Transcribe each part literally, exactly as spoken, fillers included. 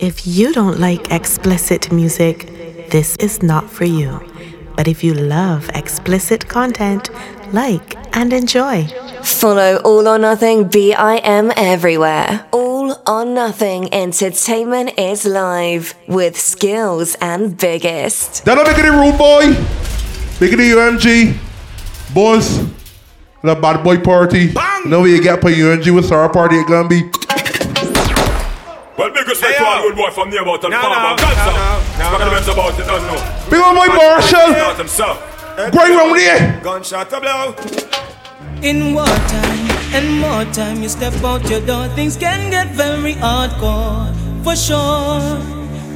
If you don't like explicit music, this is not for you. But if you love explicit content, like and enjoy. Follow All or Nothing B I M everywhere. All or Nothing Entertainment is live with Skills and Biggest. That'll make it a rude boy. Make it a U M G. Boys, the bad boy party. Bang. No way you get for U M G with our party at Gumby. Well, big respect to all rude boy from near about and far about cancer. Speaking to them about it, don't know. Big old boy Marshall. Going round here. Gunshot to blow. In wartime and more time, you step out your door, things can get very hardcore. For sure,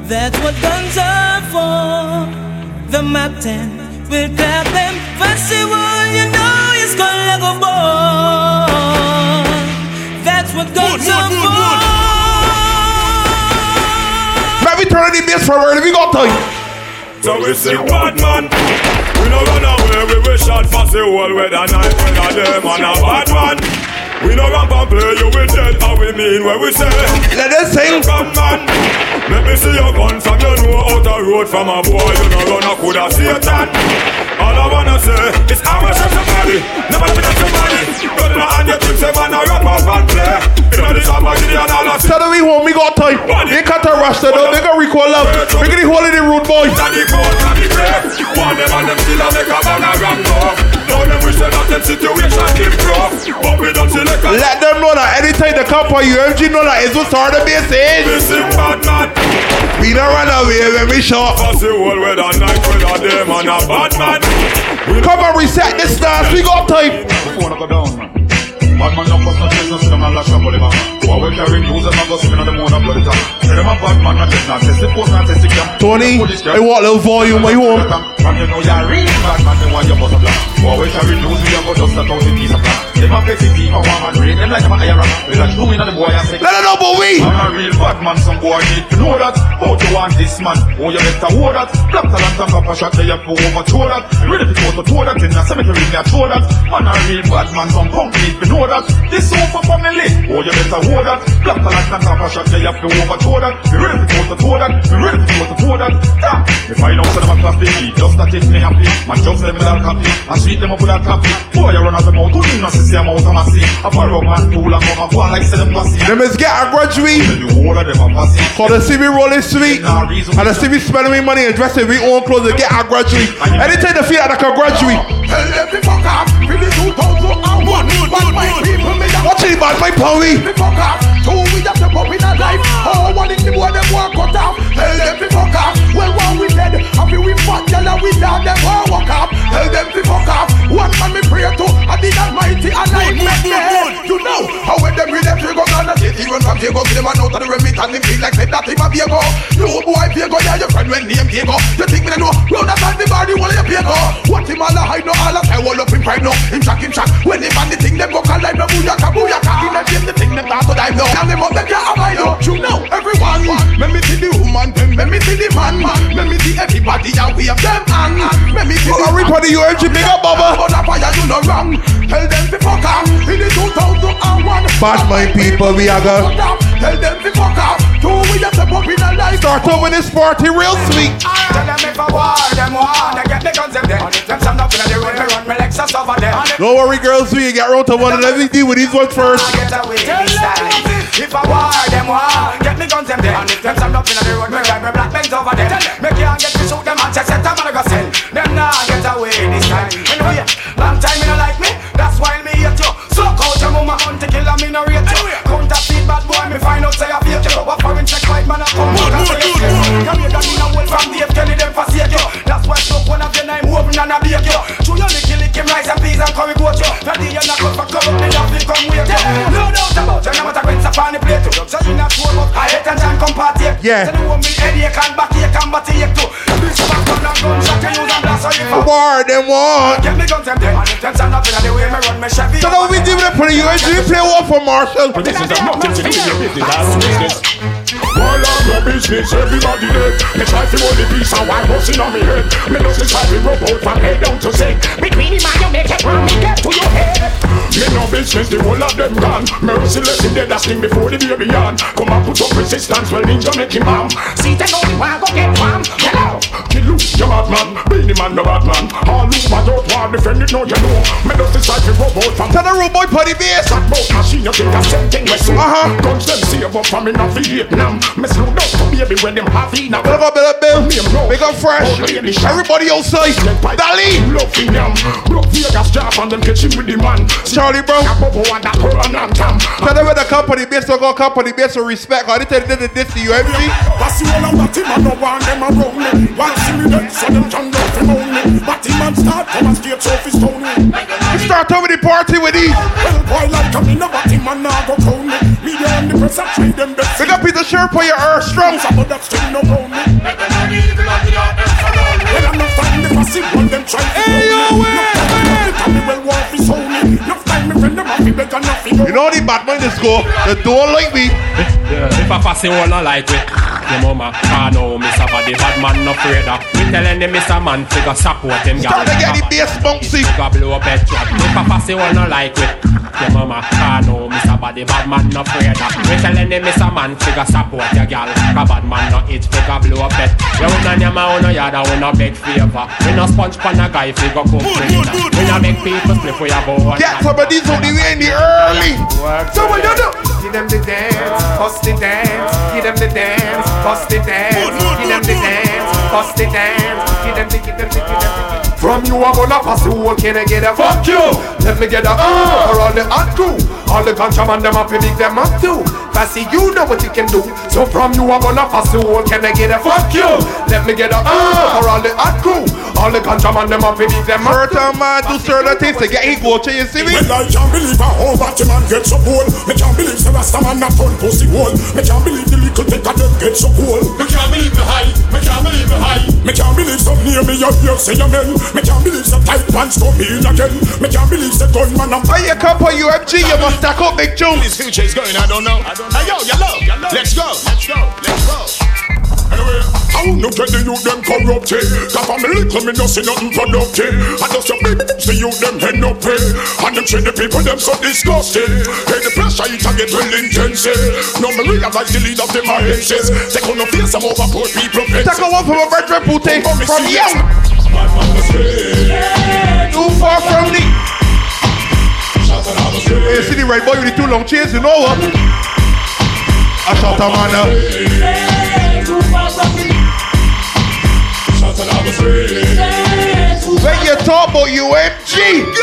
that's what guns are for. The map ten will grab them. First of all, you know it's gonna go ball. That's what guns are for. Turn the bass forward if you got time. So we see bad man. We no run away. We wish on fast the whole way. The night when a them and a bad man. We no ramp and play. You will dead how we mean when we say. Let us sing. Come man. Let me see your gun from your know out the road from a boy. You no run a coulda Satan. All I wanna say is I will shoot somebody. Never pick up somebody. Go to the hand you think say man a rap up and play. Tell them we home, we got time. They can't rush them, they got recall up. We get the hole in the rude boy. One them and them still a make a man a ramp up. Now them wish that them situation improve. But we don't select. Let them know that anytime they come for U M G, know that it's what's hard to be said. We don't run away when we shot. Come and reset this dance, we got time. We wanna go down, man. Bad man, no bust no chest, no sit on a lash, no bully man. Why we carry news and I go spin on the moon and bloody top. Say them a bad man, no chest, no chest, the post, no chest, the camp. Tony, I want a little volume, I want. And you know you're a real bad man, then why you bust a black? Why we carry news, we a go dust a thousand piece of black. Them a petty people, one man rain, them like them a higher rock. We like doing on the boy and say, let it know, but we! I'm a real bad man, some boy need to know that. How to want this man, oh you better hold that. Black talent and copper shot, they have to overthrow that. Ready to go to throw that, then I say, make you read me a throw that. Man a real bad man, some punk need to know that. This sofa family, oh you better hold that. Black talent and copper shot, they have to overthrow that. We ready to go to throw that, we ready to go to throw that. If I don't sell them a coffee, just that it may happy. My jobs them without coffee, I sweet them up without coffee. Boy you run out of mouth, who need not to see them out of my seat. A barrow man, too long, I'm a boy like sell them passy. Them is get a graduate. Tell you all of them a passy. For the C V rolling sweet, and the C V spending me money and dressing we own clothes and get a graduate. Anything they feel like I can graduate. Tell them the fuck off, really two thousand one. But my people made a... Watch it, man, my powie! The fuck off! So we just a pop in our life. Oh, one in the boy, them walk cut off. Tell them the fuck off! Well, one we dead. Happy we fat, y'all and we down, them all walk off. Tell them the fuck off! One man me pray to, I did almighty and I met them. You know, how when them with them, they go down the city. Even from they go, give them a note of the remit and they feel like they that him a Diego. No boy, Diego, yeah, your friend when name Diego. You think me no know, no, that's not the body, one of your Diego. What him all a hide, no, all a say, all up in pride, no. Him shock, him shock. When him and the thing, them go call life, no, booyaka, booyaka. In the game, the thing, them start to dive, no. Now them up, them can't abide, no. You know, everyone, let me see the woman, let me see the man, let me see everybody, and we have them, and let me see the man. Everybody, you ain't big up, Baba. Oh, that fire, you know wrong. Tell them to fuck off, in the two thousand one. But my people, we are gone. Tell them to fuck off, two we just a pop in a life. Start over this party real sweet. Tell them if I war, them war, they get the guns them dead. Them stand up in the road, they run my Lexus over them. Don't worry girls, we get round to one and let me deal with these ones first. Get away this time. If I war, them war, get me guns them dead. Them stand up in the road, we ride my black men's over them. Make you get me shoot them and check set them on a gossip. Them now get away this time. Anyway, long time you don't like me, that's why me hate you. So out your mama hunt to kill a me no rate you. Counterfeit bad boy, me find out say I hate you. What foreign check white man a come out and say you. Come here, that mean a wolf from Dave Kelly, them forsake you. That's why smoke one of them, I'm hoping and I bake you. Chew your licky, lick him rice and peas and curry goat you. That day you're not good for cover, they don't feel come wake you. No doubt about you, I'm not a quince upon the plate too. So you not sure about I hate and time come party. Yeah. So the woman headache and backache and backache too. Bitch back down and gunshot you use and blast on you. War them war. Get me guns them dead. And if them stand up in the way, me run me Chevy. So now we do. You play one for Marshall. This is the fucking situation. This is All of my business, everybody dead. Me try to hold the peace and while busting on me head. Me just decide to rub out from head down to say between him and you make it round, me get to your head. Me no business, the whole of them gone. Merciless in dead, that's thing before the baby yarn. Come and put up resistance, well ninja make him arm. See them only one, go get one. Hello, kid loose, you're bad man. Be the man, no bad man. All loose, my don't want to defend it, no you know. Me just decide to rub out from. Tell the rude boy party bass. That boat machine, you think that's something we see. Uh-huh. Guns them see about from in a Vietnam. Me slow down for baby when them have in a bit of a bill. Make them fresh. Everybody outside. Dali. Love in them. Broke Vegas job and them catching with the man. Charlie bro. Tell them where the company based on go company based on respect. How they tell you this to you every day. That's the one on the team. I don't want them around me. One see me dead so them can go from only. But the man start from a straight surface only. You start over the party with these. Well boy like coming up at him and now go call me. Me and the press I treat them best. Pick up the shirt for your earth strong. Some of that's still no problem. Well I'm not fighting the passive one them trying to blow me. Not me well want to show me. Not time me friend them happy better nothing. You know the bad man is go. The door like me. If I pass it all I like it. The mama, I know Mister Body, bad man no afraid of. Me telling the Mister Man figure support him. Start to get the bass bouncy. Figure blow up a truck. Me papa say one no like it. The mama, I know Mister Body, bad man no afraid of. Me telling the Mister Man figure support your girl. A bad man no it figure blow up it. You on your man on your yard and we no beg favor. We no sponge pan a guy figure come clean. We no make people split for your boy. Get some of these out the way in the early. So what you do? Give them the dance, bust the dance. Give them the dance. Bust the dance, give them the dance, bust the dance, give them the, give them the, give them the. From you I'm gonna pass the whole can I get a fuck you. Let me get a uh, for all the hot crew. All the contraband them up and make them up too. Passy you know what you can do. So from you I'm gonna pass the whole can I get a fuck you. Let me get a uh, for all the hot crew. All the contraband them up and make them up too. Certain man do certain things to get his watch and you see me. Well I can't believe a whole batty man gets so bold. Me can't believe the rasta man not on pussy wall. Me can't believe the little thing that them gets so cool. Me can't believe the high, me can't believe the high. Me can't believe some near me you hear say amen. Me can't believe the tight pants come in again. Me can't believe the gunman. Hey, you come for U F G, you must stack up big tunes. This future is going, I don't know. I don't know. Hey yo, yellow, let's go, let's go, let's go. Anyway, I don't know get the youth them corrupted. Cause I'm a little me no see nothing productive. I just a big see youth them end up here. And them see the people them so disgusting. Hey, the pressure it a get real intense. Now me realize the lead of them are anxious. Take on the face I'm over poor people. Take a one from a red red booty from you. Too far from the hey, see the red boy with the two long chains, you know what? I shot a man up. When you talk about U M G, girl,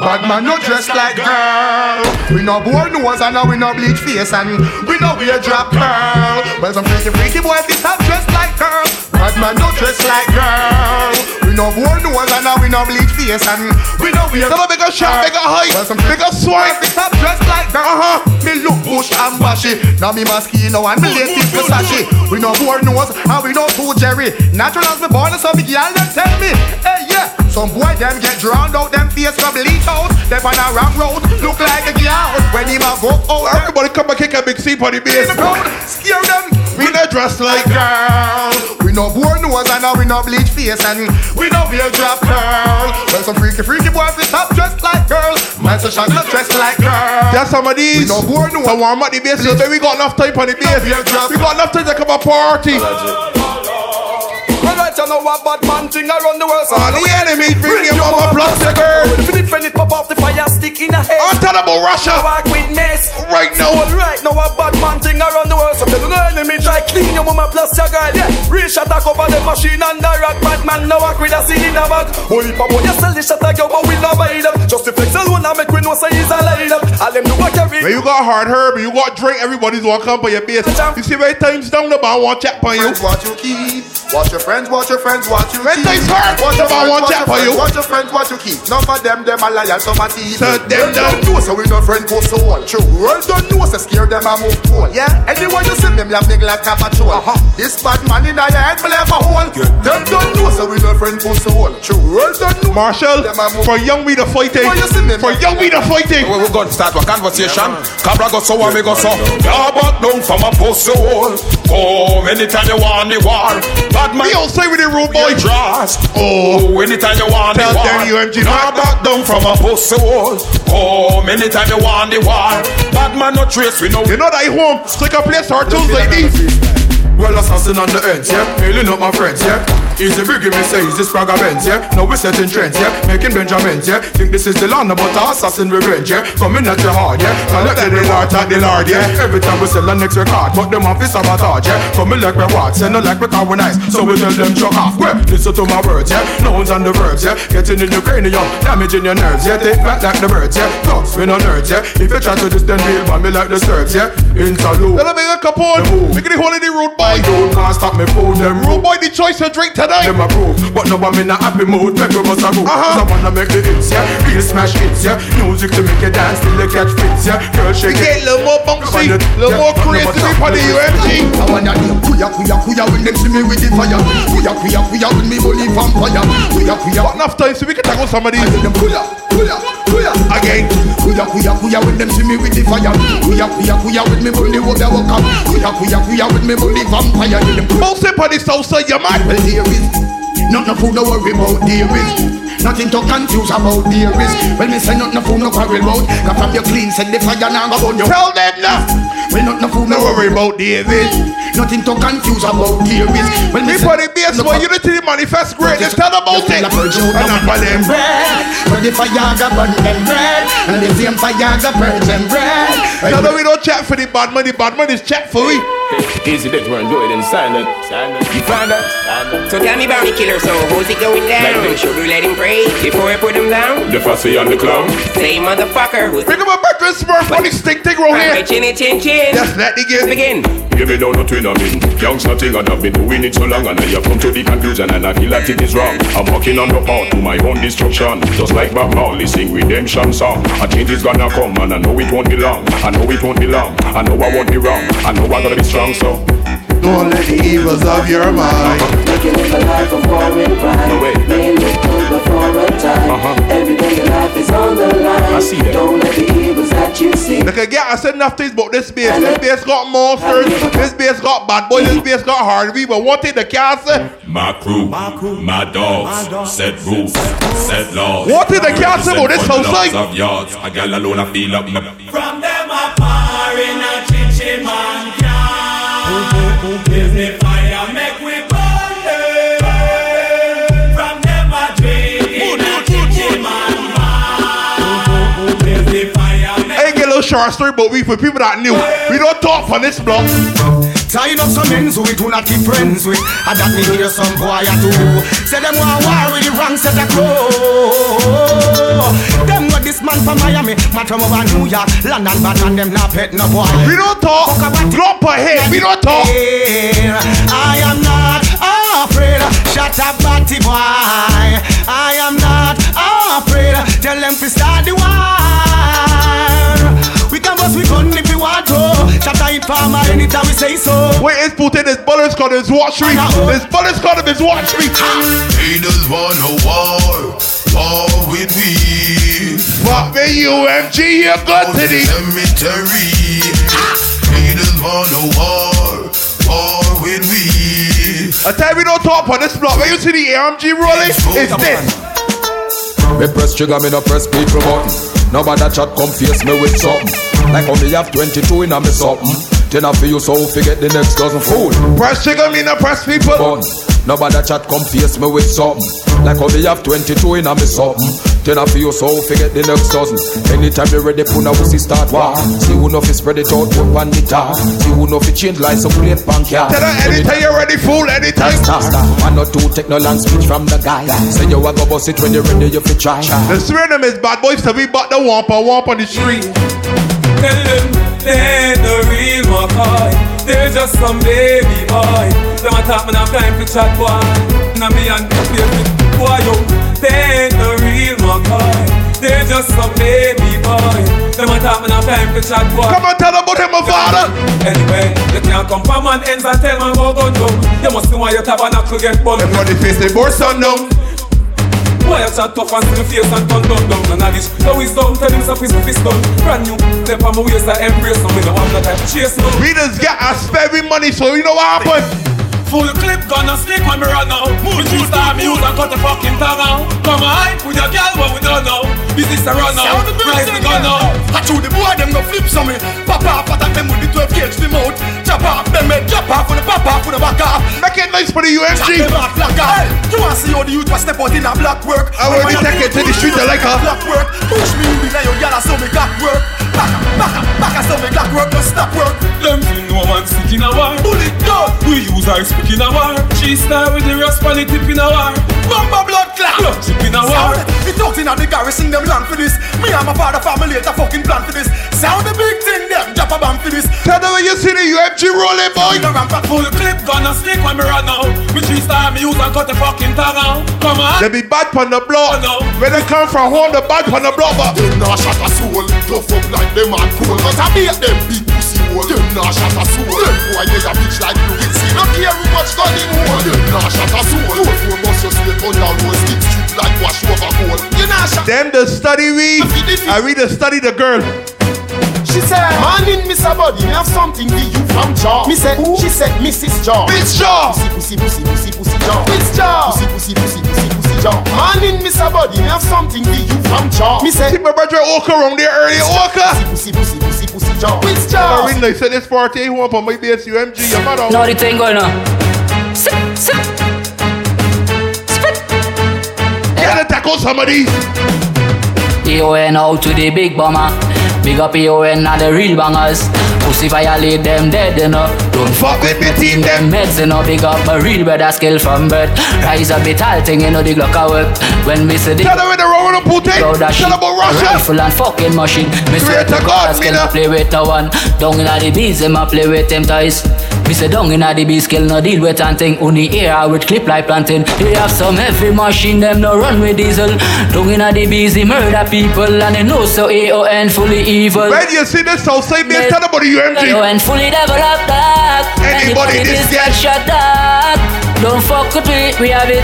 bad man no dress like girl. We no born nose and now we no bleach face and we no wear drop curl. Well some pretty freaky boy this have dress like girl. Bad man no dress like girl. We no born nose and now we no bleach face and we no wear drop curl. Bigger shot, bigger height, well some bigger swag. This have dress like girl. Uh huh. Me look bush and bashy. Now me maskino and me latest Versace. We no born nose and we no fool Jerry. Natural as me born and some big y'all them tell me. Hey yeah. Some boy them get drowned out, them face from bleach out. Them on a wrong road, look like a girl. When him a go out, everybody come and kick a big C for the bass. Scare them, we not dress like girl. We no born nose and now we no bleach face and we no veil drop curl. Well some freaky freaky boys we stop dressed like girls. Man so shot not dressed like girl. There's some of these. We no born nose. So warm up the bass, so we got enough time on the bass. We got enough time to come a party. I don't know what bad man thing around the world. All the enemy bring your mama plus the girl. If it when it pop off the fire stick in the head. I'm talking about Russia. Walk with mess. Right now. So, right now what bad man thing around the world. So the enemy try clean your mama plus your girl. Yeah. Reach attack over the machine and the rock. Bad man now walk with a scene in the bag. Holy papa, you sell this shit like you but we not buy them. Just the flex alone and make we know say he's a light up. All them do what carry. When you got hard herb, you got drink, everybody's walking up on your base. You see right times down the bar, one check on you. Watch your keys. Watch your friends, watch your friends, watch your friends. Watch your friends, watch your friends, watch your friends, watch your keys. None of them, them a liar, some a thief. So them don't know, so we no friend go so all. True, world don't know, so scare them a move cool. Yeah, anyone you see them, you big like a patrol. This bad man in a head, play for hole. Them don't know, so we no friend go so all. True, world don't know. Marshall, for young we the fighting. For young we the fighting. We're going to start a conversation. man. Cabra go so and me go so. Yeah, but down from a pussy hole. Oh, anytime you want the war. Bad man. You play with the rude boy. Oh, anytime you want the war. Nah, back down from a pussy hole. Oh, anytime you want the war. Bad man no trace we know. You know that he won't stick a place or two like this. Well, assassin on the ends, yeah. Hailing up my friends, yeah. Easy biggie, me say, is this Praga Benz, yeah. Now we're setting trends, yeah. Making Benjamins, yeah. Think this is the land about our assassin revenge, yeah. Coming at your heart, yeah. Collected the heart at the Lord, yeah. Every time we sell the next record, but them off is sabotage, yeah. Coming like my watch, and not like my tower nice. So we tell them show off, well, listen to my words, yeah. Nouns and the verbs, yeah. Getting in the cranium, damaging your nerves, yeah. Take back like the birds, yeah. Thugs, we no nerds, yeah. If you try to this, then they ban me like the serves, yeah. Interlude. Let me make a Capone, make it the holiday road, boy. I don't can't stop me fool them rude boy the choice to drink tonight. Them approve, but now I'm in a happy mood. People must approve. Uh-huh. Cause I wanna make the hits, yeah. Real smash hits, yeah. Music to make you dance till you catch fits, yeah. Girl shake we it. Get a little more bouncy, a little more crazy for the U M G. I wanna do kuya kuya kuya when them see me with the fire. Kuya kuya kuya when me bully vampire. Kuya kuya. But enough time so we can tackle somebody. I tell them kuya kuya kuya again. Kuya kuya kuya when them see me with the fire. Kuya kuya kuya when me bully water walker. Kuya kuya kuya when me bully. Vampire in the most important outside your mind. Well, there is not no food to worry about, there is nothing to confuse about, there is. Well, me say not no food no worry about. Cause from your clean said the fire now go on you. Tell them now. Well, not no food no worry about, there is nothing to confuse about, there is. Well, me for the base for unity manifest great. Let's tell about it. And I'm for them bread. For the fire go burn them bread. And the same fire go burn them bread. Now that we don't check for the bad man, the bad man is check for we. Easy that one, go ahead and sign that. You found that. So tell me about the killer, so how's it going down? Like should we let him pray before I put him down? The fussy on the clown. Say motherfucker who's bring him a breakfast smurf on his stink thing roll here. Chinny chin chin. Just let the game begin. Give me down no twin of it. Young's nothing and I've been doing it so long. And I have come to the conclusion and I feel like it is wrong. I'm walking on the path to my own destruction. Just like Bob Marley sing redemption song. A change is gonna come and I know it won't be long. I know it won't be long. I know I won't be wrong. I know I'm gonna be strong. So don't let the evils of your mind make you live a life of war and pride. No way. May look good before a time. Uh-huh. Every day your life is on the line. I see that. Don't let the evils that you see. Look again, I said enough things about this base. This base got monsters. This base got bad boys. This base got hard. We were wanting the cancer. My crew, my crew, my dogs, my dogs set rules, set laws. Wanting the cancer about this whole thing. Of yards, I got alone. I feel up. From them I fire in a chinchin man. Is the fire make we burn? From them I drink in a kitchen man bar. Is the fire make we burn? I ain't get a little short story, but we for people that knew, we don't talk for this block. Tied up some ends we do not keep friends with. And that me hear some boy at all. Say them want war with the wrong set of clothes. Them got this man from Miami, man from over New York, London, but and them not pet no boy. We don't talk, drop a head, we don't talk. I am not afraid, shut up batty boy. I am not afraid, tell them to start the war. We can bust we gun if we want to. Chapter in farmer anytime we say so. Wait, it's put in this bullets called his watch me. This bullets called him his watch me. Haters want a war, war with me. But the U M G you got to the cemetery. Haters want a war, war with me. A time we don't talk on this block. When you see the A M G rolling, it's this. Me press trigger, me no press people button. Nobody chat come face me with something. Like only have twenty-two in a me something. Then I feel you so forget the next dozen food. Press trigger me no press people. Fun. Nobody chat come face me with something. Like only have twenty-two in a me something. Then I feel you so forget the next dozen. Anytime you ready puna wussy start war. See who know if spread it out with pan guitar. See who know if change lines so play punk yard. Tell her anytime you ready fool anytime. One or two take no long speech from the guy. Say you a go boss it when you ready you fi try. The swear them is bad boys to be back. Wampa wamp on the street. Tell them they're the real McCoy. They're just some baby boy. Them attack me, I have time to chat boy. Now me and the favorite boy. They're the real McCoy. They're just some baby boy. Them attack me, I have time to chat boy. Come and tell about him, my father. Anyway, you can't come from an ends and tell man go go jump. You must know why your tabernacle get burned. Everybody face the board son now. Why I chat tough and see my face and turn down down none of this. Now he's down, tell himself he's fist done. Brand new, step on my waist I embrace them. We don't have no time to chase no. We just get our spare money so you know what happened. Full clip gonna sneak when we run out. Move juice time, use and cut the fucking tongue out. Come on, hype with your girl what we don't know. This is a run out, rise the gun out. Hachu the boy them go flip some me. Papa, papa them with the twelve gauge them out. Chop off them head, chop off with the papa, with the back off. Make it nice for the U M G. You wanna see how the youth was step out in a black work. I want to take it to the street like a black work. Push me in like your girl so me got work. Back up, back up, back up so me got work, don't stop work. Them thing no one sick in a war. Bullet go, we use our speak in a war. She start with the raspberry tip in a war. Bumba blood clap, blood chip in a war. It talks in a the garrison them. Plan for this. Me and my father family ain't a fucking plan for this. Sound the big thing them, drop a bomb for this. Tell them when you see the U F G rolling, boy. The ramp full of clip, gonna sneak when we run out. We three star me use and cut the fucking tongue out. Come on. They be bad on the block. Oh, no. When they come from home, they bad on the block. But them not shot a soul. Tough up like them and cool. But I beat them big pussy hole. Them not shot a soul. Them boy is a bitch like you. It's in a care who much done in hole. Them not shot a soul. Two four must just get on the road. Skip strip like wash over gold. You not shot. Them the study we, I read the study the girl. She said, man in Miss Abody, me have something to you from Jaw. Me said, who? She said, Missus Jaw. Bitch Jaw. Pussy, pussy, pussy, pussy, pussy Jaw. Bitch Jaw. Pussy, pussy, pussy, pussy, pussy Jaw. Man in Miss Abody, me have something to you from Jaw. Me said, see my brother Oka around there earlier, Oka. Pussy, pussy, pussy, pussy, pussy Jaw. Bitch Jaw. I mean, they said this party, who up on my B S U M G, your mother. No, it ain't going on. Sit, sit. Spit. Gotta tackle somebody. A O N out to the big bomber. Big up A O N and the real bangers. Pussy violate them dead enough. Don't fuck with the team them meds enough. Big up a real brother skill from birth. Rise up with all thing you know the Glock a work. When Miss D tell her with the roll on the Putin. Tell her about Russia. Rifle and fucking machine. Miss D skill a play with the one. Down in the bees him a play with them toys. Miss D down in the bees skill no deal with anything. Only air with clip like planting. They have some heavy machine them no run with diesel. Down in the bees he murder people. People and they know so A O N fully evil. When you see this outside, they tell about the U M G. A O N fully developed that. Anybody, Anybody this get shut up. Don't fuck with me, we have it.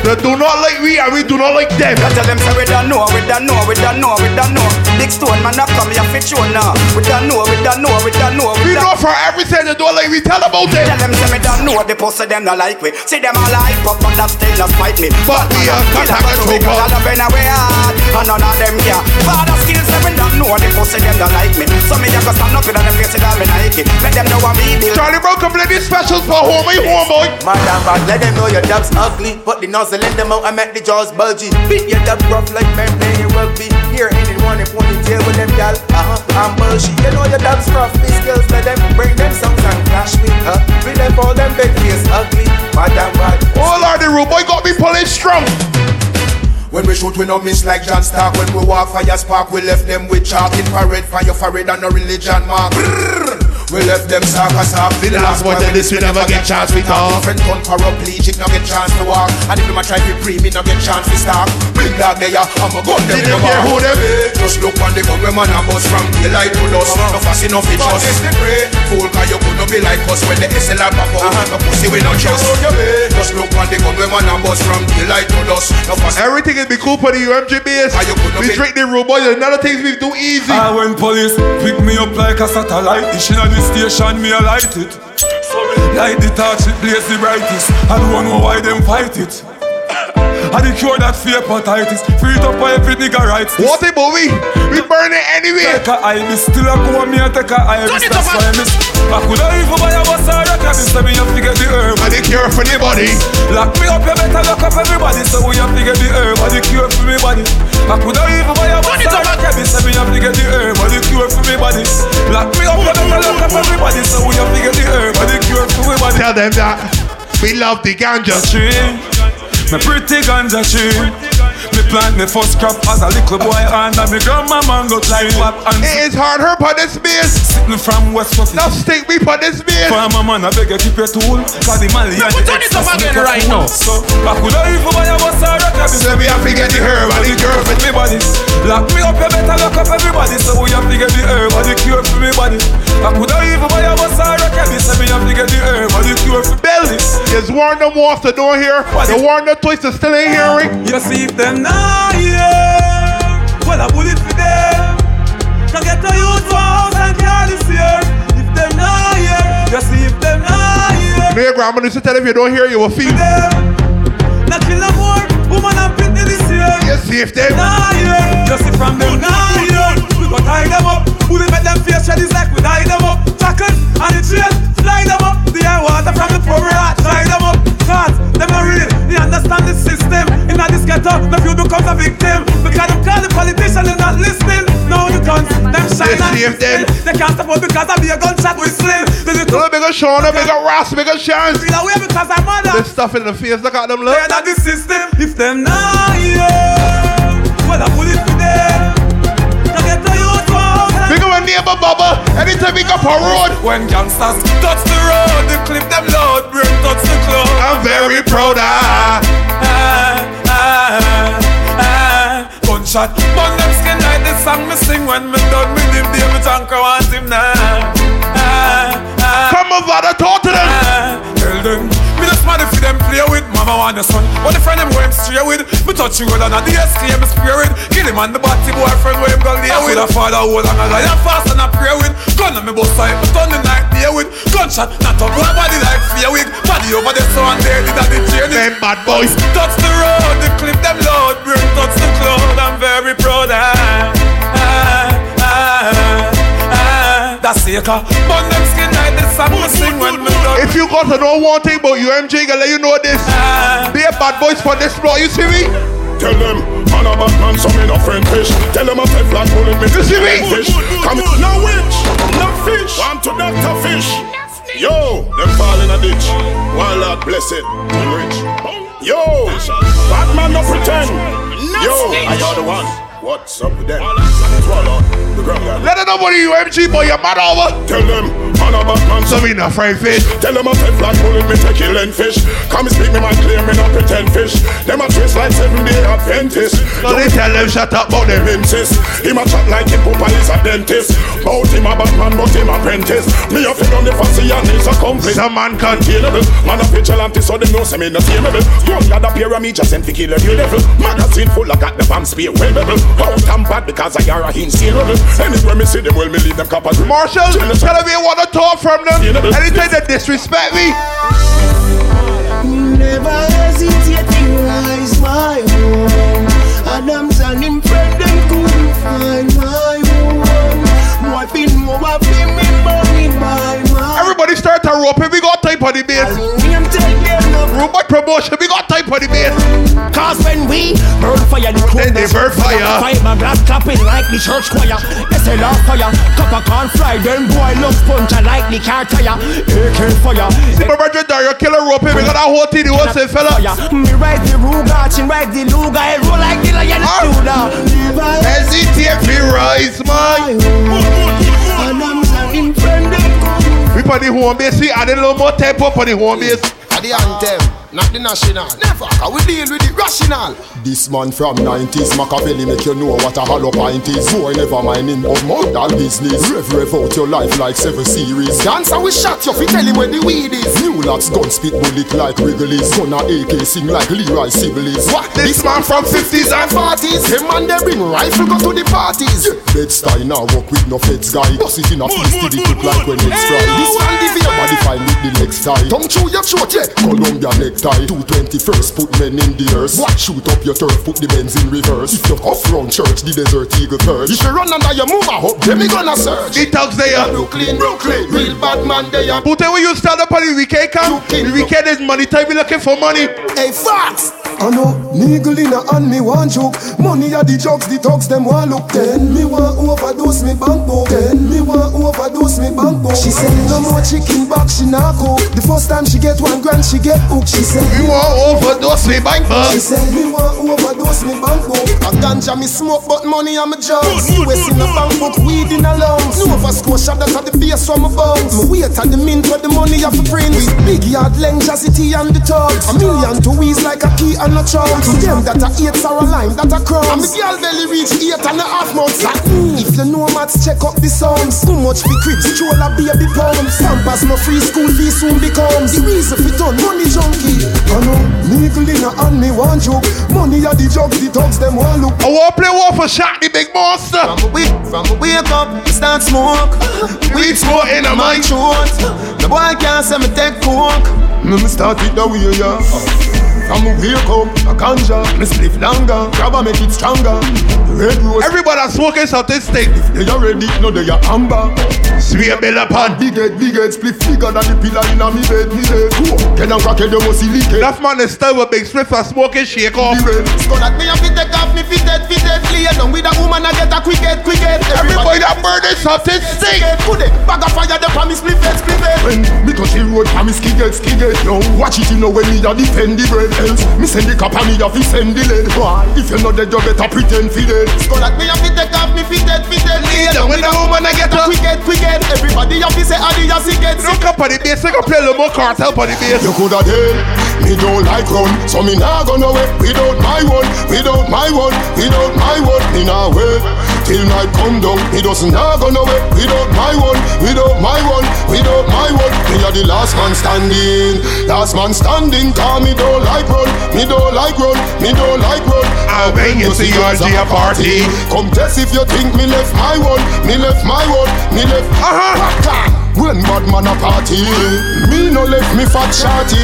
They do not like we and we do not like them. I tell them so we don't know, we don't know, we don't know, we don't know. Dick Stone man up come here fit you now. We don't know, we don't know, we don't know. We know for everything they don't like we tell about them. Tell them so we don't know the post of them not like we. See them all hype up but that still not fight me. But we are cut up and we got all up in a way hard. And none of them here. Father skills them we don't know the post of them not like me. So me just go stand up with them face it all in Nike. Let them know what we do. Charlie Brown can play these specials for homie homeboy. Madam bad, let them know your dub's ugly. But the nuts so let them out and make the jaws bulgy. Beat your dub rough like men playing rugby. Here anyone if one in jail with them y'all. Uh-huh, I'm bulgy. You know your dub's rough. These girls let them bring them songs and clash me up. Bring them all them big face ugly. Madam bad. All are the rude boy got me pulling strong. When we shoot, we no miss like John Stark. When we walk, fire spark. We left them with chalk. Infrared, fire, parade, and no religion mark. Brrr. We left them sack as half. The last one tell this we never get chance we talk. Different gun paraplegic no get chance to walk. And if them a try to pre me no get chance to stop. Big dog there I'm a gun them in the bar. Just look on the gun when man a bust from daylight to dusk. No fast enough it just fool cause you could not be like us. When the S L R back up no pussy we no trust. Just look on the gun when man a bust from daylight to dusk. Everything is be cool for the U M G base. We drink the road boys and other things we do easy. I when police pick me up like a satellite. It's not station, me I light it. Light the torch, it blaze the brightest. I don't know why them fight it. I the cure that fear hepatitis. Free it up for every nigga rights. What a boy, we burn it anyway. Take a Ibis, still a go on me and take a Ibis. That's why I miss. I could have even buy a bus or a cabin. So we have to get the herb. I the cure for the body. Lock me up, you better lock up everybody. So we have to get the herb. I the cure for me body. I could have even buy a bus or a cabin. So we have to get the herb. I the cure for me body. Lock me up, you better lock up everybody. So we have to get the herb. I the cure for me body. Tell them that we love the ganja tree. My pretty ganja tree. Me plant my first crop as a little boy and my grandma mango climb up and it is hard her for this beers. Sitting from West Coast. Now stick me for this beers. Farmer man I beg you keep your tool. Cause the Mali and the Texas make a right now. So I could have even buy a bus or a cabin. So we have to get the herb and the cure for me body. Lock me up you better lock up everybody. So we have to get the herb and the cure for me body. I could have even buy a bus or a cabin. So we have to get the herb and the cure for belly. There's one that wants to do here. The one that twists is still in hearing. You see if them now, yeah. Well, I put it for them. Now get to you to house and carry this here. If them now, yeah. You see if them now, yeah. Mayor Grandma used to tell if you don't hear, you will feel. Now kill them more. Woman and pretty this year. You see if them now, yeah. You see from them now, yeah. We gon' tie them up. We will make them face shades like we tie them up. Tackle and the trail. Fly them up. The air water from the poor heart. Tie them up. Cause them not real. They understand the system. In that this ghetto, the few becomes a victim. Because them call the politician, they're not listening. Now the guns, them shine and them. They can't support because I be a gunshot with slim. They do a bigger show, a bigger rasp, bigger chance. They away because I'm mother. This stuff in the face, look at them look. They're not the system. If them now, yeah. Well, I put it to them. Neighbor Baba, anytime we go for road. When gangsters touch the road, they clip them loud, bring touch the clothes. I'm very proud of ah, ah, ah, ah. Gunshot, burn them skin like the song me sing. When me done with him, they me tank, I want him now ah, ah. Come over the talk to them ah, tell them, me just mad if them play with. Mama want the son, but the friend them where him stray with. Me touch him well and the S K me spray with. Kill him and the batty boyfriend where him go lay with. I father hold and I lie and fast and I pray with. Gun on me both side, me turn the night day with. Gunshot, not up my body like fear wig. Body over the sun, they did a the journey. Them bad boys, touch the road, they clip them loud. Bring touch the cloud, I'm very proud ah, ah, ah, ah. That's it, ah. Burn them skin like this, I'm gonna sing when me done. If you got to know one thing about U M J, gonna let you know this ah. They are bad boys for this floor, you see me? Tell them, man a bad man, so me no friend fish. Tell them a fed black bullet, me no friend fish. Come on, no witch, no fish. I'm to doctor fish. Yo, them fall in a ditch. One Lord bless it, I'm rich. Yo, bad man no pretend. Yo, I are the one. What's up with them? Swallow the ground. Let it know what you M G boy, you're mad over. Tell them, man a bad man, so me no friend fish. Tell them a fed black bullet, me take kill and fish. Come speak me, man clear, me no pretend fish. Them a twist like seven-day Adventist. So they tell them shut up about them insist. Him a chat like him Popeye is a dentist. Bout him a Batman, but him apprentice. Me a fit on the fancy and it's a conflict. Some man can't kill it. Man a vigilante so them no say me no see him level. Young lad a pyramid just sent to kill every level. Magazine full of got the bomb spear well level. Out and bad because I are a insane level. Anywhere me see them well me leave them coppers. Marshall, tell me you want to talk from them. Anything that disrespect me. Never hesitate to rise my home. Adams and him friend them couldn't find my home. More been more been me money by my. Everybody start to rope and we got time for the base. Rude Boy promotion, we got time for the base. Cause when we burn fire, the then they burn fire. Fight my glass clapping like the church choir. It's a love fire, cup of corn fry. Then boy love punch, I like the car tire. A K fire. See my brother Dario killer rope, we got a whole team, the whole same fella. Me ride the Ruga, chin ride the Luga. I roll like the lion, I do now. As it if you rise, my and I'm standing friendly. We put the home base, see, add a little more tempo for the home base. The anthem, not the national. Never, I will deal with the rational. This man from nineties, Machiavelli make you know what a hollow pint is. No, I never mind him of modern business. Rev, rev out your life like seven series. Dancer will shot you if you tell him where the weed is. New locks, gun spit bullet like Wrigley's. Gonna A K sing like Leroy Sibley's. What? This, this man from fifties and forties. Him and they bring rifle go to the parties. Yeah. Bedstein now walk with no feds guy. Boss it in a piece to the cook like when it's dry. This man live in a body fine with the next time. Tongue through your throat, yeah. Columbia necktie, two twenty-first, put men in the earth. What? Shoot up your turf, put the men's in reverse. If you're off round church, the desert eagle perch. If you run under your move, I hope them gonna search. The thugs they are Brooklyn, Brooklyn, real bad man they are. But then when you stand up on the weekend camp, the weekend is money time, we looking for money. Hey, facts! I know, niggle in a hand, me one joke. Money are the jokes, the thugs them one look. Then me want overdose me bank book. Then me want overdose me bank book. She said no more chicken back, she not cook. The first time she get one grand, she get hooked. She said you want overdose me bank book. She said me want overdose me bank book. A ganja me smoke, but money I'm a job. U S in a bank book, weed in a lungs. Nova Scotia, that's at the base from my bones. Me wait at the mint for the money I for prince. Big yard, Lengthacity and the thugs. A million to wheeze like a key and no chance. Them that are eights are a line that are crumbs. And the girl belly reach eight and a half months. Like, mm, if you know maths, check up the sounds. Too much for crips, troll a baby palm. Sampers no free school fee soon becomes. The reason for done money junkie. want you. Money at the job, the dogs, them want look. I want to play war for shot, the big monster. From we, from we wake up, start smoke. We smoke in a mind short. The boy can't say me take coke. Me start it the way, yeah. From we wake up, a ganja. Me spliff longer, grab and make it stronger. Everybody smoking something stick. If they are ready, no they are amber. Swear bella pan. Big head, big head, split figure than the pillar in a me bed, me bed. Get down, crack it, you must see leak it. That man is still with big spliff and smoking shake off. So that me a fit take off, me fit head, fit head, clear down with a woman I get a quick head, quick head. Everybody that burning something stick. Put it, bag of fire, the pan is split head, split head. When me touch the road, pan is skig head, skig head. Now watch it, you know when me a defend the bread else. Me send the cap and me a fit send the lead. If you're not dead, you better pretend fit it. Go like me, I fit take off, me fit dead, fit dead. Leader, when the woman I get up, wicked, wicked. Everybody, you fit say, I do, you see, get sick. Look up on the bass, I can play a little more cartel on the bass. You coulda dead, me don't like run. So me nah gonna wait, without my one, without my one, without my one. Me nah wait, till night come down. Me doesn't nah gonna wait, without my one, without my one, without my one. Me are the last man standing, last man standing. Cause me don't like run, me don't like run, me don't like run. I'll bring you to your dear party. Come test if you think me left my one, me left my one, me left. Aha! When bad man a party, me no left me fat shorty.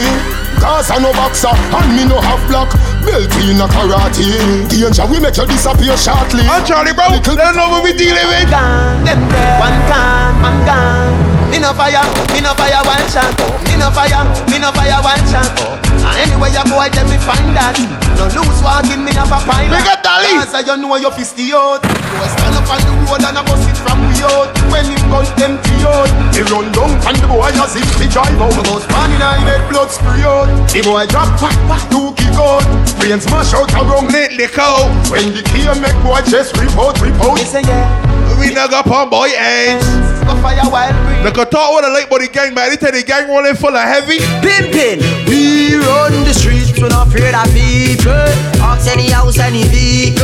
Cause I no boxer and me no half black belt in a karate. Danger we make you disappear shortly. And Charlie bro, they don't know what we dealing with. One time I'm gone. Me no fire, me no fire one shot. Me no fire, me no fire one shot. Anyway, your boy, let me find that. No loose walking, me have a pint. Big up, Dolly! As I don't know your fifty out. You are stand up on the road and I bust it from the out. When you got empty out, he run down and the boy has if he drive out. Because man in I made blood spray out. The boy drop, pack, pack, two kick out. Brain smash out around, let the cow. When the key make boy chest rip out, rip out. They say yeah. We now got on boy ends. Go fire wild green. They could talk with a light body gang, but they tell the gang rolling full of heavy. Pimpin'. We run the streets, we're not afraid of people. Ox any house, any vehicle.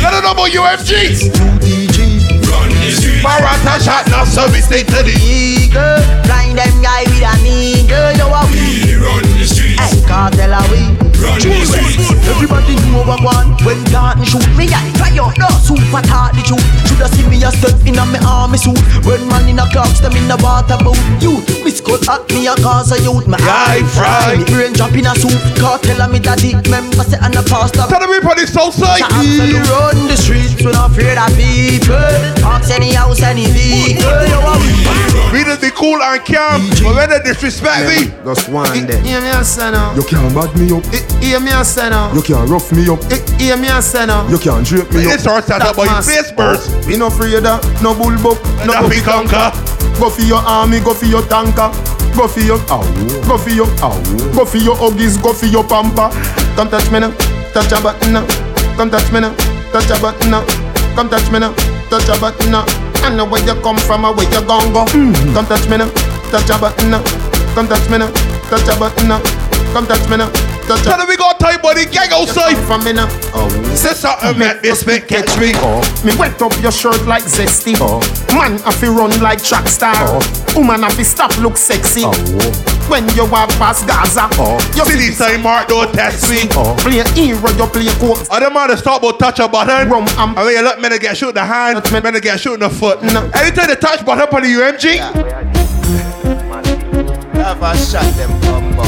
Let it know about U F Gs. U D G. Run the streets. Barata shot, now service they to the eagle. Blind them guy with a nigga. Yo, we run the streets. Hey, cartel are we. Run the streets. Everybody knew what I want. When God and shoot me, I try out no super hard the truth. Shoulda seen me a step in a me army suit. When man in a clouds, them in the water boat. Youth, me skull at me a cause a youth. My eye fried, me brain drop in a soup. God tell me that the member say I'm a pastor. Tell me about the south side. We run the streets, we're not afraid of people. Ask any house, any vehicle. We did the cool and calm, but when they disrespect me, just one day. You can't bad me up. Hear me a senna. You can't rough me up. Hear me a senna. You can't drape me up. It's our set up by your face burst. We no freeda, no bullbuck, no coffee conker. Go for your army, go for your tanker. Go for your ow, go for your ow, go for your uggies, go for your pamper. Come touch me now, touch a button now. Come touch me now, touch a button now. Come touch me now, touch a button now. I know where you come from or where you gon' go. Come touch me now, touch a button now. Come touch me now, touch a button now. Come touch me now. Tell them we got time, buddy. Gang outside. From me now. Oh. Say something, make me spit, catch me. Oh. Me wet up your shirt like zesty. Oh. Man, I feel run like track star. Oh. Woman, I feel stop look sexy. Oh. When you walk past Gaza, oh. You silly time, Mark, don't test me. Oh. Play a hero, you play a coat. I don't mind to stop, but touch a button. Rum, I'm. I mean, you look, men get shot in the hand, men get shot in the foot. No. Every time they touch button on the U M G, yeah, have a shot them bum bum.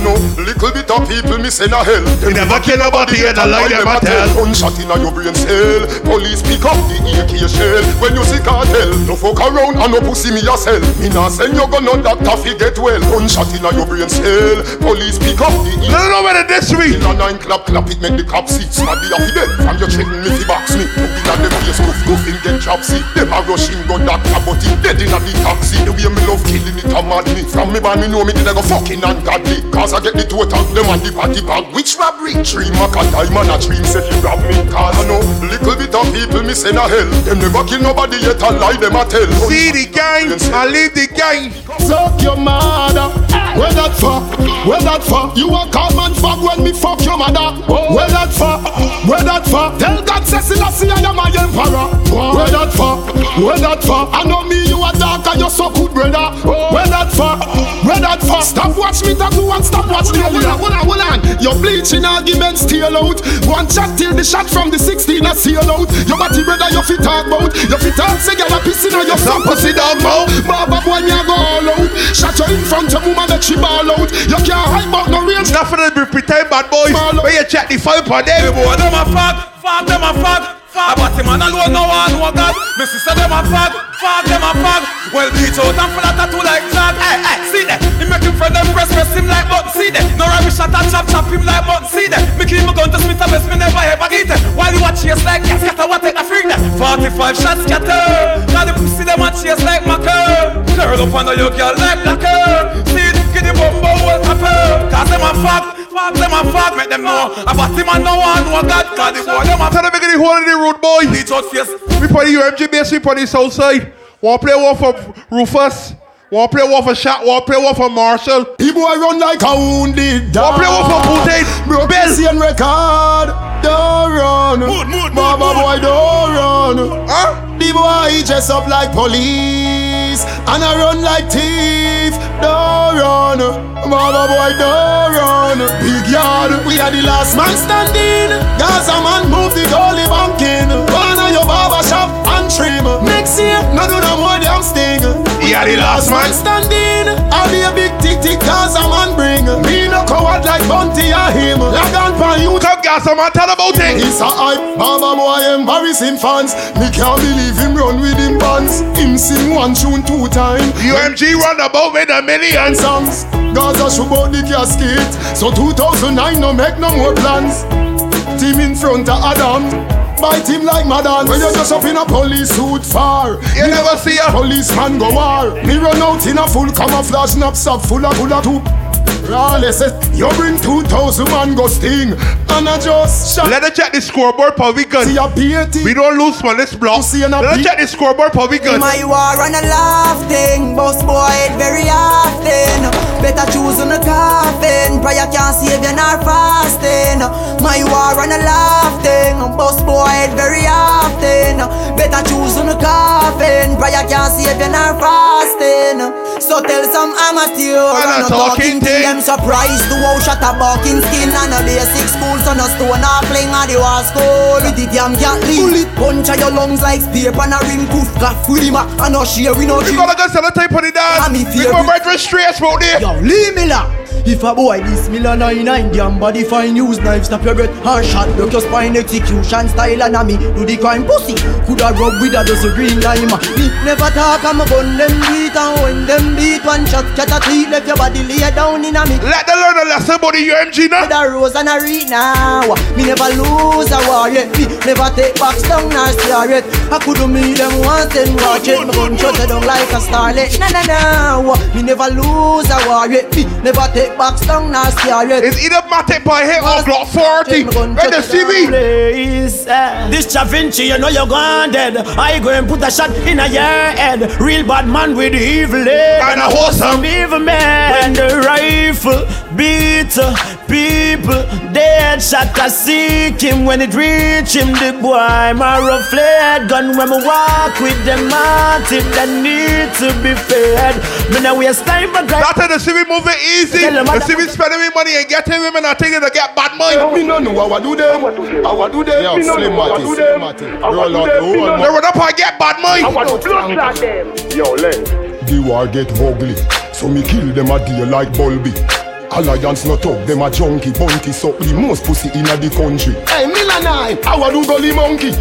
No, little bit of people missing a hell. They never kill nobody and I like them a tell. Gunshot in your brain cell. Police pick up the A K shell. When you see cartel, no fuck around and no pussy me yourself. Me nah send you gun on doctor fi get well. Gunshot in your brain cell. Police pick up the E K. No, no, where they sweet. In a nine clap clap it make the cop sit. Smaddy off the bed from your chin me fi box me. Look in at them face goof goof in get chopsy. Them a rushing gun doctor but he dead in a the taxi. The way me love killing it a mad me. From me band me know me did I go fucking ungodly. I get the two attack them and the party bag. Which robbery? Three mark a diamond a dream said you rob me. Cause I know little bit of people missing a hell. Them never kill nobody yet and lie them a tell. See the gang and leave the gang. Suck your mother. Where that for? Where that for? You a common fuck when me fuck your mother. Where that for? Where that for? Tell God says I see I am my emperor. Where that for? Where that for? I know me you a dark and you so good brother. Where that for? Where that for? Stop watch me tattoo and stop watch me. Hold on, hold on, hold on. Your bleaching arguments steal out. One shot till the shot from the sixteen a seal out. Your body brother, your fit talk bout. Your fit talk say you're a pissing on your flap pussy dog mouth. Baba boy, you go all out. Shot you in front of woman that she ball out. You can't hide about no real. Nothing to be pretend bad boys. Where you check the five for them. Boy, them a fuck, fuck them a fuck. I bought him and alone, no one know that. My sister them a fag, fag them a fag. Well, beat out and full of tattoo like that. Hey, hey, see that? He make him friend them press, press him like button, see that? No rubbish shot and chop, chop him like button, see that? Me keep my gun to Smith and West, me never ever eat it. While you watch chase like cats, scatter, what take a freak that? forty-five shots scatter. Now the pussy them a chase like macker. Curl up under your girl like blacker. See the kiddy bumbo will happen. Cause them a fag. Fuck them and fuck, make them know about him and no one know that. Cause the boy them a tell them make the whole of the rude boy. We play the U M G base, we play the south side. One play one for Rufus, one play one for Shaq, one play one for Marshall. He boy run like a wounded dog. One play one for Putin, broke Brazilian record. Don't run, mood, mood, mama mood, boy don't run. Huh? The boy he dress up like police and I run like thief. Don't run, mama boy don't run. Big yard, we are the last man standing. Gaza man move the goalie bank in. Run on your barber shop and trim. Next year, no do no more damn sting. We are the last man standing. I'll be a big tick tick Gaza man bring. Me no coward like Bunty or him. Lag on for you. Come Gaza man, tell about it. It's a hype, mama boy embarrassing fans. Me can't believe him run with him bands. Him sing one tune two times. U M G run about with a million songs. Gaza should bout the casket. So two thousand nine no make no more plans. Team in front of Adam. Bite him like Madan. When you just up in a police suit far. You me never see a policeman go war. Me run out in a full camouflage knapsack full of bullet hoop. Rawless. You bring two thousand man go sting. And I just shot. Let us check the scoreboard for we gun. We don't lose for this block. Let us check the scoreboard for we gun. My war and a laughing. Boss boy it very often. Better choose on a coffin. Prayer can't save you nor fasting. My war and a laughing. Boss boy it very often. Better choose on a coffin. Prayer can't save you nor fasting. So tell some amateur I'm not talking to them surprised. The wow shot a barking skin and a basic school. So no stone or fling at the war school. With the damn can't leave. Punch your lungs like spear and a ring poof. Got free ma and no share we no. We gotta go sell a type of the dance. We go right with stress about this. Yo, leave me la. If a boy this miller ninety-nine damn body fine use knife. Snap your breath and shot break your spine. Execution style and a me do the crime pussy. Coulda rub with a dozen green lime. Me never talk I'm a gun them beat. And when them beat one shot cat a three. Left your body lay down in a me. Let the learn a lesson about the U M G now. With a rose and a read now. Me never lose a war yet. Me never take back down nor star yet. I could do me them once and watch it. Me gun shut down like a starlet. Na na na. Me never lose a war yet. Me never take back down nor star yet. It's either Matic by here or Glock forty. Where the C V? This Da Vinci you know you're gone dead. I go and put a shot in a your head. Real bad man with evil head. And a wholesome evil man. When the rifle beat people dead shot I seek him. When it reach him the boy my rough fled gun. When I walk with the motive that need to be fed. When I waste time for guys. That's the civil moving easy. The civil spending money and getting women and taking to get bad money. I don't know how I do them. I want to do them. Yeah, Slim Matty, Slim Matty. Roll out the whole money. They run up and get bad money. I want to blood slap them. Yo, let. The war get ugly, so me kill them a deal like Bulby. Alliance not up, them a junkie. Bunty suck the most pussy in the country. Hey, Milanai, I want to gully monkey.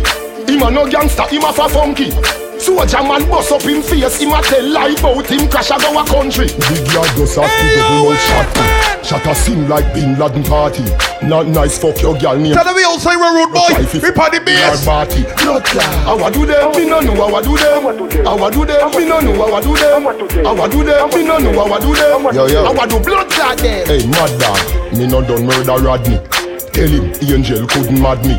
Him a no gangster, him a fa funky. Soldier man bust up him face, him a tell lie about him crash out our country. Big yard does have to do no shot. Shot a sing like Bin Laden party. Not nice fuck your girl name. Tell me outside we're rude boy. We party base. Party. I wa do them. Me no know I wa do them. I wa do them. Me no know I wa do them. I wa do them. Me no know I wa do them. Yo yo. I wa do blood clot them. Hey mad dog, me no done murder Rodney. Tell him angel couldn't mad me.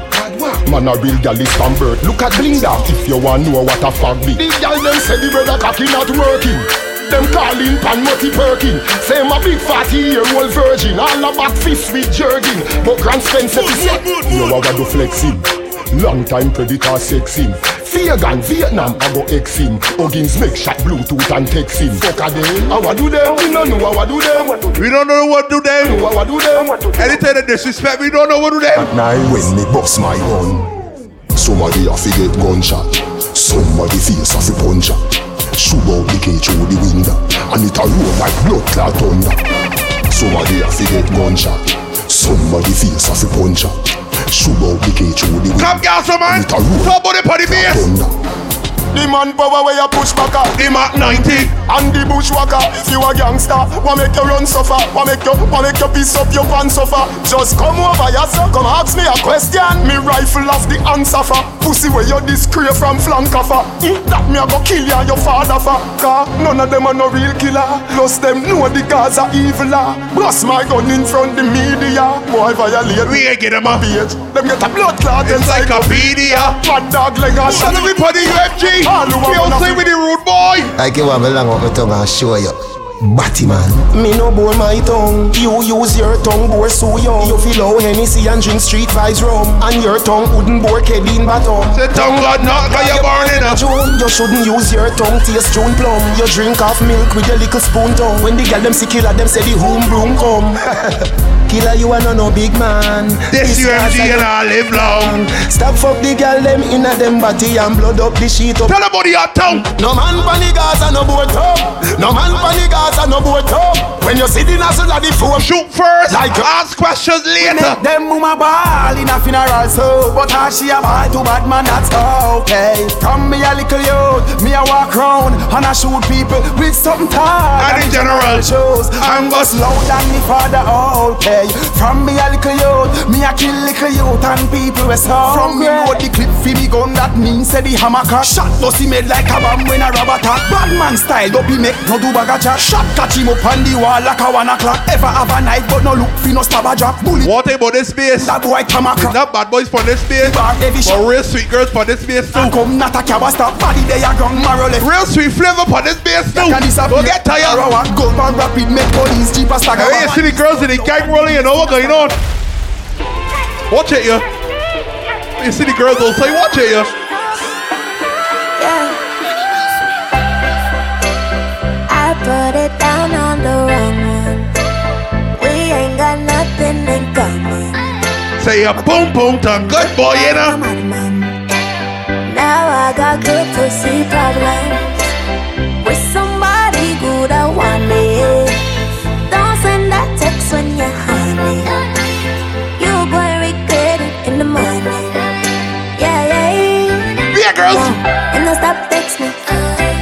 Man a real gal is from birth. Look at Blinda if you want to know what a fag be. These guys them say the brother cocky not working. Them calling pan Mutty Perkin. Say my big forty year old virgin. All about fist with jerking. But Grand Spencer is. You know how to flex him. Long time predator sex him. Fear gang Vietnam I go ex him. Huggins make shot Bluetooth and text him. Fuck a them. I do them. We don't know how I do them. We don't know what do them. We don't know what do them. Anything that disrespect we don't know what do them. At night when me bust my gun, somebody a fi get gunshot. Somebody face a fi puncher. Shoot out the cage through the window, and it a roll like blood clot thunder. Somebody a fi get gunshot. Somebody face a fi puncher. Shoot out the cage through the window. Come girl, somebody, somebody put the bass. The manpower where you push back up, the Mac ninety and the bushwhacker. If you a gangster, what make you run suffer? What make you, what make you piss up your pants suffer? Just come over here, sir. Come ask me a question. Me rifle off the answer for. Pussy where you discreet from flank offer. That me a go kill you and your father for. Car none of them are no real killer. Lost them know the guys are evil. Blast my gun in front the media. Boy violate. We ain't get them a page. Them get a blood clot encyclopedia. Mad dog like a shot. Everybody U F G. You'll say with the rude boy. I give up a long up my tongue and show you. Batman. Me no bore my tongue. You use your tongue bore so young. You feel how Hennessy and drink street vibes rum. And your tongue wouldn't bore Kevin Baton. The tongue got not cause you're born in a June. You shouldn't use your tongue taste June plum. You drink half milk with your little spoon tongue. When the girl them see killer them say the home broom come. Killer, you are no no big man. This U M G and I live long. Stop fuck the girl them in a them body and blood up the sheet up. Tell about your tongue. No man panic gas and no boat up. No man panic gas and no boat up. When you see the national of the phone, shoot first. Like ask questions later. Them mama ball in a funeral so. But how she a ball to bad man that's okay. From me a little youth, me a walk round and I shoot people with something tall. And in general shows, I'm just loud and me father okay. From me a little youth, me a kill little youth and people were so. From me load the clip fi me gun that means say the hammer cut. Shot bust he made like a bomb when a robber attack. Bad man style up he make no do bag a chat. Shot catch him up on the wall like a one o'clock. Ever have a night but no look fi no stab a drop. Bullet. What about this space? That boy come a crack. Not bad boys for this space. But real sweet girls for this space too. And come not a cabba stop. Body they a gang marrow left. Real sweet flavor for this space too. Don't get tired. Go and rapid make police jeep a stagger. Hey, you see the girls in the gang rolling. You know what's going on? Watch it, you. You see the girls will say, watch it, you. Yeah. I put it down on the wrong one. We ain't got nothing in common. Say a boom boom to good boy, you know. Now I got good pussy problems with somebody good I want me. Don't send that text when you're high. You're gonna regret it in the morning. Yeah, yeah. Yeah, girls. Yeah. And I stop text me.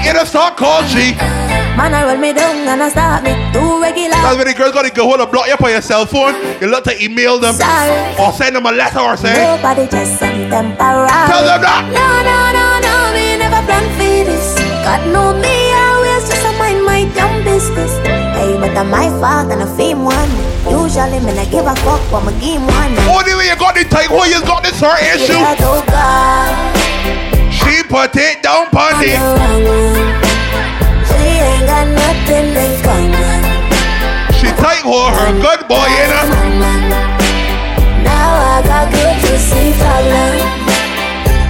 And I start call G. Man, I roll me down and I start me too regular. That's when the girls gotta go hold a block you on your cell phone. You look to email them. Sorry. Or send them a letter or say. Nobody just sent them around. Tell them that. No, no, no, no. We never planned for this. God know me. I was just a mind my damn business. Hey, but I'm my fault and I fame one. Usually, man, I give a fuck for my game one. Only way you got the type, who you got this her issue. She put it down, put it. She ain't got nothing in common. She type for her good boy, you know. Now I got good to see problem.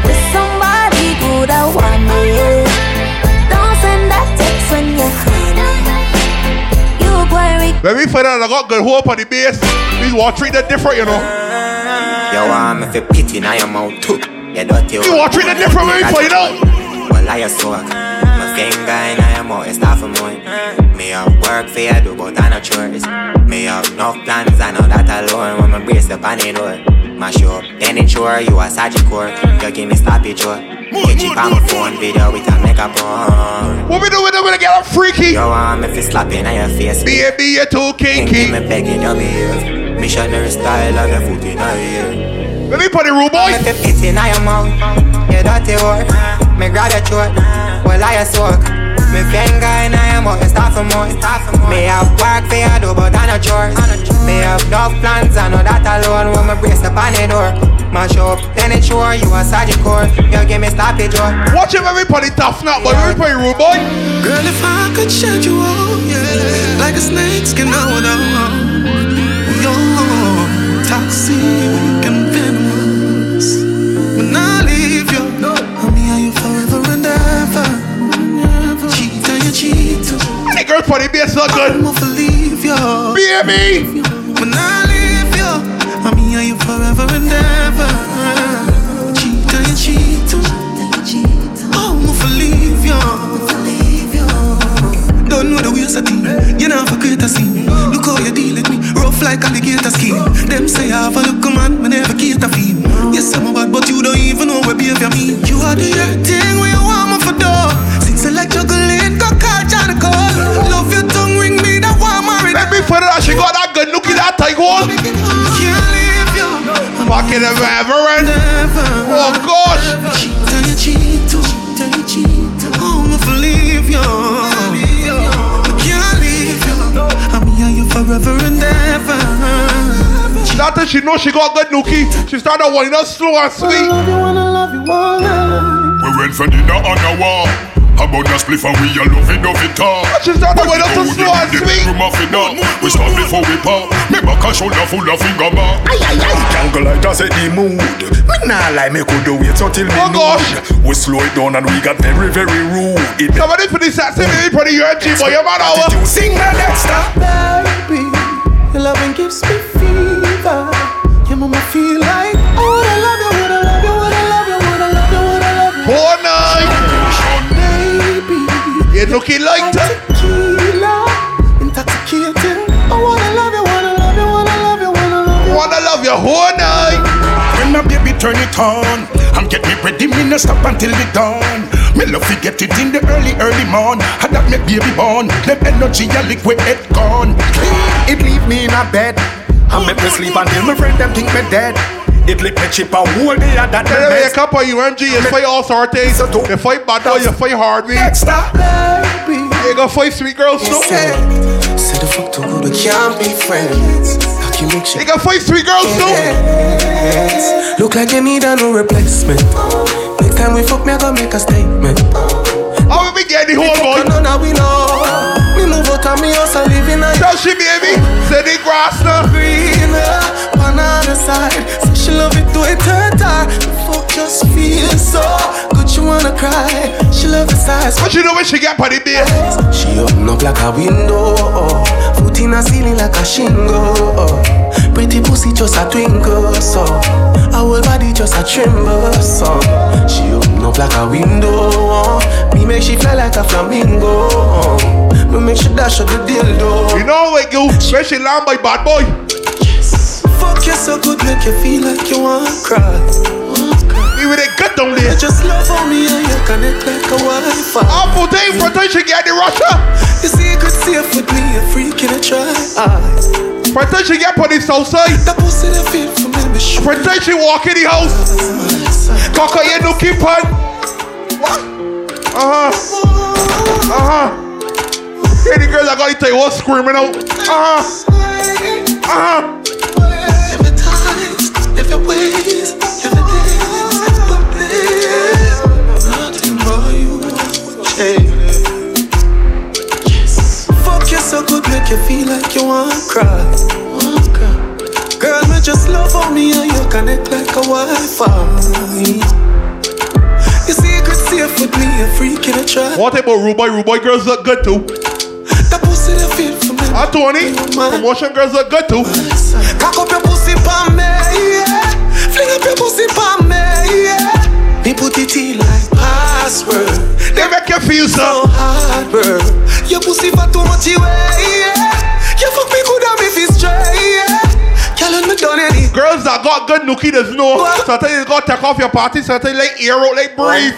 With somebody good, I want me. Don't send that text when you're hungry. When we find out I got good hope on the base, we want to treat that different, you know. You want me to pity now your mouth too. You don't you want to treat that different when we find out. Well, I just work. My gang guy and I am out, it's half a month. Me have work for you do, but I no chores. Me have enough plans, I know that alone. When my brace up on the door, my show up. Any chore, you a surgical. You give me sloppy chore. You cheap on my phone video with a makeup on. What we do with it when I get up freaky? Yo, I'm if it's slapping on your face. Baby, you're too kinky. Me begging your beer. Missionary style of the foot in her ear. Let me put the rude boy. I'm if it's in your mouth. You dirty work. Me grab your throat. Well, I soak. Me finger in your mouth. You start for more. Me have work for you do, but I no chores. Me have no plans, I know that alone. When me brace up on the door. Mash up, then it's sure you are surgical. You give me sloppy jaw. Watch him everybody tough now, but yeah. Everybody rude boy. Girl, if I could shed you off, yeah, like a snake's skin out of your toxic and venomous. When not good. Baby! When I leave you, I'm here you forever and ever. Cheat on you, cheat on. Oh, I'm for leave you. Don't know the wheels of tea. You never create a scene. Look how you deal with me. Rough like alligator skin. Them say I have a look man, but never get a feel. Yes, I'm bad, but you don't even know where behavior mean. You are the thing where you want me for door. Six like chocolate, go catch and call. Love your tongue ring me, that one married. Let me put it on, she got that good look at that tight wall. Can't leave you. Fucking ever, ever, and oh gosh. Cheat, tell you cheat, tell you cheat. Oh, I'm gonna leave you. Forever and ever. Not that she knows she got good nookie. She started wanting us slow and sweet. We went for dinner on the wall. How about the spliff and we all love it, love it all. She started wanting us so slow and sweet. We start before we pop. Me back a shoulder full of finger bar. We can't go like that, set the mood. Me nah like me could do it until me noon. We slow it down and we got very, very rude. Somebody for this ass, say me pretty your G boy, your man over. Did you sing that next time? Your loving gives me fever. Your mama feel like I wanna love you, wanna love you, wanna love you, wanna love you, wanna love you. One night, baby, you're looking like that. Tequila, intoxicating. I wanna love you, wanna love you, wanna love you, wanna love you. Wanna love you whole night. When my baby turn it on, I'm get me ready, me no stop until the dawn. Me love to get it in the early, early morn. Had that me baby born. Let energy a liquid it gone. It leave me in a bed. I make me sleep until my friend them think me dead. It lick me chip a whole day at that. Hey, a cup of U M G, you fight all sorties. You fight battle, you fight hard weed. You go fight sweet girls too. Say the fuck to good, we can't be friends. You go fight sweet girls too. Look like you need a no replacement. Time we fuck me, I gotta make a statement. I will be getting the whole boy. Now we know. Me move out of me house and live in a. Tell she baby, say the grass now greener, on the side. Say she love it to a third time. The fuck just feels so good, she wanna cry. She love the size. What you know when she get party beer? She open up like a window. Foot in a ceiling like a shingle. Pretty pussy just a twinkle, so our whole body just a tremble, so she open up like a window. Uh. Me make she fly like a flamingo. Uh. Me make she dash out the dildo. You know what you when she land by bad boy. Yes. Fuck you so good, make you feel like you wanna cry. You with a gut down there. You just love on me and you connect like a Wi-Fi. I'll put in front of you, get the Russia. You see you could see it with me, a freak in a try. Pretend she get put in south side. The pussy that feel for me, me sure. Pretend she walk in the house. Cocker you no keep on. What? Uh-huh. Uh-huh. Hey, the girls I got to tell you what's screaming out. Uh-huh. Uh-huh. If your ways, if your days, but there's nothing for you. Hey. Yes. Fuck you so good, make you feel like you wanna cry. Girl, me just love on me and you connect like a Wi-Fi. You see you could see it with me, a freak in a trap. What about Rude Boy? Rude Boy girls look good too. That pussy that feel for me. Ah, Tony, promotion girls look good too. Cock up your pussy for me. Fling up your pussy for me, yeah. Me put it in like password. They make you feel so hard, bro. Your pussy for too much away, yeah. You fuck me good and me feel straight, yeah. Girl, me done it. Girls that got good nookie, there's no. Sometimes you gotta take off your party, sometimes like hero, like breathe.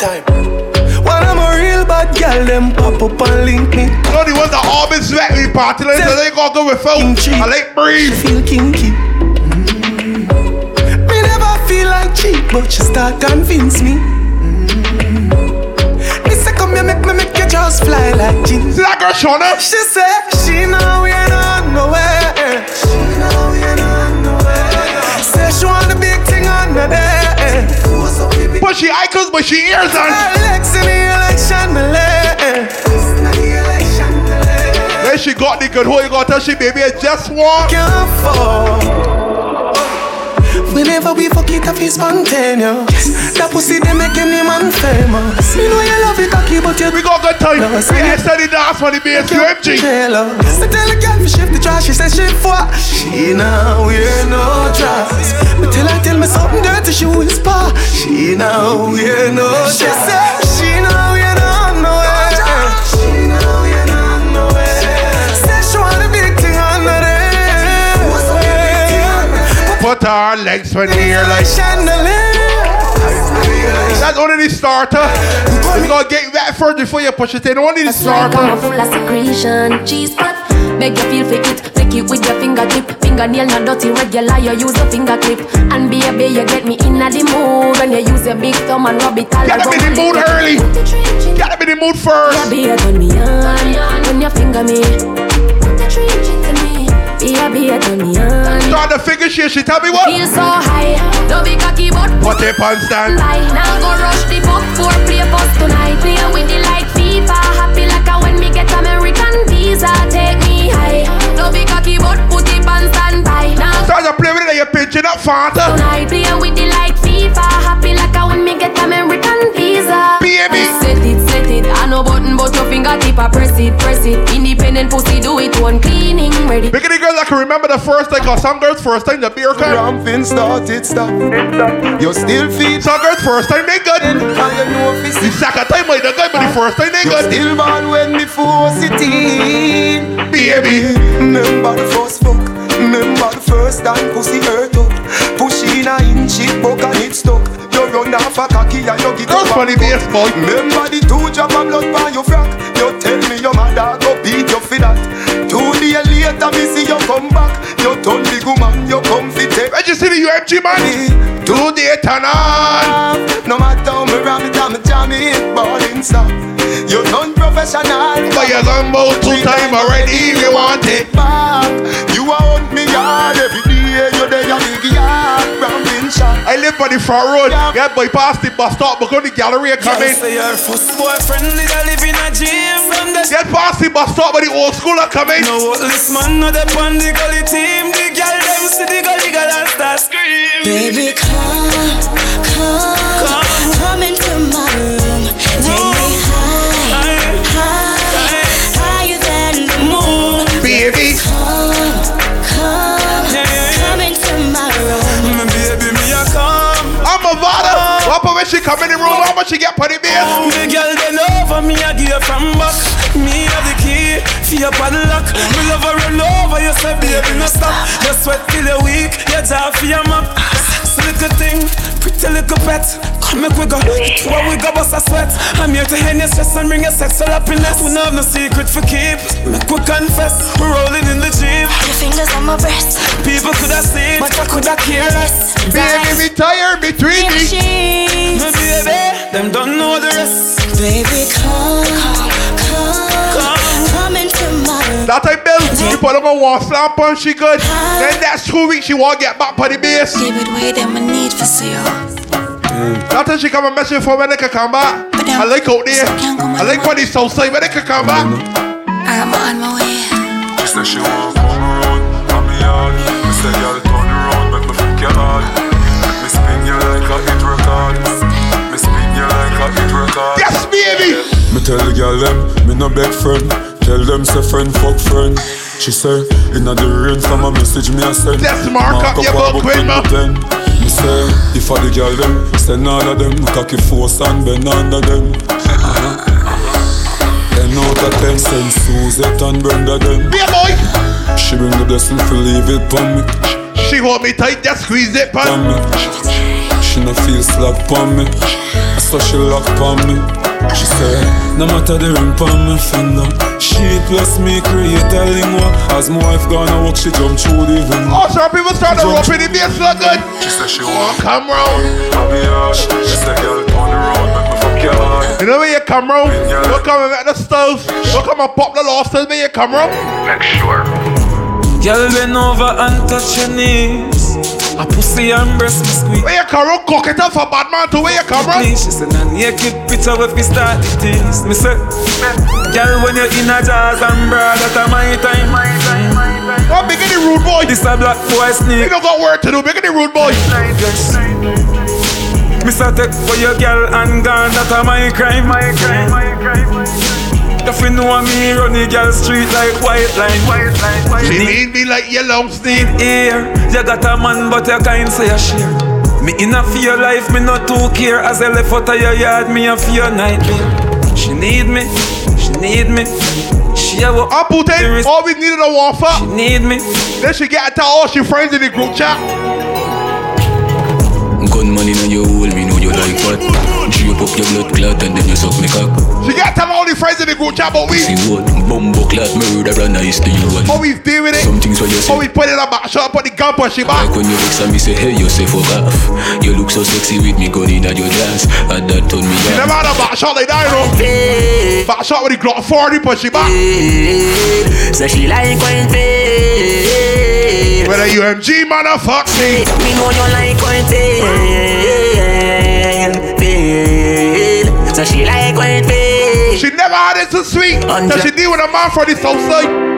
While I'm a real bad girl, them pop up and link me. You know the ones that always sweat with party, like so they gotta go with phone. I like breathe. Feel kinky. Cheap, but you start convince me. Mm-hmm. This say come here, make me make you just fly like jeans. See that girl, Shona? She said she know we don't know where. She know we don't know where. Say she want the big thing on the day. But she icons, but she ears on. Alex in the election, delay. Then she got the good hoe, you got her, she baby, I just want. Can't fall. Whenever we fuck it, I feel spontaneous. Yes. That pussy, they make any man famous. Me know you love it, cocky, but you. We got good time. We extend the dance for the bass, you M G. I tell a girl, me shift the trash, she says she fuck. She now wear no dress. Me tell her, tell me something dirty, she whisper. She now wear no dress. She said, she now wear no no dress. She now wear no no dress. Said she want a big thing on her head. Put her legs in the air like chandelier. That's only the starter. You gotta get that further before you push it in. Only the starter. I'm full of secretion. Cheese cut. Make you feel fake it. Fake it with your fingertip. Fingernail not dirty regular. You use a fingertip. And be a baby, you get me in the mood. When you use your big thumb and rub it all. Gotta be in the mood early. Gotta be in the mood first. Yeah, be a turn me on. When you finger me. Yeah, be a turn me on. Start the figure shit. She tell me what. Feel so high. Don't be cocky but. Put it on stand. Now go rush the book for play post tonight. Play with the like FIFA. Happy like a when me get American visa. Take me high. Don't be cocky but put it on standby. Now start to play with it and you're pitching up farther. Tonight play with the like FIFA. Happy like a when me get American visa. Baby. Set it, set it. I no button but your fingertip. I press it, press it. Independent pussy do it one cleaning ready. Make any girls I can remember the first thing. Or some girls first time the beer can. Ramping started stuff. You're still feed. Some girls first time they good. The second time I the guy but the first time they good. Still born when me force it in. Baby. Remember the first fuck. Remember the first time pussy hurt up. Pushing a inch it poke and it stuck. You run off a cocky and you get up. That's funny bass boy. Remember the two drop of blood by your frack. You tell me your mother go beat you for that. Two days later me see you come back. You told me good man you come fit it. Where you see the U M G man? Two days turn on. No matter how me ram it and me jam it. Ballin' stop. You done professional. But you done bout two time already. You want it back. You want me yard every day. You there you big yard. Ramping shot. I live by the front road. Yeah, bypass the bus stop. Because the gallery are coming. Yes, your first boyfriend did I live in a gym. Get past the bus stop. But the old school are coming. No, this man not up on the gully team. The girl them see the gully girl and start screaming. Baby, come. Come, come, come into my room. Take me high, high, higher than the moon. Baby, come, come, come into my room. Baby, me I come. I'm a bother. What when she come in the room? How much she get putty beer? Oh, the girl then over me, I give her from back. Me have the key for your padlock. Me love her all over you, say baby no stop. You sweat till you're weak, you die for your map. Little thing, pretty little pet. Come make we go, it's what we go bust a sweat. I'm here to end your stress and bring your sexual happiness. We don't have no secret for keep. Make we confess, we're rolling in the jeep. Your fingers on my breast. People could have seen, but I could have cared less. Baby, me tired between me. My baby, them don't know the rest. Baby, come, come, come, come into my room. That I built, you put up a one slam punch, she good. Then that's two weeks she won't get back on the base. Give it way that my need for sale. That time she come and message for when they can come back. I like out there. I like when it's outside when they can come back. I'm on my way. I said she walk on road, I'm yard. I said y'all turn around, make me freak your hard. Let me spin you like a hit record. Let me spin you like a hit record. Yes, baby! Me tell the girl them, me no big friend. Tell them say friend, fuck friend. She said, inna the rain from a message me I send. Let's mark up your book with me. Me say, if I the girl them, send all of them. Cocky force and bend under them. Ten out of ten, send Suzette and Brenda them. Be a boy! She bring the blessing for leave it pon me. She hold me tight, just squeeze it pon me. She no feel slack pon me, so she lock pon me. She say, no matter the ring pon me finger, she bless me create a lingua. As my wife gonna walk, she jump through the window. Oh, some people start to rope in the bass like good. She say she won't come round. She say girl on the road, make me fuck your heart. You know when you come round, don't come and make the stove. Don't come and pop the lobsters when you come round. Make sure. Girl bend over and touch your knees. A pussy and breast me squeeze. Where you come round, cock it up for bad man to where you come round. She said, nah, naked picture with me start the things. Me say, girl, when you in a jazz and bra, that's my time. My time, my time. Don't make any rude boy. This a black boy sneak. You don't got work to do. Make any rude boy. Mister Tech for your girl and gun. That a my crime. My crime. My crime. My crime. If you know me, run the girl street like white line. White line. White she need me like yellow steam. Here, you got a man, but you can't say a share. Me enough for your life, me not too care. As I left out of your yard, me a for your nightmare. She need me. She need me. She have a Putin, always needed a waffle. She need me. Then she get to all she friends in the group chat. Gun money in your hole, me know you like what. Drip up your blood clot and then you suck me cock. She get to all the friends in the group chat, but we see what bumbo clot murder and nice to you. How we deal with it? Some things what you say. How we put it up, shut up on the gun push it back. Like when you fix and me say, hey, you say fuck off. You look so sexy with me gun in at your dress, and that told me that. You never had a back shot like that, you know. Back shot with the Glock forty, but she back. So she like when paid. Whether you M G man or fuck me. Me know you like when paid. So she like when paid. She never had it so sweet. So she deal with a man from the south side.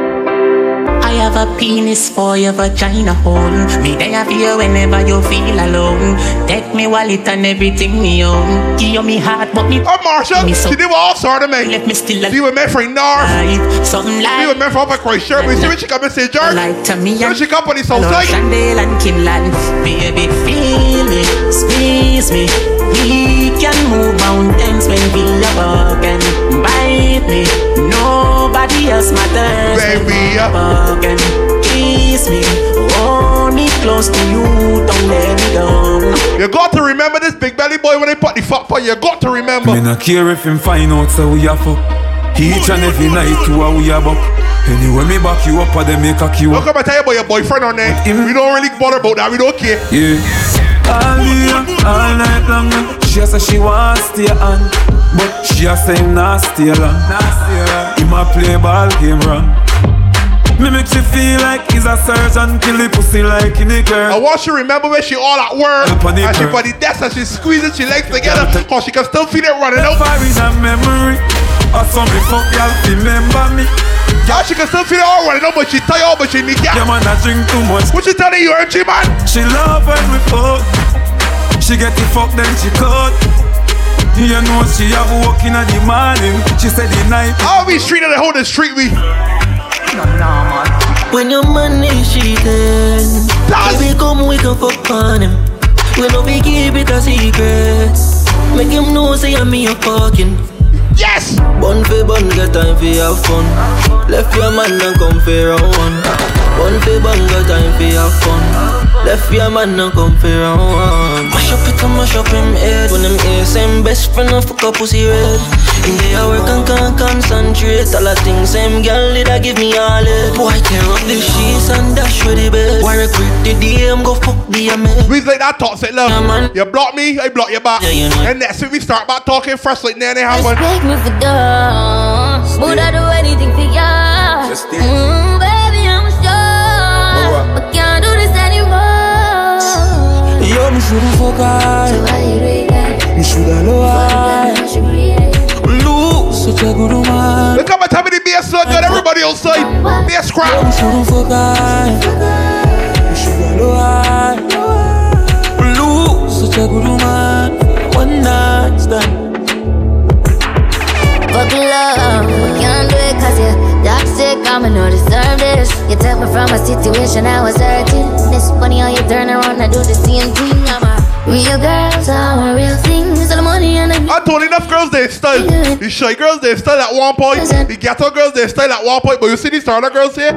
I have a penis for your vagina hole. Me there for you whenever you feel alone. Take me wallet and everything me own. Give me heart but me. Oh Marsha, me so she did all sort of me. Left me still alive. She was meant for North. Something like. She was meant for upper Christchurch. We see when she come and say George. Like to me and she come for the south side. Chandel and Kinlan. Baby feel me, squeeze me. We can move mountains when we love again. Bite me, nobody else matters. Baby up. Kiss me, hold me close to you, don't let me down. You got to remember this big belly boy when they put the fuck for you. You got to remember. Me not care if him find out so we are fuck. Each and every night to how we are buck. Anyway me back you up or they make a queue up. Look up, I tell you about your boyfriend on there. We don't really bother about that, we don't care. Yeah. All year, all night long. She has said she wants to stay on, but she has said nah stay long. He might play ball game wrong. Me make you feel like he's a surgeon, kill the pussy like in a girl. I want you to remember when she all at work and she for the desk and she squeezing she legs together, or she can still feel it running out. Fire in her memory, or some fuck y'all remember me. Yeah, she can still feel it all running out, but she tired, but she need gas. Yeah, man, I drink too much. What you telling you, M G man? She love when we fuck. She get the fuck then she cut. You know she have walking in the morning. She said the night. All we street and the whole street we. No, no, when your money she then baby come we can fuck on him. We don't be keeping the secrets. Make him know say I'm me a fucking. Yes! Bun for bun, get time for your fun. Left your man and come for round one. Bun for bun, get time for your fun. Left your man and come for round one. Mash up it and mash up him head. When him here same best friend and fuck up pussy red. In day I work and can't concentrate. All the things same girl did I give me all it. Boy tear up the sheets and dash for the bed. Why recruit the D M go fuck the amid. We like that toxic love. Yeah, you block me, I block you back, yeah, you know. And next week we start back talking fresh like nanny happen. Just take me for dumb. Would I do anything for y'all? Just mm, baby I'm sure I can't do this anymore. Yo me shouldn't fuck out. Me shouldn't know why. Look how much time it be a son, got everybody outside. Be a scrap. Blue, such a good man. One night stand. Fuck love, I can't do it cause you're toxic. I'm gonna deserve this. You took me from a situation I was hurting. It's funny how you turn around, I do the same thing. I'm a real girl, so I'm a real thing. I told enough girls they style. The shy girls they style at one point. The ghetto girls they style at one point. But you see these other girls here?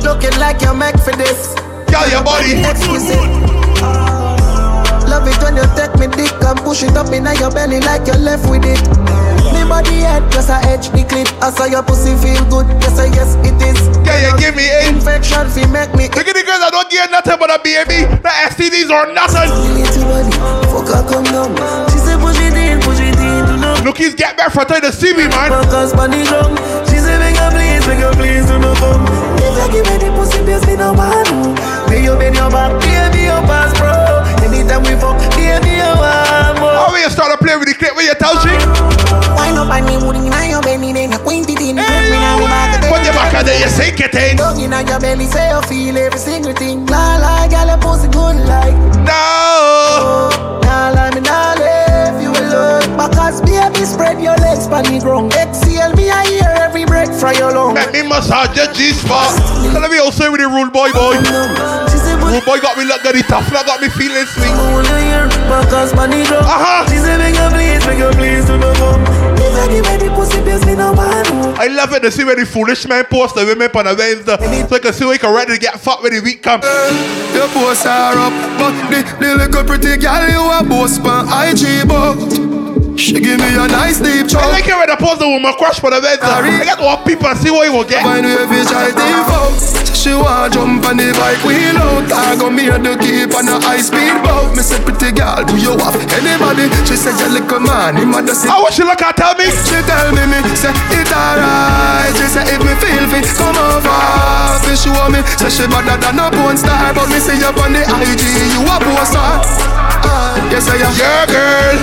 Looking like you're meant for this. Girl, your body exquisite. Love it when you take me dick and push it up in your belly like you're left with it. Me body head, just I edge the clip. I saw your pussy feel good. Yes, I yes it is. Girl, you give me a infection feel make me. Look at the girls that don't give nothing but a baby. The S T Ds are nothing. She said push it in, push it in. Look, he's get back for time to see me, man. She said make a please, make a please to no come. If I give me the pussy, please be no one. May you bend your back, baby, your pass, bro. Anytime we fuck, baby, your one more. How will you start to play with the clip when you tell she? Why not buy me wood in your baby, then I quaint it in. Put your back at the say you sink it in. Don't you know your belly say you feel every single thing. La la, girl, your pussy good like. No. Nah, la, me nah leave you alone. Because baby, spread your legs for me ground. Exhale me, I hear every breath from your lungs. Let me massage your G-spot. Let me also with the Rude Boy boy. Rude Boy got me locked at the tough, now got me feeling sweet. Uh-huh. I love it to see when the foolish man post the women on a Wednesday. So I can see we can ready to get fat when the week comes. Your posts are up, but the, the little pretty girl you are post on I G, but she give me a nice deep choke. I like it when I post the woman crush for the Wednesday. I got to walk people and see what you will get. She wanna jump on the bike wheel out. I got me a keep on a high speed boat. Me say pretty girl, do you have anybody? She said you look a man, him a does it. How she look at tell me? She tell me me, say it alright. She say if me feel fit, come over. She show me, say she better than a porn star. But me see you on the I G, you a poster. Ah, yes I am. Yeah girl.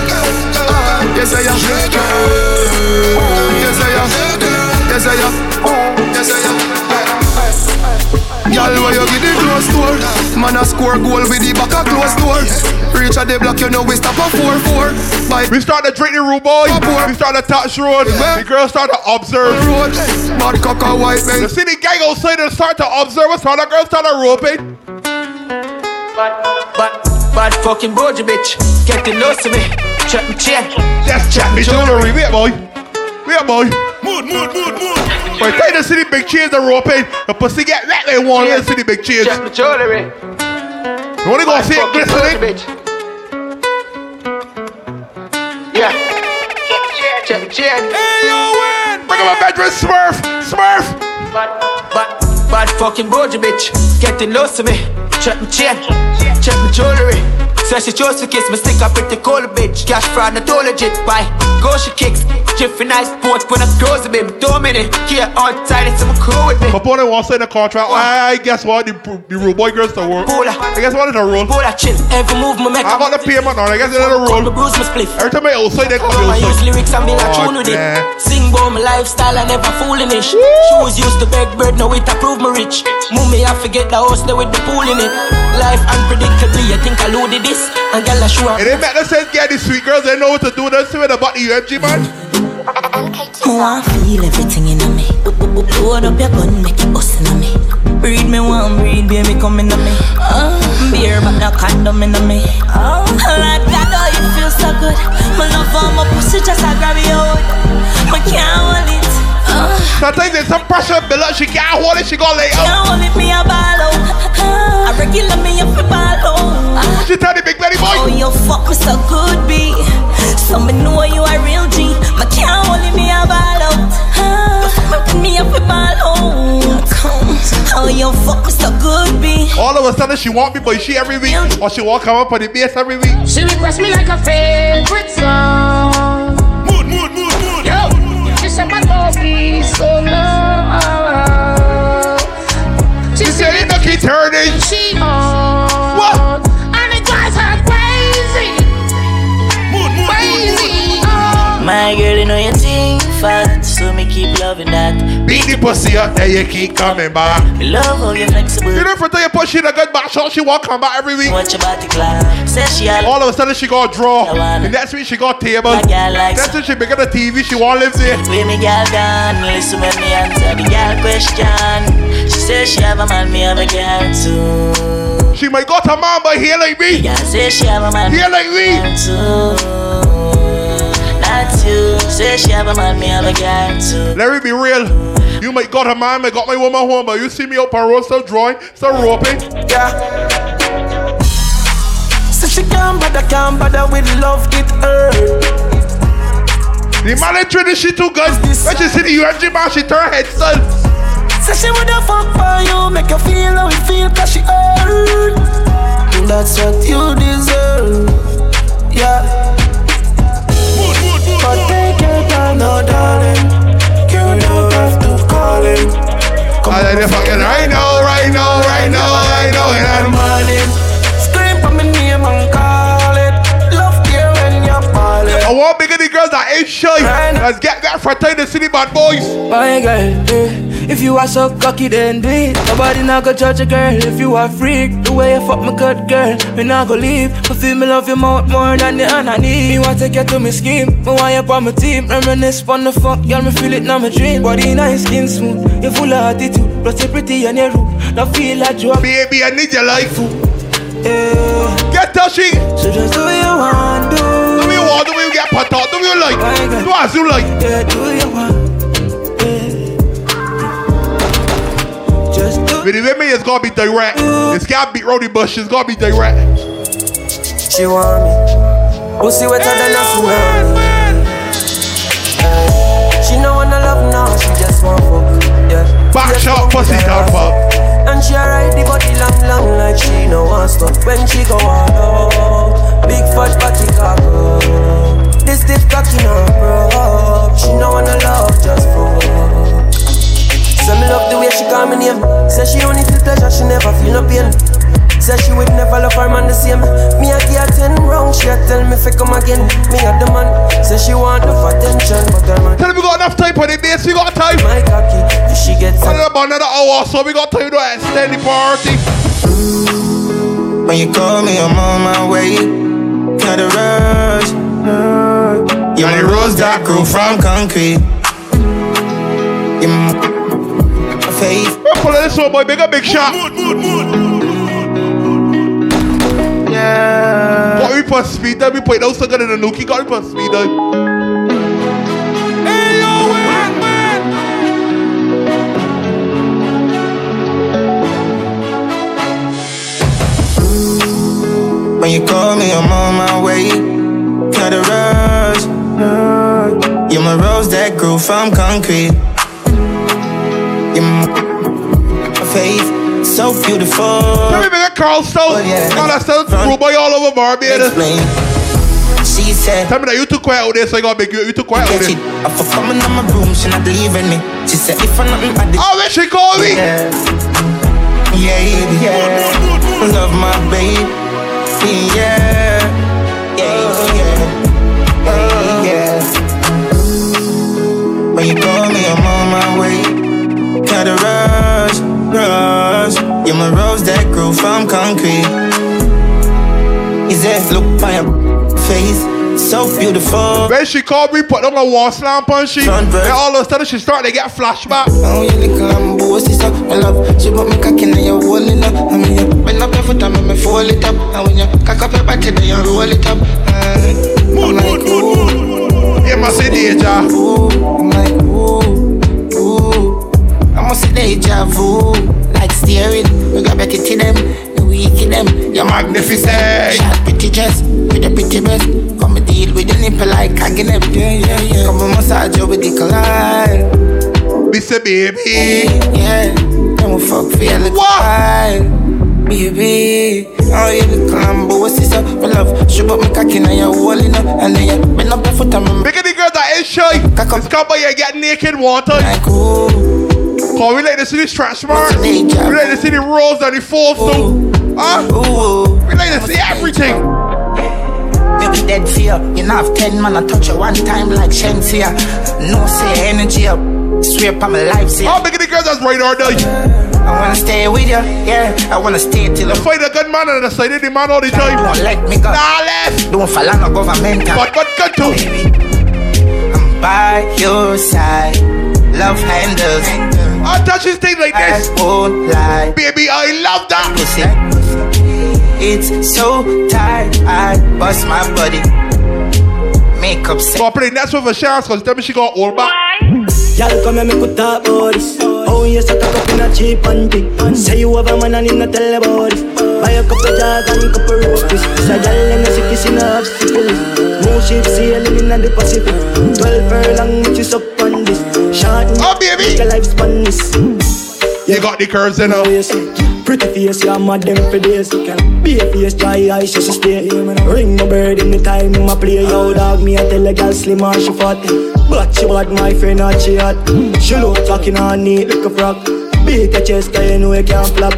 Ah, yes I am. Yeah girl. Yes I am. Yes I am. Yes I am. Y'all where you get the close door. Man a score goal with the back a close door. Reach at the block, you know we stop at four four. Bye. We start to drink the Rude Boy. We start to touch road. Yeah. The girls start to observe. Road. Mad cock a white man. You see the gang outside and start to observe us. How the girls start to rope it. Bad, bad, bad fucking bro, you bitch. Get the nose to me. Check me chain. Just check me jewelry. Wait boy. Wait boy. Mood, mood, mood, mood. By the time you see the big chains that rope in, the pussy get wet like one when you see the big chains. Check the jewelry. You wanna go see it glistening? Yeah. Check the chain. Hey, yo, win! Bring up a bedroom, Smurf! Smurf! Bad, bad, bad fucking bougie, bitch. Getting loose to me. Check the chain. Check the jewelry. So she chose to kiss me, stick up pretty cold, bitch. Cash fraud, not all legit, bye. Go, she kicks. Jiffy nice sports, when I close a bit. Dominic, here on tight, it's some cool with me. My opponent wants to sign a contract. I guess what? The, the Rude Boy girls to work. Bola. I guess what is the rule? Bola, chill. Every move, my make I got the payment on. I guess it's another rule. Every time I outside, they come outside. I use lyrics and be like tune with it. Sing about my lifestyle, I never fooling it. Shoes used to beg bread, now it approve me rich. Mummy, I forget the house, now with the pool in it. Life unpredictably, I think I loaded it. And girl, I show up. It ain't better sense, get these sweet girls, they know what to do. Don't say about the U M G, man. Oh, I feel everything in me. Load up your gun, make it bustin' on me. Breed me one, breed, baby, come in on me. Beer, but no condom in on me. Oh, like that, oh, it feels so good. My love for my pussy, just I grab your hood. I can't hold it. Uh, Sometimes there's some pressure below, she can't hold it, she gon' lay out. Can't hold it, me a ball out. I regular me up a ball out. She tell the big lady boy. Oh, you fuck me so good, B. So me know you a real G. My can't hold me a ball out. You fuck me up a ball out. Oh, you fuck me so good, B. All of a sudden she want me, but she every week. Or she won't come up on the bass every week. She request me like a favorite song. Mood, mood, mood, mood. Yo, she said my love is so long. She, she said it don't keep turning. She on. What? My girl, you know you think fat, so me keep loving that. Beat the pussy up there, you keep coming back. Me love how you're flexible. You know, for you push in a good back shot, she won't come back every week. Watch about the clock. She all of a sudden she got draw. The next week she got table. Like next week she begin the T V, she won't live there. When me girl gone, listen when me answer the girl question. She says she have a man, me have a girl too. She might got a man, but here like me. Girl says she have a man, here like me too. You say she have a man, me have a guy too. Let it be real. You might got a man, I got my woman home, but you see me up on road, still drawing, still roping. Yeah. So she can't bother, can't bother with love, get her. The man ain't treating she too good. When she see the U M G man, she turn head son. Say so she woulda fuck for you, make her feel how it feel, cause she hurt. That's what you deserve. Yeah. But take your time now, darling. You don't have to call him. I let you fucking right now, right now, right now, right now, and I'm on it. Scream for my name and call it. Love you when you're falling. I want bigger the girls that ain't shy. Let's get that for time to see the bad boys. My girl, eh. If you are so cocky, then do it. Nobody not go judge a girl if you are freak. The way you fuck me good girl, me not go leave. But feel me love you more, more than the hand I need. Me want to take you to me scheme, me want you on my team. Reminisce on the fuck, y'all me feel it now my dream. Body nice, skin smooth, you full of attitude. Plus you pretty and you rude, now feel like you are. Baby, I need your life, yeah. Get touchy. So just do what you want, do. Do what you want, do what you get put out, do what you like. Do as you like, yeah, do what you want. But if it means it's gonna be direct, it's gotta be Roddy Bush, it's gonna be direct. She want me, pussy wetter than a fool. She no wanna love now, she just want fuck. Yeah. Back shot pussy can't fuck. And she ride the body long, long like she no want stop. When she go out, big fat body cargo. This stiff cocky no bro. She no wanna love, just fuck. Say me love the way she call me name. Say she only feel pleasure, she never feel no pain. Say she would never love her man the same. Me a give her ten round, she a tell me fi come again. Me a the man. Say she want enough attention, but her man. Tell me we got enough time for the days, we got time. My cocky, if she gets up about another hour, so we got time to extend the party. Ooh, when you call me, I'm on my way. Gotta rush. You're the rose that grew from concrete. You're I'm calling this one boy, big a big shot. Mood, mood, mood. Yeah. Got me for speed, then we put those suckers in the nookie. Got me for speed, then. Hey, yo, man, man. When you call me, I'm on my way. Gotta rush. You're my rose that grew from concrete. Faith, so beautiful. Let me make a Carl Stone. Oh, yeah. God, I sell Rude Boy all over Barbados. She said, tell me that you too quiet out there, so I gotta make you, you too quiet out there. I'm for coming on my room, she not leaving me. She said, if I'm not in my dick. Oh, then she called me. Yeah, yeah, yeah. Love my baby. Yeah, yeah, yeah. Oh, yeah. When you call me, I'm on my way. Gotta rush. Rose. You're my rose that grew from concrete. Is that look by your face? So beautiful. When she called me, put on my wall slam punchy. And all of a sudden she started to get flashbacks. Oh, you little ambo, sister, my love. She put me cock in and you roll it up. I mean, you bend up your foot and me fold it up. And when you cock up your back, then you roll it up. Mood, mood, mood. Yeah, my city, ja. I'm like, ooh, ooh. I'm gonna say deja vu, like steering. We got back it to them, the weak in them. You're magnificent. Shot pretty dress, with a pretty breast. Come and deal with the nipple like hugging them. Yeah, yeah, yeah. Come and massage you with the collide. Mister Baby. Hey, yeah, then we fuck for your little while. Baby, oh, you look humble, what's this up? My love, she put me cocky now you're rolling up. And then you bend up your foot and me. Look at the girl that ain't shy. It's come by you get naked water. Like who? Oh, we like to see this trash marks. We like to see the rolls and the falls too. Huh? Ooh, ooh. We like to see everything. You be dead fear. You not have ten man. I touch you one time like Shen's here. No say energy up. Swear on my life say. How big are the girls that's right or die? I wanna stay with you. Yeah, I wanna stay till I fight a good man and I say the man all the time. Don't let me go. Nah, left. Don't fall on the government. But but good too. Baby, I'm by your side. Love handles. I touch this thing like this. I won't lie. Baby, I love that. Pussy. It's so tight. I bust my body. Makeup set. So I play next one for Shaz because tell me she got old back. Y'all come here, make a talk about this. Oh, yes, I talk up in a cheap auntie. Say you have a man and him not tell about this. Buy a couple of jars and a couple of roasties. So y'all in the city, she not have syphilis. No ship sailing in the Pacific. Twelve furlong, which is up on this. Oh baby, you got the curves in her. Pretty face, yeah, mad them for days. Be a face, dry eyes, she stay. Ring my bird in the time I play. Yo dog, me I tell a girl slim and she fat. But she bad, my friend and she hot. She low talking on neat like a frog. Beat your chest, cause you know you can't flop.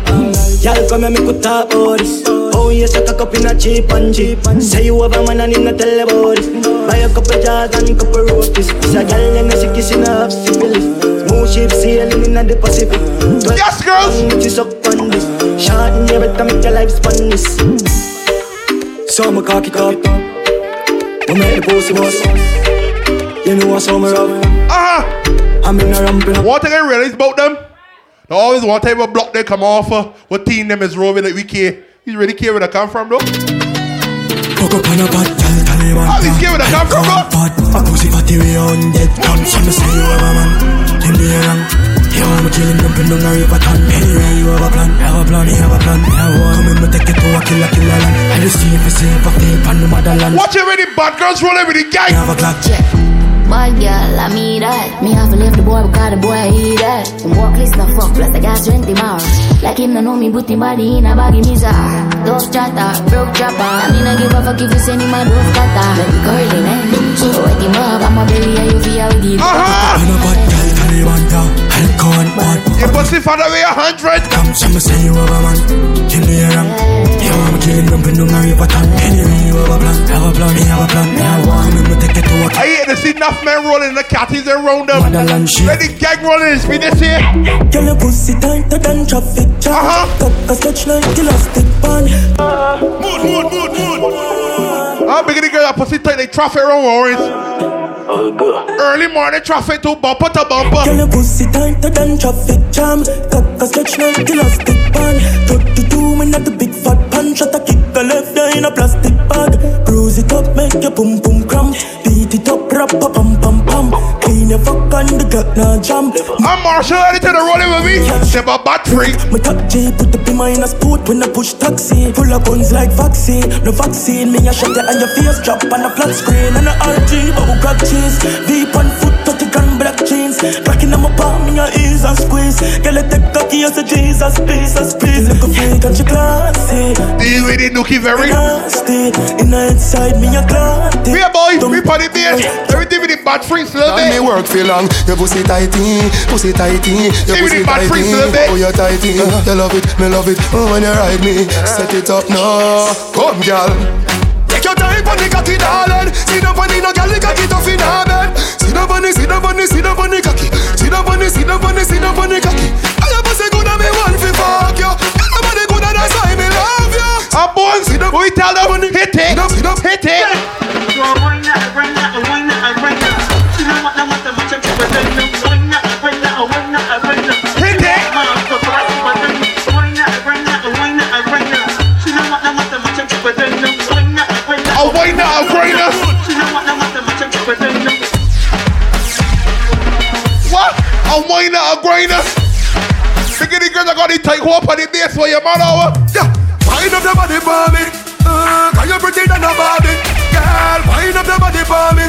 Y'all come here, me could talk about this. Oh yes, I cock up in a cheap and cheap. Say you have a man and him not tell about this. Buy a couple jars and a couple roasties. Say a girl and she kissing up syphilis. Two ships sailing in the Pacific. But yes, girls! She's up on this. Shorten your better make your life span this. So my cocky cop. I make the pussy boss. You know I saw me rough. Uh-huh. I'm in a ramping up. One thing I realize about them, they always one type of block they come off uh, what team them is roving that like we care. You really care where they come from, though? I really care where they come from, though? I'm pussy fatty way on dead. Come see me say you have a man. Him be around. You want me killing them in the river town. Anyway, you have a plan, have a plan, you have a plan. Come in, me take it to a killer, killer land. I just see if it's safe, up there, pan the motherland. Watch every bad girls rolling with the gang. Have a clock, check. Bad girl, I mean that. Me have to leave the boy because the boy I eat that. Some walk list no fuck, plus I got twenty miles. Like him no know me, but him body in a baggy miser. Dog chatter, broke chopper. I mean I give a fuck if you send me my dog cutter. Let me call him, man. So wake him up, I'm a belly, I you feel with him. Uh-huh! I'm a bad girl, can you want to? I'll go and bad. You pussy father weigh a hundred. Come to me, say you have a man. Kill me a ram. You want me killing them, but no marry for time. Anyway, you have a plan, have a plan, you have a plan. Come in, me take it to work. I hate to see nothing. Men rolling the catties around them. Let the gang rolling this video here. Girl, your pussy tighter than traffic jam. Uh-huh. Cup a stretch like elastic band. Mood, mood, mood, mood. I'm beginning to get a pussy tight like traffic around orange. Early morning traffic to bumper to bumper. Girl, your pussy tighter than traffic jam. Cup a stretch like elastic band. thirty-two men at the big fat punch. Shut a kick a left there in a plastic bag. Bruise it up, make your boom boom cramp. Beat it up, rap, pam, pam, pam. Clean your fuck on the gut, now jam. I'm Marshall, I need to roll it with me. Step up, bad freak. My top J, put the P M I in a sport when I push taxi. Full of guns like vaccine, no vaccine. Me a shot and your face drop on a flat screen. And a R G, but we grab cheese. Deep on foot, thirty grand black jeans. Cracking on my palm, in your ears and squeeze. Girl, I take cocky and say, Jesus, Jesus, please. Look a freak and she classy. Deal with it, nookie very nasty. In the inside, me a clarty. We a boy, we party beer. Everything with the bad freaks, love it. Me work for long. Your pussy tighty, pussy tighty. Your pussy tighty, oh you're tighty. You love it, me love it. Oh when you ride me, set it up now. Come, girl. Take your time on the cocky, darling. See the funny, no girl, the cocky tough in her bed. See the funny, see the funny, see the funny cocky. See the funny, see the funny, see the funny cocky. I your pussy good and me want fi fuck you. Your nobody good and that's why me love you. I'm born, see the boy tell them hit it, hit it. So I run that, I run that, I run that, I run that. You know what I want to watch them to run them. Run that, I run that, I run that, I run them. Hit it! Run that, I run that, I run that, I run them. You know what I want to watch them to run them. Run that, I run that, I run that, I run them. You know what I want to watch them to run them. What? I run that, I run them. Look at the girls that got the tight hoop on the base for your mother. Yeah, wind up the body for me. Uh, can you pretend I'm a Barbie? Girl, wind up the body for me.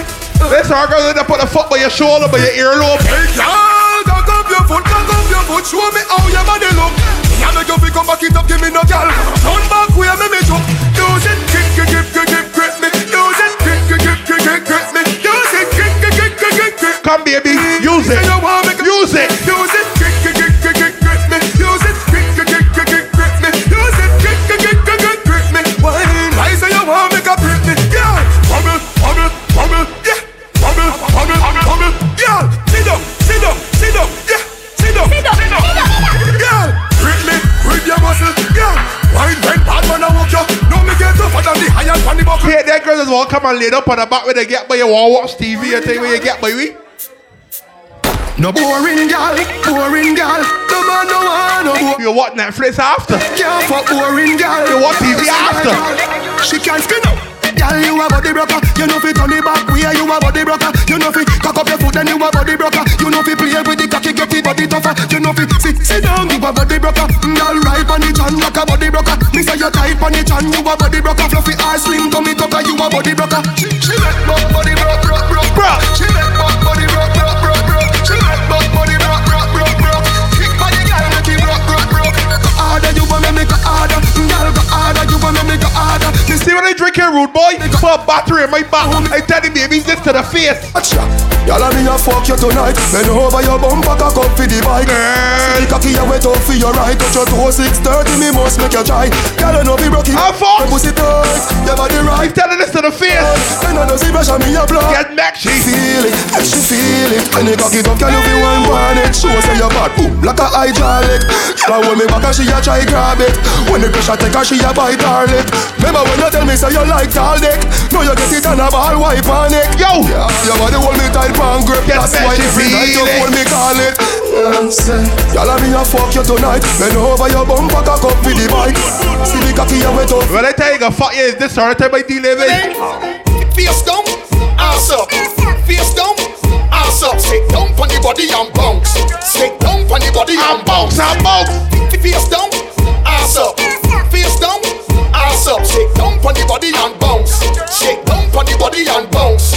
This hard girl that put a foot by your shoulder, by your earlobe. Hey girl, cock up your foot, cock up your foot. Show me how your body look. I make you pick up, back it up, give me no girl. Turn back, we are me me jump. Use it, kick, kick, kick, kick, kick, grip me. Use it, kick, kick, kick, kick, kick, grip me. Use it, kick, kick, kick, kick, kick, grip. Come baby, use it. Use it. Use it, kick, kick, kick, kick, kick, grip me. Use it, kick, kick, kick, kick, kick, grip me. Use it, kick, kick, kick, kick, kick, grip me. Why? I say you want me to grip me. Bubble, yeah, bubble, bubble, bubble, yeah. Sit down, sit down, sit down, yeah. Sit down, sit down, sit down, yeah. Grip me, grip your muscle, yeah. Wine, wine, bad man, I walk you. No me get up on the high and funny buckle. Hey, that girl is all come and laid up on the back where they get by you. Won't watch T V and tell you where you get by we. No boring girl, boring girl. No man, no one, no boring. You watch Netflix after. Yeah, fuck boring girl. You watch T V after. She can't spin up. Girl, you a body broker. You know fi turn it back. We are you a body broker. You know fi cock up your foot and you a body broker. You know fi play with the cocky, get the body tougher. You know fi sit, sit down. You a body broker. Girl, ride on the chan like a body broker. Me say you type on the chan, you a body broker. Fluffy eyes, slim tummy tucker, you a body broker. She, she make my body broke, broke, broke, broke. She make my body broke, broke, broke, broke. She make my body broke, broke, broke, broke. Kick body girl, make it broke, broke, broke. Go harder, you a make me go harder. Girl, go harder, you a make me go harder. You see what I drink here? rude boy. Put battery in my back. I tell the babies this to the face. Y'all are me a fuck you tonight. Bend over your bumper, cock up for the bike. See the cocky you wet up for your right. Touch your toe, six thirty, me must make you try. Y'all know be rocky. I'm fucked. Pussy tight, your body right. I'm telling this to the face. Then I know see pressure me your blood. Get back, she feel it, and she feel it. And the cocky dog can you be one one it. Show us your bad, boom, like a hydraulic. Y'all hold me back and she a try grab it. When the pressure take her, she a bite her lip. Remember when you tell me say you like tall dick. Now you get it on a ball, wipe on it. Yo, yeah, your body hold me tight. That's why every night you call me call it. Y'all are me a fuck you tonight. Bend over your bumper, cock up with the bike. See the cocky you wet up. When I tell you a fuck you, is this her time I deliver? Face down, ass up. Face down, ass up. Sit down on the body and bounce. Sit down on the body and bounce. And bounce. Face down, ass up. Face down, ass up. Sit down on the body and bounce. Sit down on the body and bounce.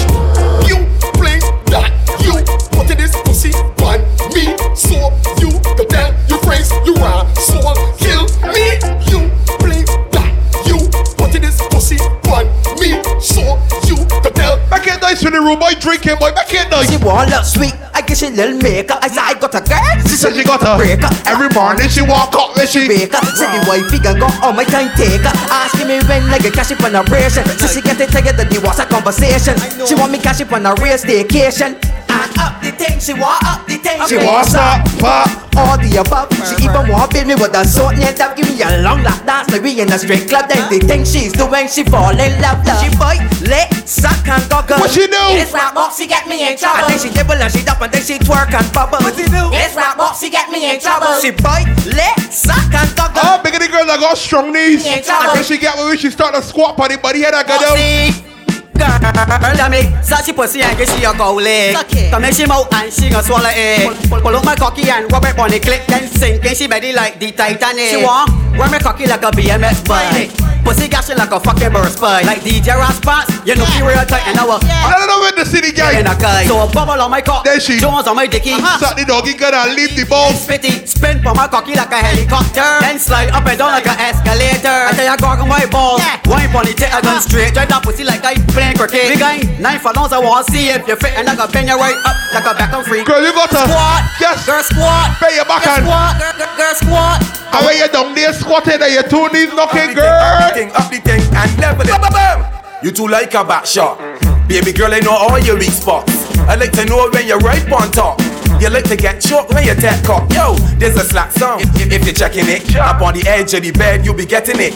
You play that you put in this pussy on me, so you the damn you praise you are so kill me. You play that you put in this pussy on me, so you the damn. I can't nice with the room, I drinking boy. I can't nice. She want look sweet, I guess she little maker. I said I got a girl, she said she got a breaker. Every morning she walk up and she baker. Said the wifey can go on my time taker. Asking me when like a cash up on a ration. Said she get it together, there was a conversation. She want me cash up on a real staycation. And up the thing, she want up the thing. She wants up, pop, all the above. She even want to build me with a sort net up. Give me a long lap dance like we in a straight club. Then the thing she's doing, she fall in love, love. She bite, lick, suck and goggle. What she do? It's like Moxie get me in trouble. And then she dibble and she dump and then she twerk and bubble. What she do? It's like Moxie get me in trouble. She bite, lick, suck and goggle. Oh, bigger the girl that got strong knees. And then she get with me, she start to squat party, buddy. Here I go down. Girl, I make such a pussy and she a gold leg. To make she mouth and she gon' swallow it. Pull, pull up my cocky and rub it on the clip. Then sink in she body like the Titanic. She want wear my cocky like a B M X bike. Pussy gashing like a fucking burst pipe. Like D J Raspas, you know she real tight and I was I don't know where the city guy. So a bubble on my cock, then she Jones on my dicky. uh-huh. Suck the doggy good and leave the ball. Spitty, spin for my cocky like a helicopter. Then slide up and down like an escalator. I tell you goggle my balls, wine on the tip I gun straight. Drive that pussy like I play cricket. Big guy, nine for longs, I wanna see if you fit. And I got bend your right up like a back and free. Girl, you got a squat, yes. Girl squat, pay your back and squat, girl, girl, girl squat. I wear you down there squatting and your two knees knocking, girl. Up the thing, up the thing, and level it. Bam, bam. You two like a back shot. Baby girl, I know all your weak spots. I like to know when you're right on top. You like to get choked when you tap cock. Yo, there's a slack sound. If, if, if you're checking it, up on the edge of the bed, you'll be getting it.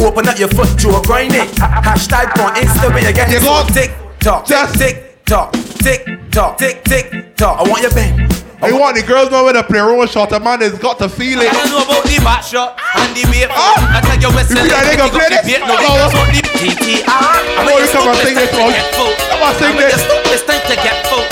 Open up your foot to a grind it. Hashtag on Insta when you get it. Tick tock, tick tock, tick tock, tick tick tock. I want your bang. I you want the girls know where the playroom shot. A man has got to feel it. I don't know about the back shot and the vape. Oh. I tell you what's the nigga play this? No, no, no. T T R. I want you to come and sing this song. Come on, sing this. It's time to get full.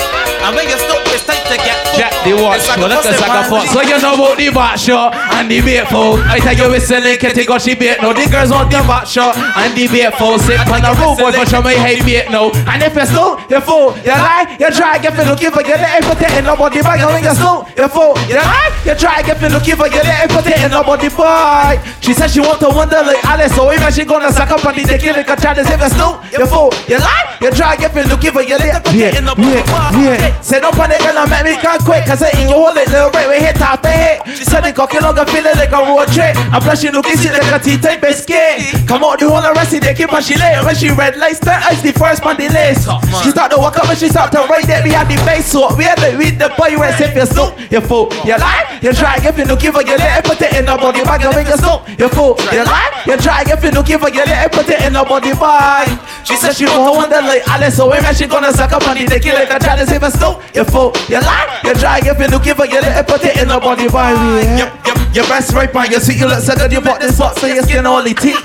And when you stop, it's time to get full. Jack the watch, go look at Saka Fox. So you know about the back shot and the vape full. I tell you what's the nigga, take off she vape. No, the girls want the back shot and the vape full. Sit on the road, boy, but you may hate vape now. And if you slow, you full. You lie, you try, get for looking for your life, but ain't nobody back. You're slow, you're full, you're high. You try to get me looking for your little put it in nobody fight. She said she want to wonder like Alice. So even she gonna suck up on the dick like a child. If you're slow, you're full, you're high. You try to get me looking for your little put it in nobody fight. Said don't panic and I make me can't quit. Cause I ain't your whole little break. We hit top the hit. She said the cocky longer feeling like a road trip. I'm blushing looking she like a T-type biscuit. Come out the whole and rest of the dick but she late. When she red lights, that ice the first on the list. She start to walk up and she start to right there. We had the face so we had to read the boy rest. If you're slow, you're full, you're lying. You try if you looking for your little put it in the body bag. You make a slow, you're full, you're lying. You try if you looking for your little put it in the body bag. She said she won't wonder like Alice. So when she gonna suck up on the dick like a child. If you're slow, you're full, you're lying. You try if you looking for your little put it in the body bag. Yep, yep. Your best right by your seat. You look so good, you bought this box so your skin only teeth.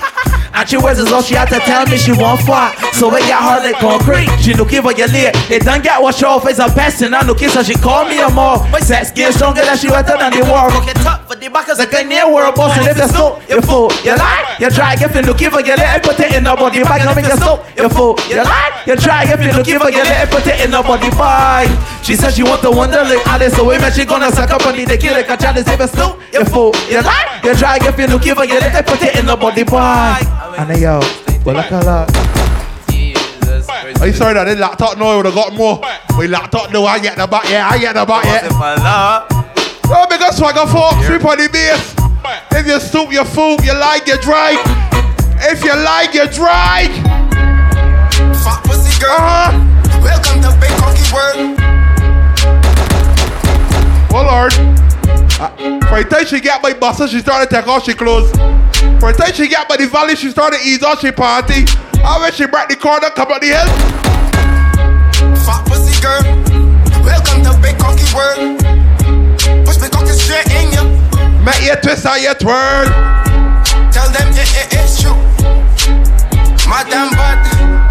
And she wears is all she had to tell me she won't fight. So when your heart like concrete, she looking for your leg. They done get washed off, it's a best and I looking so she called me a mom. My sex game stronger than she wetter than the war. Look it up for the backers like a near world boss. And if you're slow, you're full, you're lying. You try if you're looking for your little put it in the body bag. And if you're slow, you're full, you're lying. You try if you're looking for your little put it in the body bag. She said she want to wonder like Alice. So when she gonna suck up on the dick like a child. If you're slow, you're full, you're lying. You try if you're looking for your little put it in the body bag. And yo, well I call up. Are you sorry that they locked up? No, I would have got more. We locked up, no, I get the back, yeah, I get the back, yeah. No, because swagger fork, trip on the base. If you soup, you food, you like, you dry. If you like, you dry. Fat pussy girl. Uh-huh. Welcome to Big Cocky World. Oh Lord. Uh, by the time she get by Buster, she started to take off her clothes. By the time she get by the valley, she started to ease off her party. And when she break the corner, come up the hill. Fat pussy girl. Welcome to Big Cocky World. Push the cocky straight in you. Make your twist and your twirl. Tell them it, it, it's true. Madam Bud.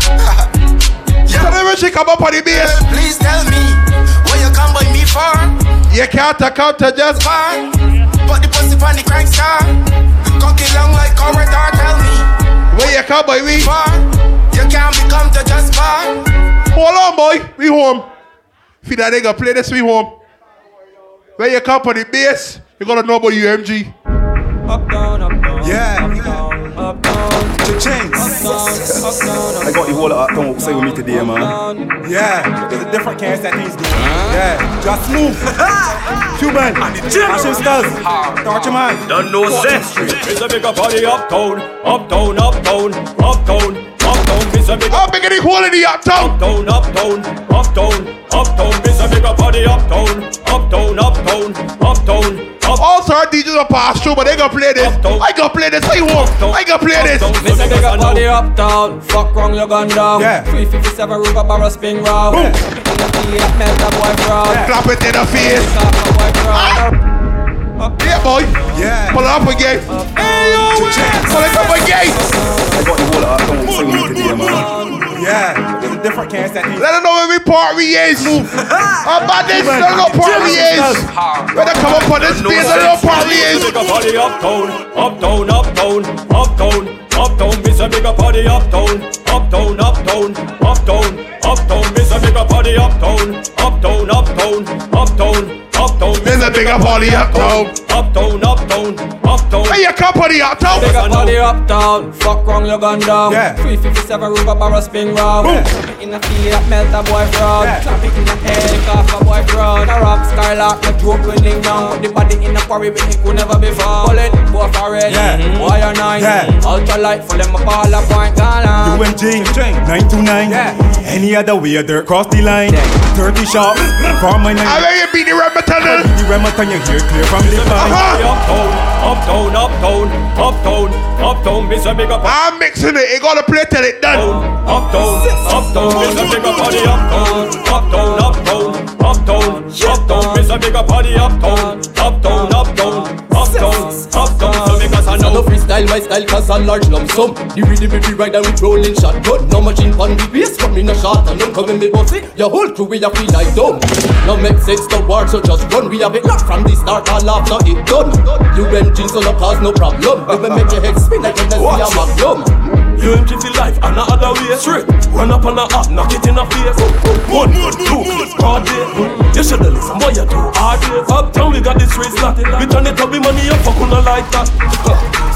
Yeah. Tell them when she come up on the base. Please tell me what you come by me for. You can't account to just bar. Put the pussy on the crank star. Cocky long like corridor. Tell me where you come by me for. You can't become to just bar. Hold on, boy. We home. If that nigga play this, we home. Where you come on the base. You gotta know about U M G. Up down, up down. Yeah. Up down, up down. Cha-ching. I got the whole up down. Say with me today, man. Yeah. There's a different case that things do. Yeah. Just move. Cuban. And the Action Stars. Torture man. Don't know shit. It's a bigger body up down, up down, up down, up down. Up down, it's a big up. Up big in the hole in the uptown. Up down, up down, up down, up down. It's a bigger body up down, up down, up down, up down. Also, our D Js are pass through, but they gonna play this. I gonna play this. I won't. I gonna play this. Mister Bigger body up down. Fuck wrong, you're gone down. Yeah. three fifty-seven rubber barrel spin round. Boom. Melt that boy crowd. Clap it in the face. Yeah, boy. Yeah. Pull it up again. Hey, yo, pull it up again. I got the whole up. Don't want to sing with you today, man. Yeah. There's a different cast that needs. Let them know every part we is. About this, let them know part we is. Better come up on this piece, let them know part we is. Body up, down, up, down, up, down, up, down. Up down, miss a bigger body up down, up down, up down, up down, up down, miss a bigger body up down, up down, up down, up down, up down, miss a bigger body up down, up down, up down, up down. Hey, your company up down, bigger body up down. Fuck wrong, you're gone down. three fifty-seven rubber barrel spin round. In the field, melt a boy brown. Traffic in the head, off a boy brown. A rock skylark, the joke winning down. The body in the quarry, but it could never be found. Bullet, both are red, wire nine, ultra. For them a ball up point gone. U M G, nine two nine. Yeah. Any other way, they're cross the line. Yeah. thirty shots from my name. I let you beat the Ramadan. I beat the Ramadan, you hear clear from the line. Uh-huh. Up down, up down, up down, up down, miss a bigger body. I'm mixing it, it gotta play till it done. Up down, up down, miss a bigger body, up down, up down, up down, up down, up down, miss a bigger body, up down, up down, up down. Up down, up down, so because I know no freestyle, my style cause a large lump sum. The rhythm will be right and with rolling shotgun. No machine pun the bass from in a shot and I'm coming with bossy. Your whole crew we have feel like dumb. No make sense to war so just run. We have it locked from the start all off now it done. U M G so no cause no problem. If we make your head spin I can just see a magnum. U M G feel life and another way. Straight, run up on the up, knock it in the face. One, two, it's broad day. You should listen what you do hard days. Uptown we got this race that we turn it up with money and fuck on the like that.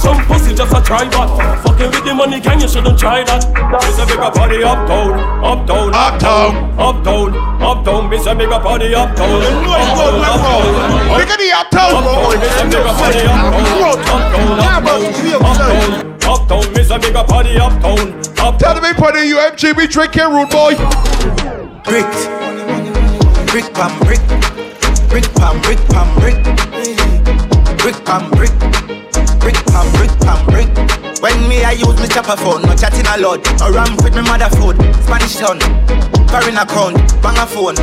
Some pussy just a try but fucking with the money gang you shouldn't try that. Miss a bigger body uptown, uptown, uptown, uptown, uptown. Miss a bigger body uptown. Look at the uptown boy. Miss a bigger body uptown, uptown, uptown. Uptown, miss a bigger party uptown, uptown. Tell me for the U M G, we drinking rude boy. Brick, brick pam brick, brick pam brick pam brick, brick pam brick, brick pam brick pam brick. When me I use me chopper phone, no chatting a lot. No ram with me mother food, Spanish town, foreign account, bang a phone,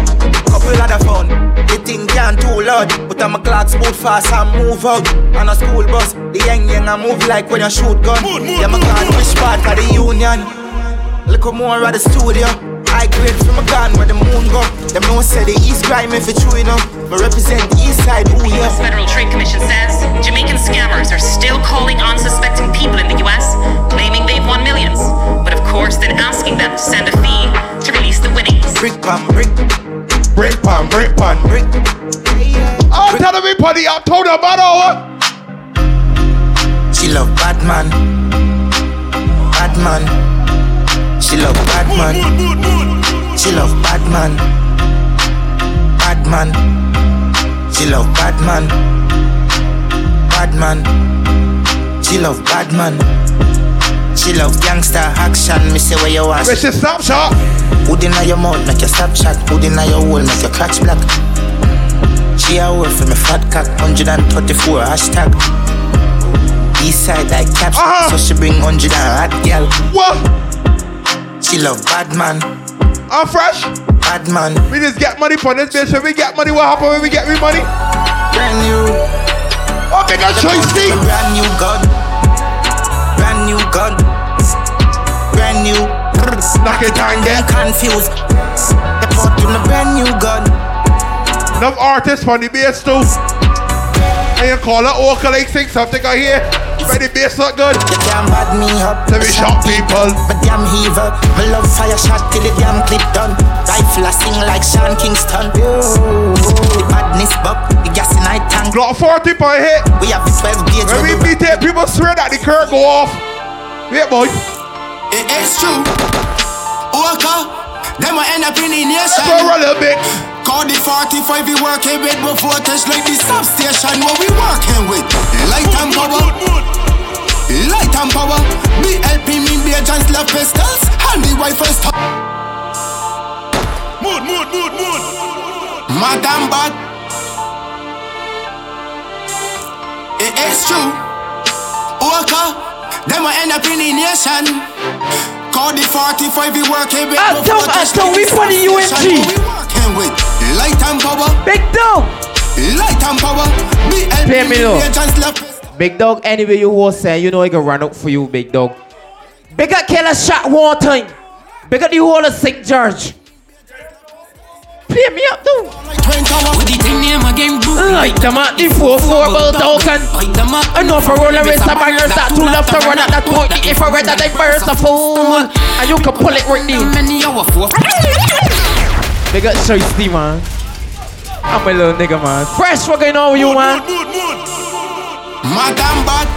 couple other phone. The thing can't too loud, but I'm a clock boot fast and move out. On a school bus, the young young I move like when you shoot gun. Yeah, my card which part of the union. Look more at the studio. I grade from a gun where the moon go. Them don't say the East crime if it's true enough. But represent East Side, ooh yeah. The U S Federal Trade Commission says Jamaican scammers are still calling unsuspecting people in the U S, claiming they've won millions. But of course, then asking them to send a fee to release the winnings. Brick pam brick. Brick pam brick pam brick. I'm telling me, buddy, I told her about all. She love Batman. Batman. She love bad man. She love bad man. Bad man. She love bad man. Bad man. She love bad man. She love gangster action. Me say where you are. Where's your snapshot? Hood inna your mouth, make your snapshot. Hood inna your hole, make your clutch black. She a whore for me fat cock. one thirty-four hashtag. East side like caps, uh-huh. So she bring hundred and hot girl. What? She love bad man. I'm fresh. Bad man. We just get money for this bitch. When we get money, what happen when we get me money? Brand new. Oh, big a choice. Brand new god. Brand new god. Brand new. Knock it down there. Confused. They put in a brand new god. Love artists from the bass too. And you call her Oka like sing something I hear. But the bass not good. You damn bad me up. Let me shot people. But damn heaver. My love fire shot till the damn clip done. Rifle I sing like Sean Kingston. The badness buck. The gas in I tank. Glock forty point hit. We have twelve gauge. When we beat it, people swear that the curve go off. Wait boy. It is true. Oka. Them will end up in the nation. For a little bit. Call the forty-five we working with. But voltage like the substation. What we working with? Light and power. Light and power. B L P mean the agents love pistols. And the wife is top. Mood, mood, mood, mood. Madam bad. It is true. Oka. Them will end up in the nation. Call the forty-five we working with. I tell you, we for the U N G. Light and power. Big dog. Light and power. Play me low. Big dog, anyway you was saying, you know I can run up for you, big dog. Big up Killer Shot one time. Big up the whole of Saint George. Play me up though. With the thing name again, light them up, the four four ball dog and light them up. Enough for roller race of bangers that too love to run at that point. The infrared that they burst a fool. And you can pull it right now. They got shiesty man. I'm a little nigga man. Fresh, what going on with you man? Madam bad.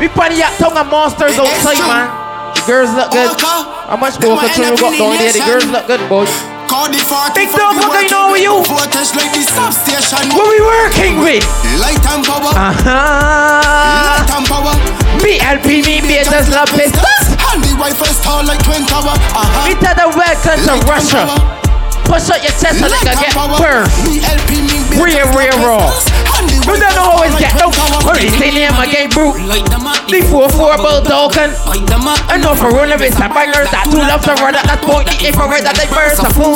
We party at tongue of monsters outside man. Girls look good. How much more control you got down there? The girls look good, boys. Big dog, what going on with you? What we working with? Light and power. Uh-huh. Light and power. Me L P, me B S S, love pistols. And the wife is tall like twin tower. Uh-huh. Me tell them welcome to Russia. Push up your chest and nigga get burned. Real, real raw. You don't know how it's get no. Hurry, say name again, bro. The four four bulldog and enough for running with some bangers that too love to run at that point. The infrared that they burst a fool.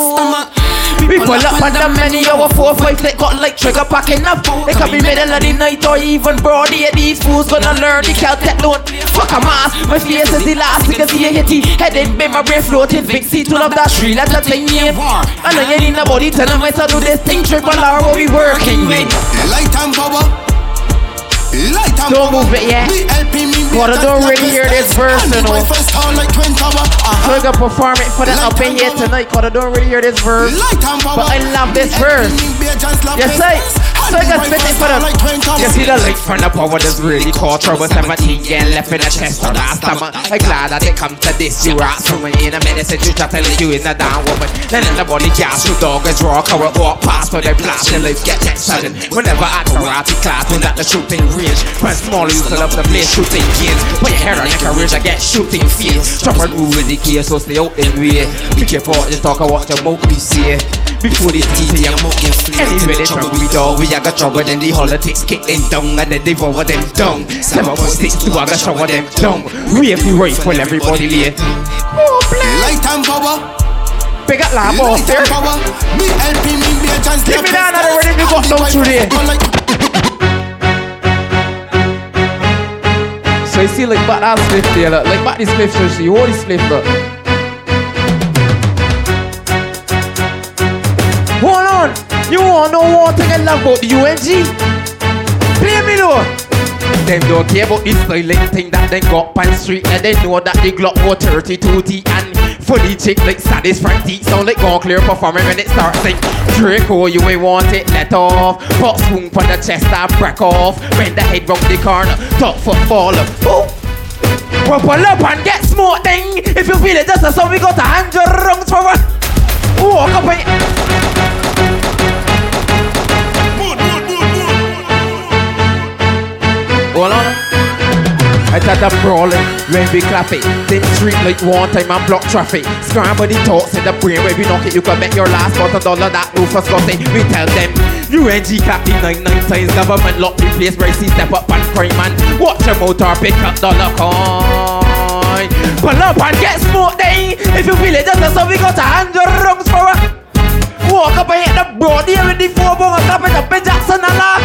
We pull up on them many hour four five they got like trigger packing up. They can be middle of the night or even broady. These fools gonna learn the Caltech load. Fuck a mask, my face is the last. You can see a hitty head in bed, my brain floating. Big C to love that tree, let that thing name. I know you need nobody telling me to do this thing. Triple R, what we working with? Light and power. Light and don't move it yet. But I don't really hear this verse, you know. So you can perform it for the up in here tonight. But I don't really hear this verse. But I love this verse. Yes, I. So you can spit it for them. You see the light from the power that's really called trouble. seventeen yeah, left in the chest or that stomach. I'm glad that they come to this. You rock from me in a minute. Since you just telling you in a down woman. Then in the body gas, you dog is raw. Cover walk past for they blast. Your life get next sudden. Whenever I karate class, when that the shooting range. When small you still up the place shooting games. Put your hair on your courage, I get shooting face. Chopper move in the gear, so stay out and way. Be careful, just talk about your mouth be safe. Before this D J, your mouth get flipped. Anyway, they trouble we dog, we got trouble. Then the politics kick them down and then they devour them down. Seven foot six, two, I got trouble them down. We have the rifle, everybody lay. Oh, light and power. Big up lab off there. Give me down, I already got down through there. So you see like back that spliff there, look. Like back this spliff, so you see all this spliff, look. Hold on! You wanna know one thing I love about the U N G? Play me though! Them don't care about this styling thing that they got pan street. And they know that they Glock for thirty-two T and fully chick like Saddest Frank T. Sound like gone clear performing when it starts sing. Draco, you ain't want it, let off. Pop spoon for the chest, I break off. Bend the head round the corner, top footballer. Boom! Crumple up and get smoked thing. If you feel it, just a song, we got a hundred rungs for one. Walk up and... Mood, mood, mood, mood. Hold on. I thought I'm brawling, you ain't be clapping. Then treat like one time and block traffic. Scramble the thoughts in the brain where we knock it. You can bet your last quarter dollar that move for Scotty. We tell them, you ain't G-clap the nine nine times. Government lock the place where you step up and cry, man. Watch your motor, pick up dollar coin. Pull up and get smoked, eh? If you feel it, just a song, we got a hundred rungs for a... Walk up and hit the body with the four ball and clap it up in Jackson and laugh.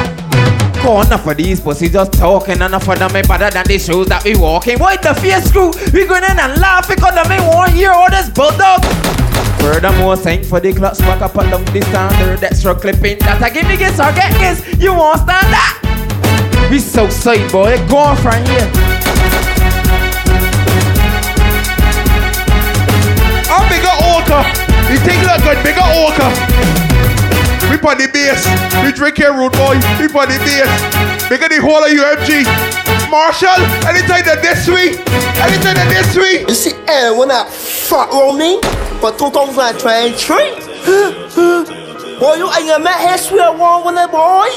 Enough of these pussies just talking, enough of them ain't better than the shoes that we walking. Why the face screw? We going in and laugh because them ain't one year old as bulldog. Furthermore, sing for the clutch, back up along the standard, extra clipping. That I give me kiss or get kiss, you won't stand that. We so side boy, go on from here. I'm bigger orca, you think look good, bigger orca. We put the bass, we drink here Rude Boy, we put the bass. Make the whole of U M G. Marshall, anytime that this week, anytime that this week. You see everyone that fuck on me, but two thousand twenty-three. Boy, you ain't met history with one winner, boy.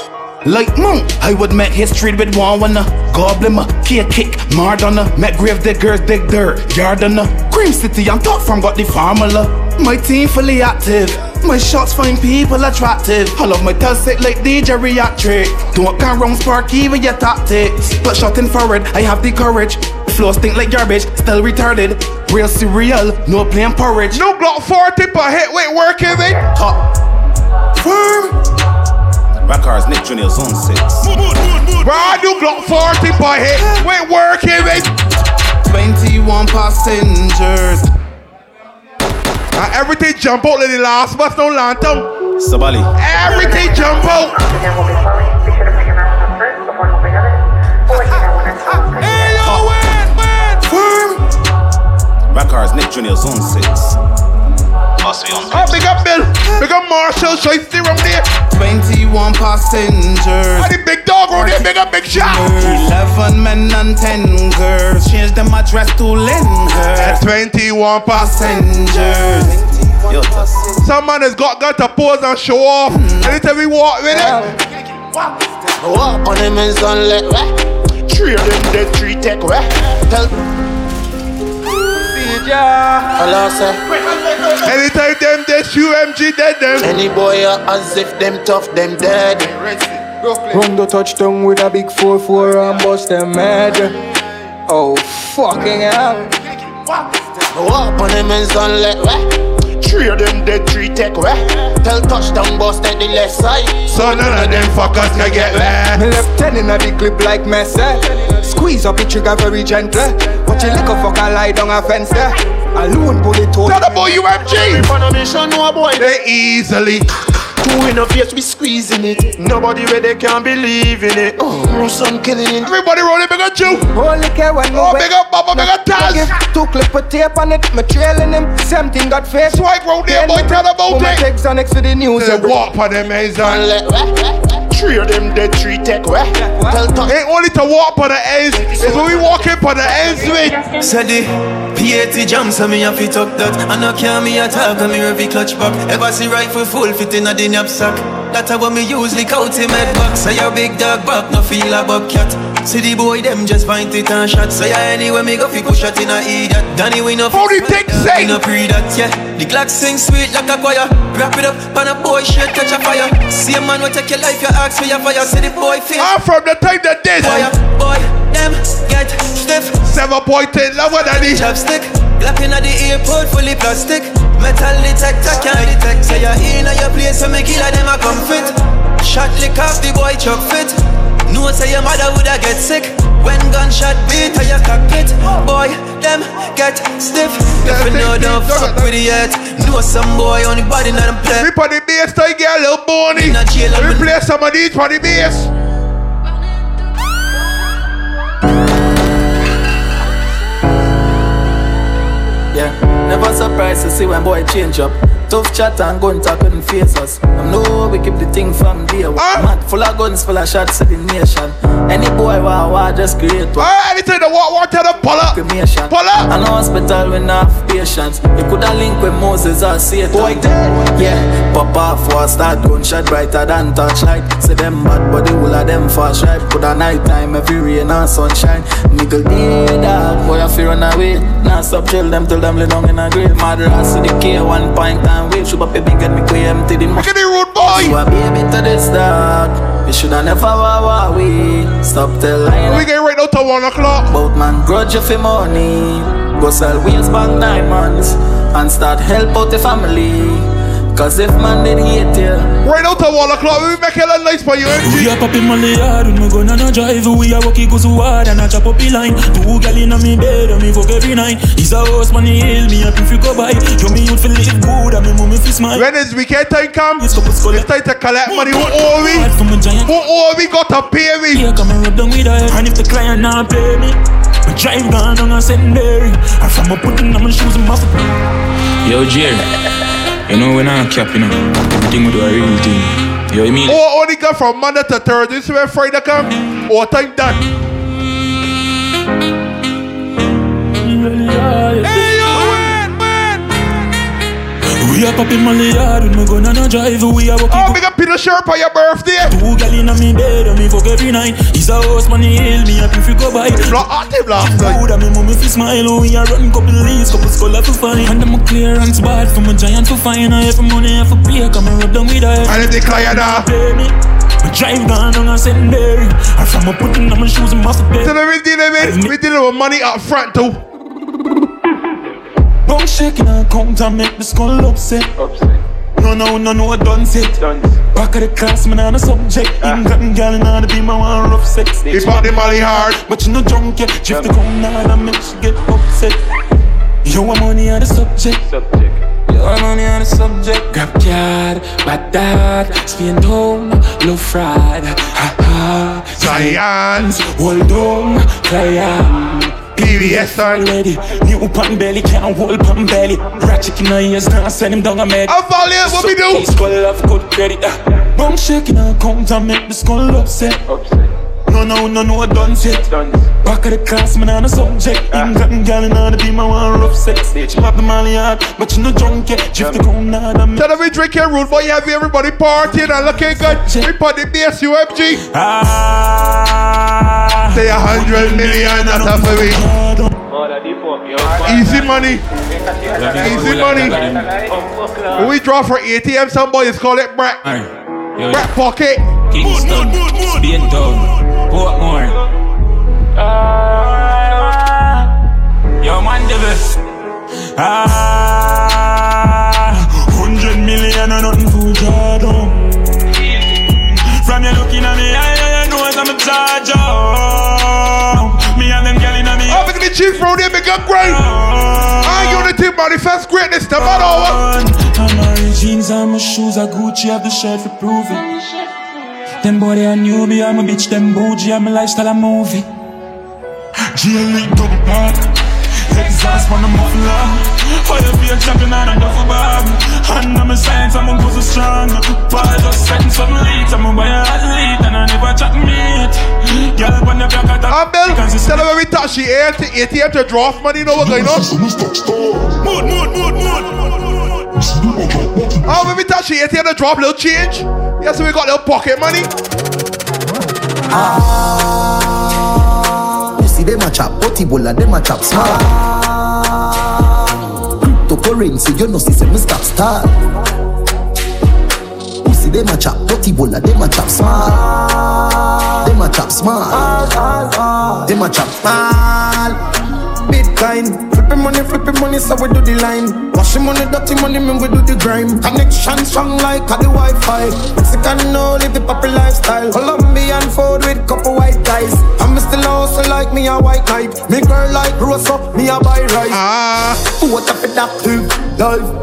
Like monk, I would make history with one winner. Goblin, kick, kick, Mardonna. Met grave diggers, dig dirt, Yardana. Cream City, I'm top from got the formula. My team fully active. My shots find people attractive. I love my tell sit like D J Reactric. Don't come round Sparky with your tactics. But shotting forward, I have the courage. Flow stink like garbage, still retarded. Real cereal, no plain porridge. No block forty per hit, wait, work it, wait. Top firm. Rackars, Nick Junior, Zone six. Brand new block forty per hit, wait, work it, wait. twenty-one passengers. And everything jump out like the last bus don't land down. Sabali. Everything jump out. Hey yo, win, win. Firm. Rackars, Nick Junior, Zone six. Must be on six. Oh, big up Bill. Big up Marshall. So you see around there. twenty-one passengers. And the big dog round there. Big up, big shot. eleven men and ten girls. Change them address to linger. twenty-one passengers. Some man has got gun to pose and show off. Mm. Anytime we walk with it. Walk on them and sunlight. Three of them dead, three tech. Tell Hello, anytime them dead, U M G dead them. Any boy as if them tough, them dead. Run the touchdown with a big four four and bust them mad. Oh, fucking hell. Walk on them in sunlight, weh. Three of them dead, three tech, weh. Tell touchdown bust at the left side. So none of them fuckers can get weh. Me left ten in a big clip like Messi. Squeeze up the trigger very gently. Watch your little fucker lie down a fence there. Alone bullet toe. Tell the boy U M G. They easily. Two in the face, we squeezing it. Nobody where they can't believe in it. Oh, Russell killing it. Everybody rolling big up Jew. Holy care when oh, big up Baba, big up Taz. Two clip of tape on it, me trailing him. Same thing got face. Swipe round there, boy, tell about it. Takes on next to the news. They walk on them, eh, three of them dead, three tech, weh. Ain't only to walk on the ends, it's when we walk in on the ends, weh. Sadie, P eighty jam, so me have to talk that. And I can't me attack, and me every clutch back. Ever see rifle full fit in a the knapsack. That's what me usually count in my box. So your big dog back, no feel a bobcat. See the boy, them just find it and shot. So yeah, anyway, me go fi go shot in a idiot. Danny, we no fuck that, we no pre that, yeah. The clock sing sweet like a choir. Wrap it up, pan a boy shit, catch a fire. See a man will take your life, your axe. I'm from the time that this boy, boy, them get stiff. Seven point eight, lover than this. Chopstick, glapping at the airport, fully plastic. Metal detector can't detect. So you're in your place, so me kill them a comfort. Shot lick off the boy, chop fit. No say your mother woulda get sick. When gunshot beat to your cockpit. Boy, them get stiff. If you know don't fuck with it yet. Know some boy on the body not them play. We put the bass to get a little bony. We play some of these for the bass. Yeah, never surprised to see when boy change up. Tough chat and gun talk couldn't face us. I know we keep the thing from day one. Uh, Mad full of guns, full of shots to the nation. Any boy, wow, wow, just great one. Anything to walk, walk to the bullet. nation. Pull up. And no hospital when I have patience. You could have linked with Moses or Satan. Boy, dead. Yeah. Pop off for a start, don't shot brighter than torchlight. Say them bad, but the whole of them fast right. Put a night time, every rain and sunshine. Nigga, dead dog, boy, I feel run away. Now stop, chill them till them lay down in a grave. Mad ass to the K, one pint and wave. Shoot up a big and me clear empty the mouth. Look at the rude boy. You a baby to this dog. You shoulda never walk away. Stop the line. We get right now to one o'clock. Boatman grudge you for money. Go sell wheels back diamonds and start help out the family. Cause if man did hate you. Right now to one o'clock, we make hella nice for you. We are popping money hard, we go na na drive. We are walking goes hard and I chop up the line. Two girl in me bed and me fuck every night. Is a house money hill, me happy if you go by. You me youth feel live good and me mummy feel smile. When is weekend time come, it's time to collect money. Who owe we? Who owe we got to pay we? Yeah, come and rub down with her. And if the client not pay me, we drive down on a secondary. And from a putting on my shoes and my foot. Yo, Jerry. You know when I'm capping up, everything we do a real thing. You know what I mean? Oh, only come from Monday to Thursday. This is where Friday come. Or time done. Hey yo, man, man. We are popping money hard, we go na na drive. We are walking. Oh, big up Peter Sharp on your birthday. Two girl in me bed and me fuck every night. Is a house money hill, me happy if you go by. Block the block. Food and me mummy fi smile. We are running couple leaves, couple scholar to find. And them a clearance bad from a giant to find. I have money I have a pay, come and rub down with her. And if they cry now, we drive down on a secondary. And from a putting on my shoes and my footbed. So we dealing with, we dealing with money up front too. Don't shake in a count and make the skull upset. Upset. No, no, no, no, I done sit. Back of the class, man, I'm a subject. Even gotten gal in order to be my one rough sex. They bought the molly hard, but you no drunk yet. Drift the come down and make she get upset. You want money on the subject. Subject. You want money on the subject. Grab card, bad dad, spend home, low fried. Ha ha, science, hold on, client. P V S already. New pan belly, can't hold pan belly. Ratchet in her ears, now send him down a med. I'm valiant, what we do? He's full of good credit. Bum shaking her comes and make the skull upset. No, no, no, no, I done set. Back of the class, man, I'm a subject. Even gotten gal in order to be my one rough sex. She pop the molly hard, but you no drunk yet. Drift the cone out of me. Tell them we drinking rude, boy, you have everybody partying and looking good. We party B S U M G. Ah. Say a hundred million, that's half a week. Easy money. Easy money. When we draw for A T M, some boys call it brat. Brat pocket. Kingston, Spientown, Portmore. Yo, man, Davis. Ah, hundred million and nothing for Jordan. From you looking at me, I know I'm a charger. Chief Road here, big up great. I unity manifest greatness tomorrow. I'm my jeans, I'm my shoes, I Gucci, have the shirt for proving. Them boy they a newbie, I'm a bitch, them bougie, I'm a lifestyle, I'm a movie. G L E double pack, exhaust from the muffler. Fire be a champion and a duffel bag. And I'm a science, I'm a puzzle strong. Five just setting some leads, I'm a boy athlete and I never chat meat. I'm Bill, tell her when we touch the A T M to draw off money, you know what's going on? Mood, mood, mood, mood. Oh, when we touch the A T M to drop a little change. Yes, we got little pocket money. Ah, you see them a chap, potty bowl and them a chap smart. Ah, cryptocurrency, you know see them stop start. You see them a chap, potty bowl and them a chap smart. They ma chop small, they ma chop small. Bitcoin, flipping money, flipping money, so we do the line. Washing money, dirty money, man, we do the grime. Connection strong like a the Wi-Fi. Mexican no live the proper lifestyle. Colombian food with couple white ties. I'm still also like me a white knight. Me girl like Rosa, me a buy right. Ah, what up in that tube, life.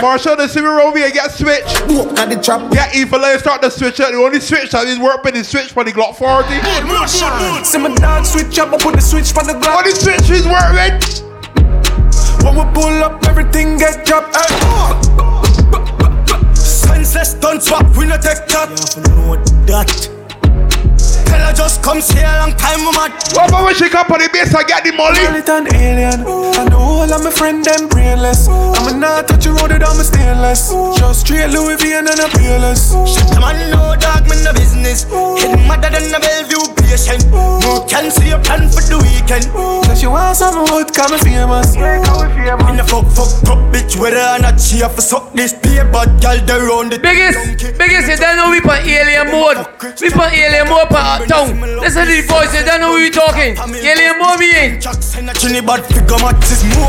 Marshall, the civil road here, get switch. Get evil, let's start the switch. The only switch that is working is switch for the Glock forty. See my dog switch up, I put the switch for the Glock. Only switch is working. When we pull up, everything get dropped. Senseless, don't swap, we no take that. Tell her just come see a long time, mama. What about when she come on the base and get the molly? Militant alien. I know all of my friend them brainless. I'm not touch you road it on my stainless. Just straight Louis V and then a peerless. Shit, the man no dog, man no business. Hidden madder than a Bellevue patient. You can see a plan for the weekend. Cause you want some wood, come and famous. Yeah, come and famous. In the fuck, fuck, fuck, bitch. Whether or not she have to suck this pay, but y'all down on the biggest, biggest, you don't know we put alien mode. We put alien mode for our town. Listen to the voice, you don't know we talking. Alien mode we ain't.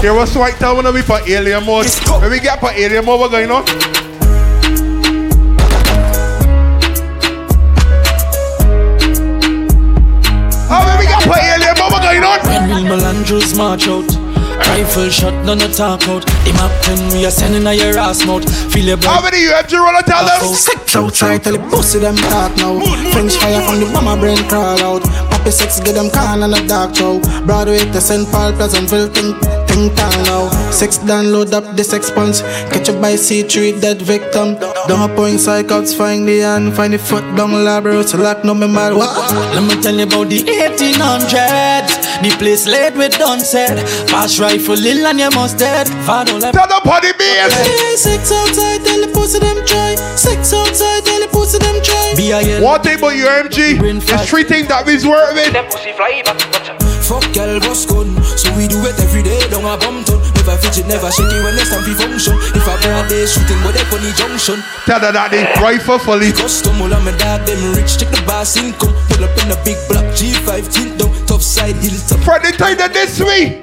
There was white town when we put alien mode. When we get put alien mode, what going on? Oh, when we get put alien mode, what going on? When we Melandros march out. Rifle shot, none of talk out. The map ten, we are sending a your ass mouth. Feel your blood. How many you have to roll a tell them? Sex outside, tell the pussy them talk now. French fire on the mama brain crawl out. Poppy sex, get them can and a dark show. Broadway to Saint Paul, Pleasantville, think, think town now. Sex download up the sex punch. Catch up by C three, dead victim. Don't point psychops, find the hand. Find the foot down labro, so like no me mal. Let me tell you about the eighteen hundreds. The place laid with sunset. Pass rifle, Lil and you must dead. Turn up on the beat. Six outside, tell the pussy them try. Six outside, tell the pussy them try. One thing about your M G, it's three things that we's worth with. Fuck y'all boss gun, so we do it every day. Don't a bum ton, never fidget, never shake it when it's time for function. If I brought they shooting, but they funny junction. Tell her that they rifle fully. Custom all of my dad, them rich, check the bass income. Pull up in the big black G fifteen down. Side hills. Friday time that this way.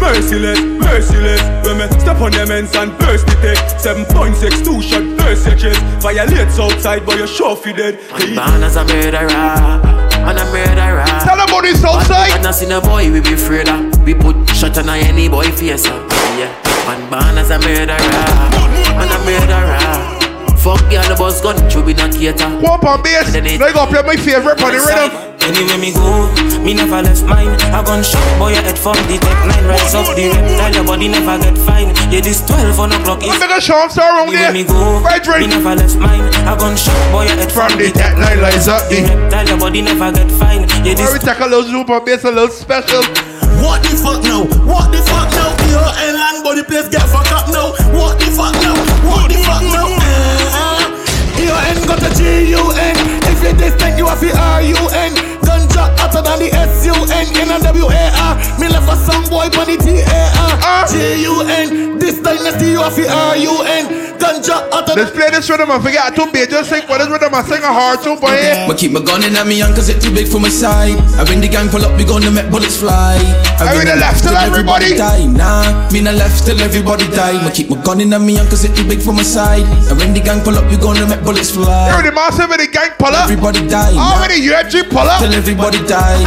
Merciless, merciless. Women step on them ends and burst the tech. seven point six, two shot, burst your chest. Violates outside, but you're sure fi dead. I'm born as a murderer, and a murderer. Tell them about this outside. I've not seen a boy, we be afraid of. We put shot on any boy face up. Yeah, I'm born as a murderer, and a murderer. Fuck y'all, the boss gun, true be not cater. Whoop on bass, now you gotta play my favorite part of the rhythm. Anyway me go, me never left mine. I gon' shot boy your head from the tech nine. Rise up the reptile, your body never get fine. Yeah, this twelve on o'clock is. I'm gonna show him star on there. Me go, right, right. Me never left mine. I gon' shot boy your head from, from the tech nine. Rise up the reptile, your body never get fine. Yeah, this. We take a little zoom on base, a little special. What the fuck now? What the fuck now? The whole island body place get fucked up now. What the fuck now? What the fuck now? E O N got a G U N. If you distant, you have the R U N. Gunshot hotter than the S U N in a W A R. Me left a song boy on the T A R. J U N. This dynasty you have the R U N. Gunshot hotter than. Let's play this rhythm and forget to be just sing for this rhythm and sing a hard tune for it. But keep my gun in at me young cause it's too big for my side. I when the gang pull up we gonna make bullets fly. I win the left till everybody die. Nah, me the left till everybody die. But keep my gun in at me young cause it's too big for my side. I when the gang pull up we gonna make bullets fly. Every master with the gang pull up. Everybody die. How many U F G pull up? Everybody die.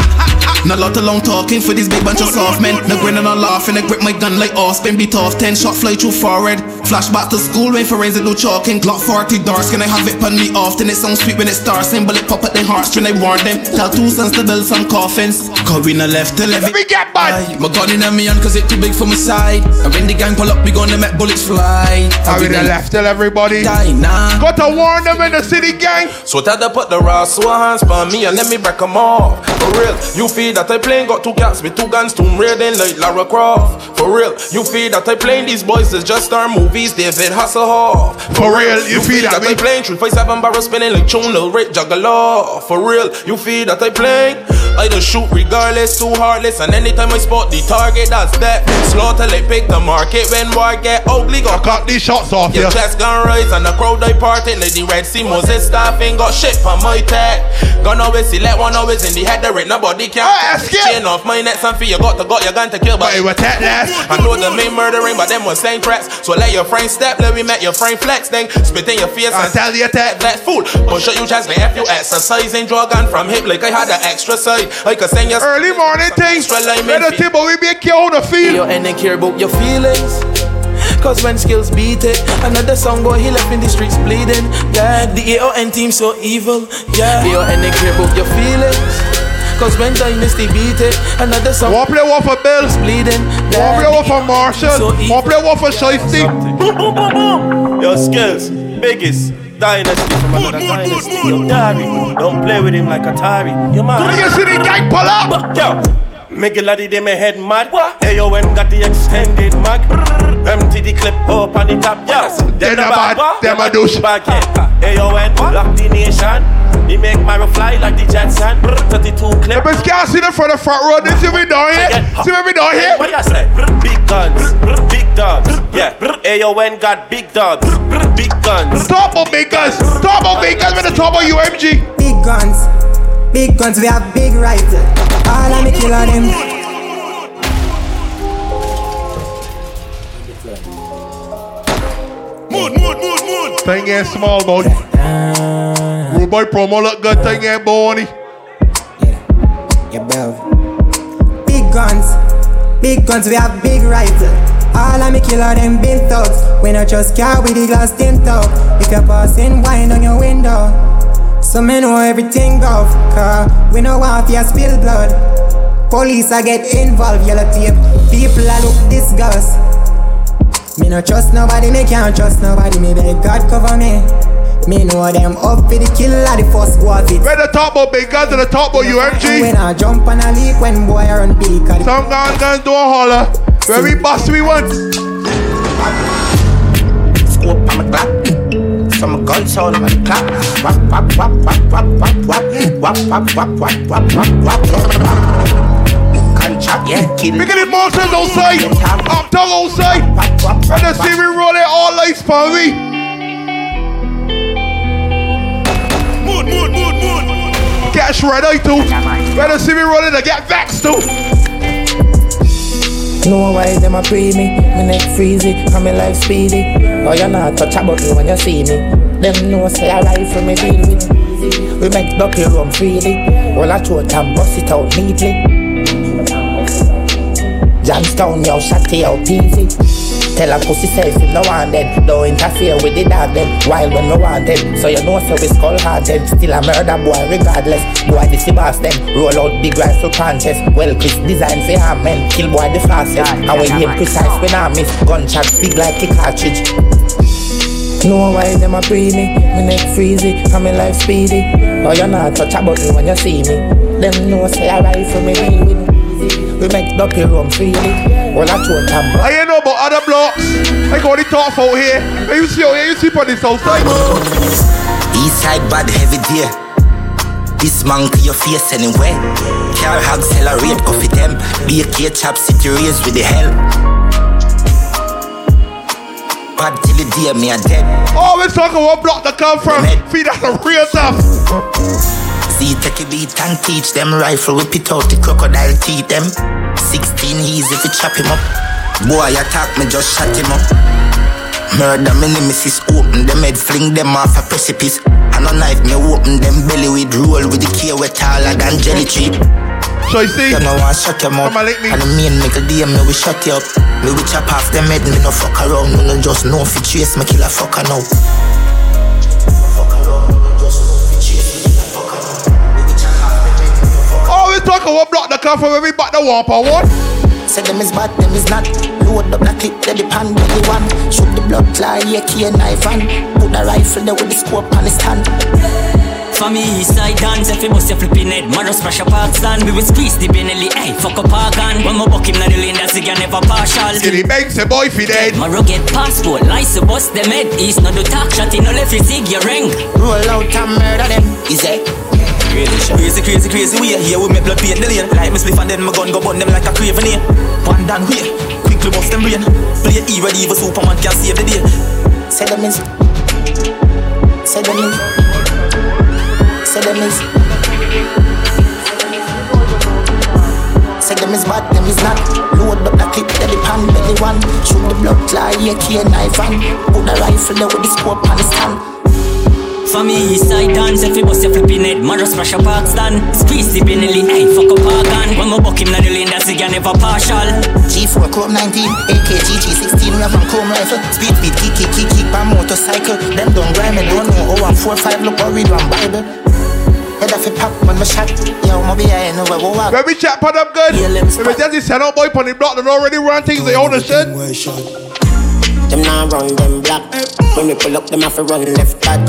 Not lot of long talking for these big bunch of soft men. No grin and no laughing. I grip my gun like Austin. Be tough. Ten shot fly through forehead. Flashback to school when forensic do chalking. Glock forty dark skin. I have it on me often. It sounds sweet when it starts in, but it pop at their heartstring. I warn them. Tell two sons to build some coffins. Cause we not left till every. Let me get back. My gun in a me on cause it too big for my side. And when the gang pull up, we gonna make bullets fly. I we not left till everybody die. Nah. Gotta warn them in the city gang. So tell them put the raw so hands by me and let me break them. Off. For real, you feel that I playing got two cats with two guns, tomb raiding like Lara Croft. For real, you feel that I playing these boys is just our movies, David Hasselhoff. For, For real, you, you feel, feel that, that I playing three five seven barrel spinning like Chun Lil Rick Juggalo. For real, you feel that I playing I don't shoot regardless, too heartless, and anytime I spot the target, that's that. Slaughter like pick the market when war get ugly. Got I cut these shots off your yeah. Chest gun rise and the crowd I parted like the Red Sea Moses staffing got shit for my tech. Gonna always select one. Always in the head, there ain't nobody can oh, chain off my neck, and feel you got to got your gun to kill. But it was that last. I know the main murdering, but them was saying cracks. So let your friend step, let me make your friend flex. Then spit in your face and, and tell you that black fool. But shut you chance, like if you exercising, draw gun from hip like I had an extra side. I could send your early morning things. Let the table we be care on the field. You ain't care about your feelings. Cause when skills beat it, another song boy he left in the streets bleeding. Yeah, the A O N team so evil. Yeah, A O N they care about your feelings. Cause when dynasty beat it, another song. One play one for Bill bleeding. One play one for Marshall. One play one for Shifty. Your skills biggest. Dynasty from another dynasty. Yo, Dari, don't play with him like Atari. Your man. Do you see the gang pull up? Yo. Make a laddie, they may head mad. A O N got the extended mag. Empty the clip up on the top. Yes, then a bad, then a douche. A O N, lock the nation. He make Mario fly like the Jetson. thirty-two clip. But can't see them for the front row. This is what we doing here. See what we doing here? What you say? Big guns, big dubs. Yeah, A O N got big dubs, big guns. Stop on big guns, stop on big guns with the top of U M G. Big guns, big guns, we have big rights. All I'm a killer them. Mood, mood, mood, mood. Thing ain't small, boy. Uh, Rude boy promo look good, thing ain't bony. Yeah, yeah, bruv. Big guns, big guns, we have big rifles. All I'm a killer them been thugs. When I just car with the glass tint up. If you're passing wine on your window. So me know everything golf, car. We know how you spill blood. Police I get involved, yellow tape. People I look disgust. Me no trust nobody, me can't trust nobody. Me beg God cover me. Me know them up for the killer, the first was it. Where the top of big guns to the top of U M G. When I jump on a leak, when boy I run big. Some guns guns don't holler. Where we bust we want. Scoop on my back. From a gun sound of a clap. Wap, wap, wap, wap, wap, wap, wap. Wap, wap, wap, wap, wap, wap, wap. Gun chop, yeah, kill. Look at the mountains outside. I'm down outside. And I see we rolling all lights for me. Mood, mood, mood, mood. Catch right eye too. And I see we rolling, I get vexed too. No why them a pre me, my neck freezy, and my life speedy. Oh, you not touch about me when you see me. Them no say a rifle me deal with. We make ducky room freely. Well, I throw it and bust it out neatly. Jamstown, yo, shot it out peasy. Tell a pussy self if no want them. Don't interfere with the dog them, while when no want them. So you know so we skull hard them. Still a murder boy regardless. Boy this the boss them. Roll out big rice to punches. Well Chris design for harm men. Kill boy the fastest. And when him precise when I miss. Gunshot big like a cartridge. No why them a pre me. My neck freezy and my life speedy. Oh you not touch about me when you see me. Them no say a rifle me deal with. We make ducky room freely. Well, I told them. I ain't know about other blocks. I got the top out here. Hey, you see out here, you see on this outside. East side bad heavy deer. This man to your face anyway. Car hog accelerate off it them. Be a K chap city race with the hell. Bad till the deer me a dead. Oh, we talking what block they come from. Feed us the real stuff. See, take a beat and teach them. Rifle whip it out, the crocodile teeth them. Sixteen easy if you chop him up. Boy attack me, just shut him up. Murder me nemesis, open them head, fling them off a precipice. And a knife me open them belly with roll with the key wet taller than jelly tree. So you see, you know I shut your mouth. Like me. And the main make a day me we shut you up. Me we chop off them head, me no fuck around. Me no just know if you chase me kill a fucker now. Talk about block the car from every back the one per one. Said them is bad, them is not. Load up the clip, they the pan, they the one. Shoot the blood fly, yeah, key and knife and put the rifle there with the scope on his hand. For me, east side dance, if you bust your flipping head, man, just smash a park stand. We will squeeze the Benelli, hey, fuck a park gun. When my buck him, not the lane, that's the guy never partial. Silly banks, a boy fi dead. My rugged passport, lies to bust them head. East, not the talk, shot in all if you zig your ring. Roll out and murder them, is it? Crazy, crazy, crazy way. Here we make blood paint the lane. Like me spliff and then my gun go burn them like a craven here. One down way, quickly bust them brain. Play E ready for Superman can save the day. Say them is, say them is, say them is, say them is bad, them is not. Load up the clip, they the pan, belly one. Shoot the blood fly, yeah, key and knife and put the rifle there with the scope on his hand. For me, east side dance, if you bust your flipping head, man, just smash a park stand. Squeeze the Benelli, hey, fuck up our gun. When my buck him, not the lane, that's the guy never partial. G four, Chrome nineteen, A K G G sixteen, we have a Chrome rifle. Speed, beat, kick, kick, kick, kick, by motorcycle. Them don't grind me, don't know how I'm four five, look or read one Bible. Head off a pack, man, my shot, yeah, my behind, over, over. When we chat, pad up good. When we just this set up boy, pon the block, they already run things, they own the shit. them now run them black. When we pull up, them have to run left back.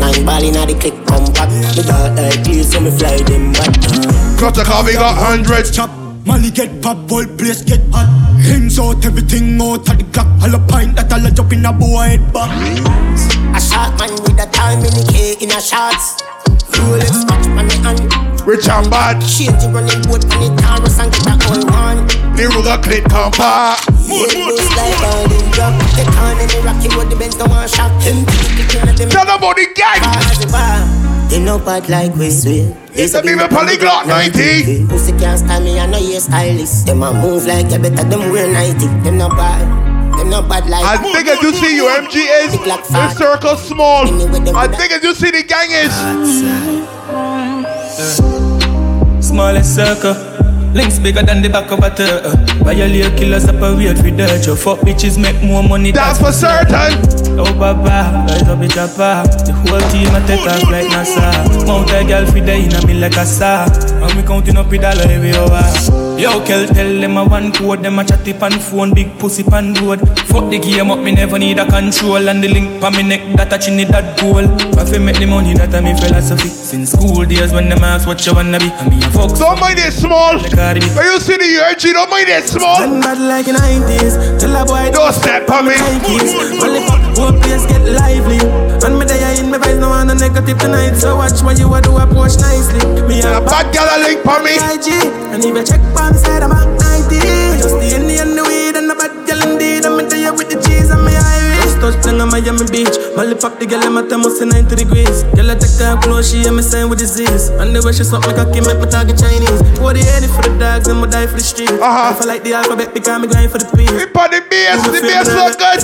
Nine ball inna the click compact. The dark like please, so me fly them back. Clutter car, we got hundreds. Chop, Molly get pop, boy, place get hot. Rims out, everything out at the clock. All a pint that all a drop in a boy head back. A shot man with a time in the K in a shots. Rolex watch money on. Rich and bad. Change the running boat on the Taurus and get a old one. The Ruger clip can't park. Yeah, those like all in block. They can't in the Rocky Road, the Benz go and shop. Them people kicking at them. Tell them about the gang. They know bad like we swear. It's a big polyglot ninety. Pussy can't style me, I know you're stylist. Them a move like you better, them wear ninety. Them not bad. Bad like I think as you see your M G S, the circle small. I think as you see the gang is uh, smallest circle. Links bigger than the back of a turtle. Violate killers separate with dirt. Your fuck bitches make more money. That's for certain. Oh baba, rise up with a bar. The whole team a take off like NASA. Mount a girl feed her in a me like a star. And we counting up with dollar every hour. Yo, Kel, tell them I one code, them a chatty pan phone, big pussy pan road. Fuck the game up, me never need a control. And the link pa me neck, that a chinny that goal. If I make the money, that a me philosophy. Since school days when them ask what you wanna be. And me a fuck. Don't mind it small. When you see the urge, don't mind it small. Run bad like in nineties. Tell a boy, don't step on me. Only fuck, work place get lively. And me die in my vibes, no one a negative tonight. So watch what you a do, approach nicely. Me a bad girl a link for me. And even check back. Said I'm out ninety. Just the Indian the weed and the bad girl indeed. I'm in there with the cheese and my Irish. Touch down on Miami Beach. Molly fuck the girl and my thermos in ninety degrees. Girl I take her clothes, she and me sign with disease. And the way she suck me cocky, make me talking Chinese. Pour the honey for the dogs and me die for the street. Uh-huh. I feel like the alphabet because me grind for the peace. Hip on the bass, the bass so good.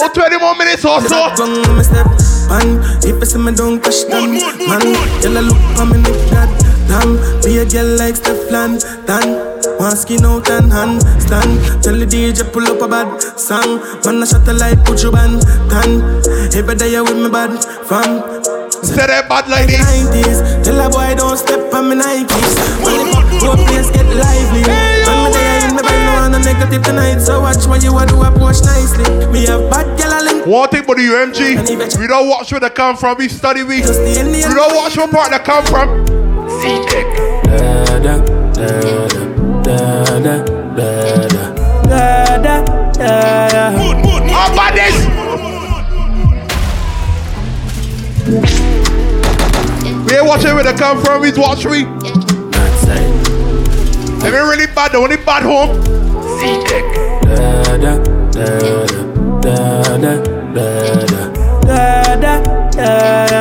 Oh, twenty more minutes or so. Man, if I see me don't crash down. Man, girl I look for me like that. Damn, be a girl like Stefan, Dan. One skin out and hand stand. Tell the D J pull up a bad song. Man, I shot the light, put you band, tan. Every day with me bad, fam. Say that bad like this. nineties, tell a boy don't step on me Nikes. Only fuck go place get lively. Man, me day in the bed, no one a negative tonight. So watch what you a do, approach nicely. Me a bad girl a link. One thing for the U M G, we don't watch where they come from, we study we. We don't watch where part they come from. We ain't watching where they come from, he's watching me. They ain't really bad, they only bad home.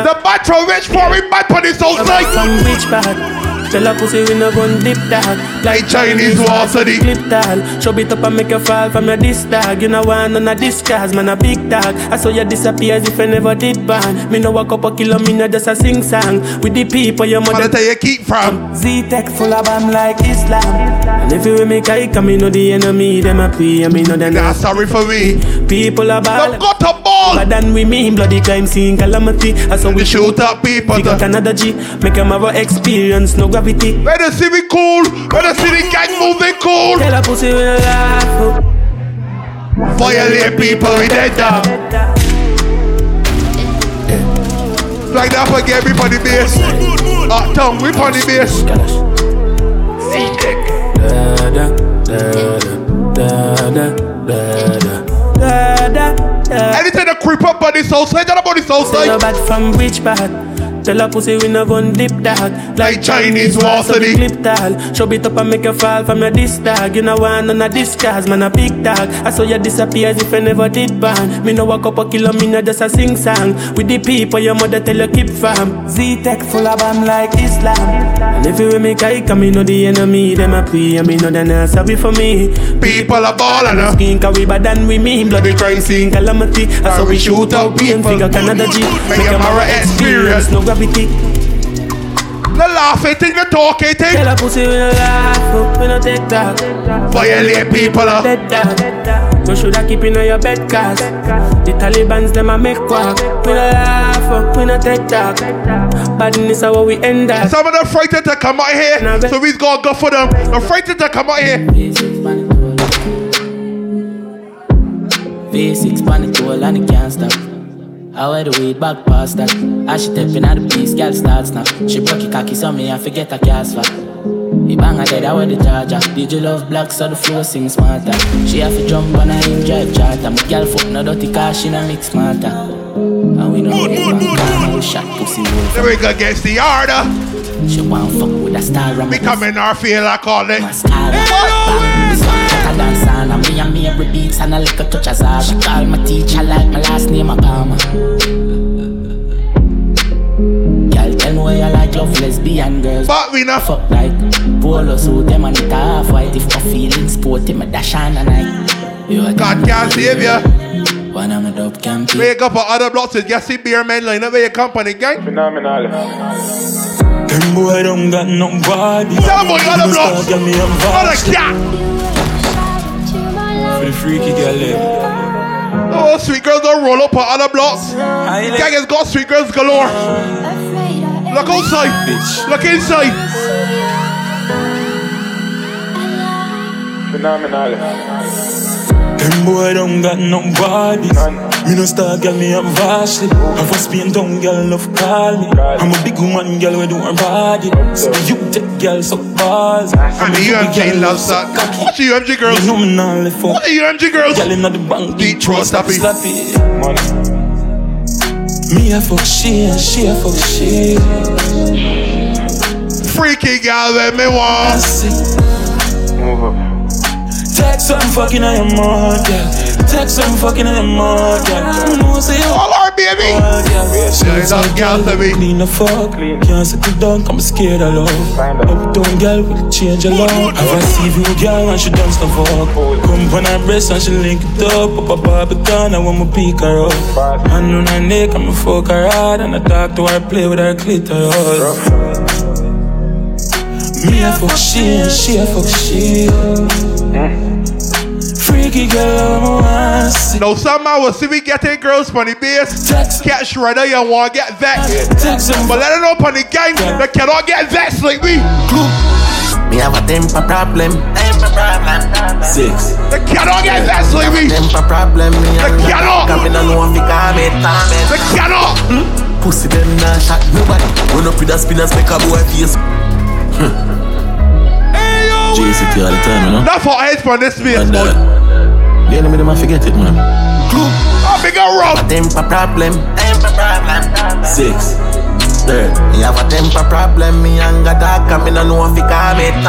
The bad from rich for we bad for this whole night. Tell a pussy we no gon' dip that. Like Chinese war study. Clip that. Show it up and make you fall from your disc tag. You know one on a disc cause man a big tag. I saw you disappear as if I never did ban. Me no walk up a kilo, me no just a sing song. With the people your mother tell you keep from. Z-Tech full of bam like Islam. And if you will make I come, me know the enemy. Them a pray and me know them. Nah, sorry for we. People are bad. Got a ball. But then we mean bloody crime scene calamity. I saw we shoot up people. We got another G. Make them have a experience. No grab. When the city cool, when the city gang move, they cool. Tell a pussy we no laugh. Violate people, we dead down. Like that for everybody bass. Ah, tongue, we on the bass. Z-Tech. Anything that creep up on the south side, that about the south side. Tell a bad from which part? Tell a pussy we no gon' dip that. Like Chinese war study. Clip that. Show it up and make you fall from your disc tag. You know one on a disc cause man a big tag. I saw you disappear as if I never did ban. Me no walk up a kilo, me no just a sing song. With the people your mother tell you keep fam. Z-Tech full of bam like Islam. And if you will make I come, me know the enemy. Them a pray and me know they not sorry for me. People are ballin' up. Skin cause we bad and we mean bloody crime scene calamity. I saw we shoot out people. Figure Canada G. Make a moral experience. No gravity. No laugh it, no talk it. Tell a pussy we no laugh, we no take talk. Violate people up. You shoulda keep in your bed cause the Taliban's them a make quack. We no laugh, we no take talk. Badness is how we end up. Some of them frightened to come out here, so we's gotta go for them. They're frightened to come out here. three six pan the toll and it can't stop. I wear the weed back past that. As she tapping at the piece, girl starts now. She broke your cocky, so me I forget her gas fat. He bang her dead, I wear the charger. Did you love black, so the flow sing smarter. She have to jump on her in drive charter. My girl fuck no dirty car, she no mix smarter. And we know we no shot pussy wolf. Lyric against the order. She won't fuck with a star. We coming our field, I call it mascara. Hey, no way. Dancana, me and me every beats and a little touch as I. She call my teacher like my last name a Palmer. Girl, tell me where you like love lesbian girls. But we not fuck like polo suit them and it half white. If my feelings sporty, my dash on a night. God can't save ya. One of my dope camping. Wake up for other blocks with Jesse Beer men line up with your company, gang. Phenomenal. Them boy don't got no body. Them boy other blocks. Other cat. The freaky girl in. Oh, sweet girls don't roll up on other blocks. Gang has got sweet girls galore. Look outside, bitch. Look inside. Phenomenal. Them boy don't got no bodies. Me no star girl, me up vastly. I'm for Spain town girl, love call me. I'm a big woman girl, we do her body. So you take girl, so balls. And the U M G loves that. What are you M G girls? You know me now left for. What are you M G girls? Girl inna the bank, deep throat, slappy. Me a fuck she and she a fuck she. Freaky girl, let me walk. Move up. Take some fucking on your mouth, yeah. Take some fucking on your mouth, yeah. All our baby. She's a girl to me. Clean the fuck. Can't sit down, come scared of love. Uptown girl will change a lot. Have a C V girl and she dance the fuck. Come on her breast and she link it up. Papa Barbican, I want me pick her up. Hand on her neck, I'ma fuck her hard. And I talk to her, play with her clitoris. Me a fuck she and she a fuck she. Freaky girl, I'm a see. No, somehow we'll see we getting girls from the base. Catch rider, you want to get vexed. But let her know from the gang, they cannot get vexed like me. Me have a temper problem. Temper problem. Six. They cannot get vexed like me. Temper problem. They cannot. They cannot. Pussy them not shot nobody. Run up with the spinners, make a boy face. Hey, G C T all the time, you know? That's for heads for this space, man. Uh, the enemy, they might forget it, man. I big a rock. A temper problem. Temper problem. Six. Third. You have a temper problem. Me and God are coming on one for comment.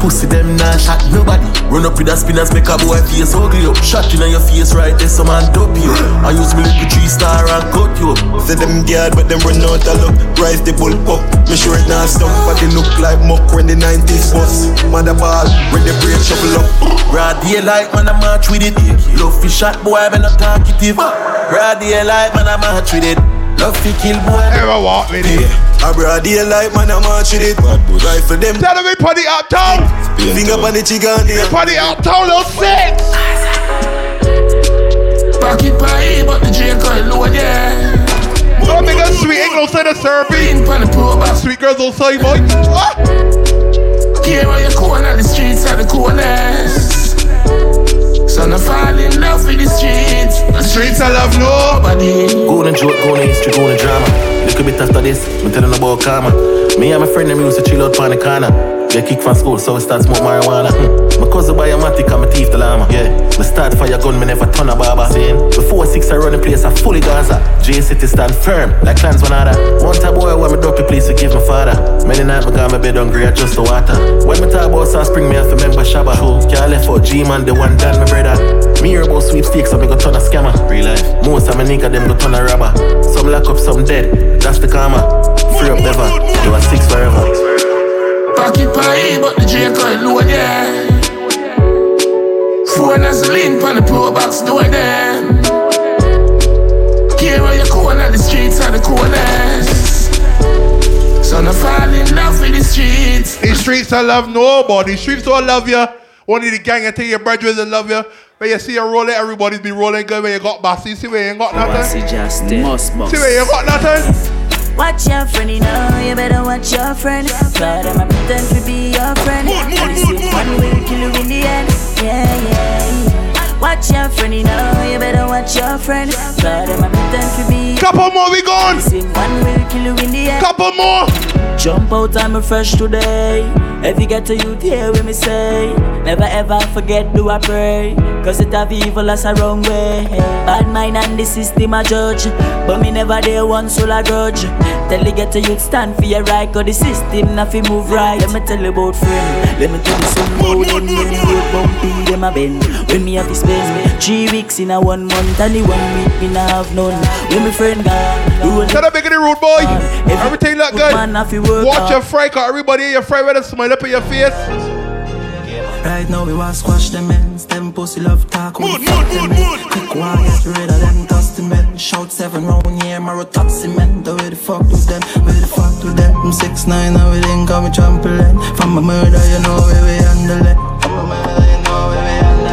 Pussy them not shot nobody. Run up with the spinners, make a boy face ugly up. Shot in your face right there, some man dope you. I use me little three star and cut you up. Say them guard, but them run out of luck. Rise the bull up, me sure it not stuck. But they look like muck when the nineties bus. Mother ball, when the brain shuffle up. Rad here like man, I match with it. Love fi shot boy, I'm not talkative. Rad here like man, I match with it. Love fi kill boy, ever walk with it. I brought the light, man, I'm out with it. Right for them. Tell me, party up town. Finger on the chicken, yeah. Party up town, little six. Back it by, but the drink got low, yeah. Don't make us sweet, ain't no sign of serving. Sweet girls don't say, boy. Here on your corner, the streets are the corners. So I fall in love with the streets. The streets I love nobody. Golden joke, golden history, golden drama. Little bit after this, I'm telling about karma. Me and my friend, them used to chill out on the corner. They kick from school, so we start smoke marijuana. Mm. My cousin buy a matic and my teeth the llama. Yeah, we start fire gun, me never turn a barber. Saying, before six I run the place, I fully Gaza. J-City stand firm, like clans one other. Want a boy, when me drop the place, we give my father. Many night me got my bed hungry, I just the water. When me talk about South Spring, me have to remember Shabba. Can't left out G-Man, the one dad, my brother. Me hear about sweepstakes, so me go turn a scammer. Real life. Most of my nigga, them go turn a robber. Some lock up, some dead. That's the karma. Free up never. You are six forever. Pocket pie, but the drink got low there. Phone has lean pon the pro box door there. Care on your corner, the streets are the corners. So no fall in love with the streets. The streets I love nobody. The streets don't love you. Only the gang until your graduates and love you. When you see you roll it, everybody's been rolling good. When you got bassy, see where you ain't got nothing. Must, must. See where you ain't got nothing. Watch your friend, you know, you better watch your friend. But I'ma pretend to be your friend. Only see one way to kill you in the end. Yeah, yeah. Watch your friend. your friend. God, I'm a pretend to be. Couple more, we gone. One will kill you in the end. Couple more. Jump out, I'm afresh today. If you get to youth here with me, say, never ever forget, do I pray? Cause it have evil as a wrong way. Bad mind and the system I judge, but me never there one soul I grudge. Tell you get to youth stand for your right, cause the system nothing move right. Let me tell you about friend, let me tell you some more. When me and the road bumpy, them a bend. When me have to spend three weeks in a one month, and the one week me not have none. When me friend gone, shut up, make it a rude boy. Everything look good. Watch your fry, cause everybody your fry with a smile up in your face. Right now we want to squash them ends, them pussy love talk. Mood, mood, mood, mood. Quick war, get rid of them dusty men. Shout seven round here, my rotoxy men. The way the fuck with them, way the fuck with them. I'm six nine and we didn't call me trampoline. From my murder, you know where we handle it. From my murder, you know where we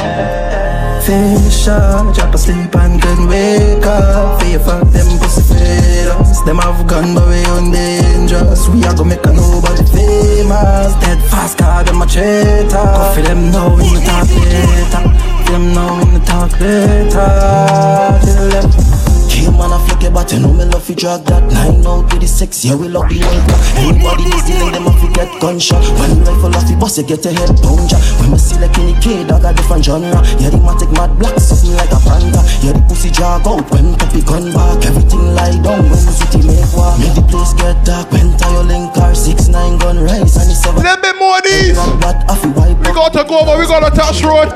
handle it. Fish up, drop asleep and couldn't wake up. Fear fuck them pussy fade us. Them have gone but we on dangerous. We are gonna make a nobody famous. Dead fast card in my chain. I feel them now in the talk later. Feel them now in the talk later. Feel them. Came on a flick it, but you know me love you drag that nine out to the six, yeah we love you all. Anybody is the them off you get gunshot. When you rifle off you boss you get a head puncture. When me see like any kid I got different genre. Yeah the matic mad black something like a panda. Yeah the pussy drag out when copy gun back. Everything lie down when the city make war. Make the place get dark when tire link car six nine gun rise and the seven. Let me more these. We gotta go over, we gotta touch road.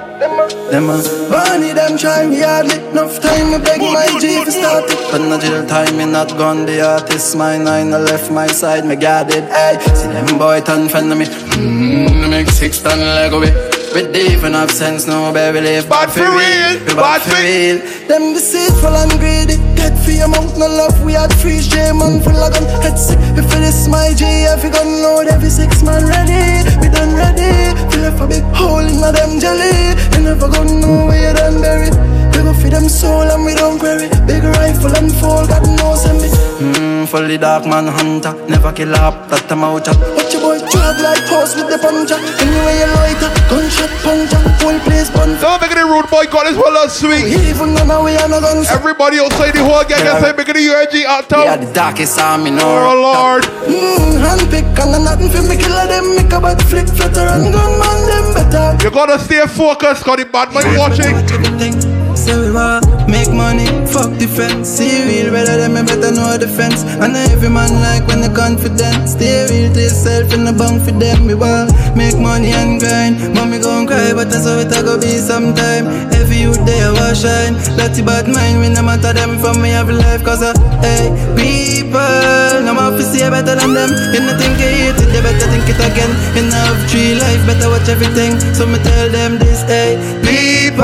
Them a money them try me hardly. Enough time me beg my G to start it. But no jail time me not gone the artist. My nine I left my side me guarded. Ay, see them boy turn friend of me. Mmm, make six ton Lego with. With deep enough sense no baby live. Bad for real, bad for real. Them deceitful and greedy. Get for your mouth no love. We had freeze J man full of gun. Head sick. If it is my G if you gun load every six man ready. We done ready. Fill up a big hole in a them jelly. You never gonna know where you done buried. We go feed them soul and we don't query. Big rifle and fall, God knows and me. Mmm, for the dark man hunter. Never kill up, that time out chat. Watch your boy drag like horse with the puncher. Anyway you lighter, gunshot puncher. Full place puncher. Don't make it a rude boy, God is well as sweet. Even now we are not on. Everybody outside the whole gang can say make it a U R G out town. Yeah, the darkest army now. Oh Lord. Mmm, handpick and a nothing for me killer them. Make a bad flick, flutter and gunman them better. You gotta stay focused, cause the bad man watching. So we want make money, fuck defense. See real, rather than me better no defense. And every man like when the confidence. Stay real to yourself in the bunk for them. We want make money and grind. Mommy gon' cry, but that's how it a go be sometime. Every youth day I will shine. Lotty bad mind, we no matter them from me every life. Cause I, hey, people, no more to see better than them. You no think you hate it, you better think it again. You no have three life, better watch everything. So me tell them this, hey, people,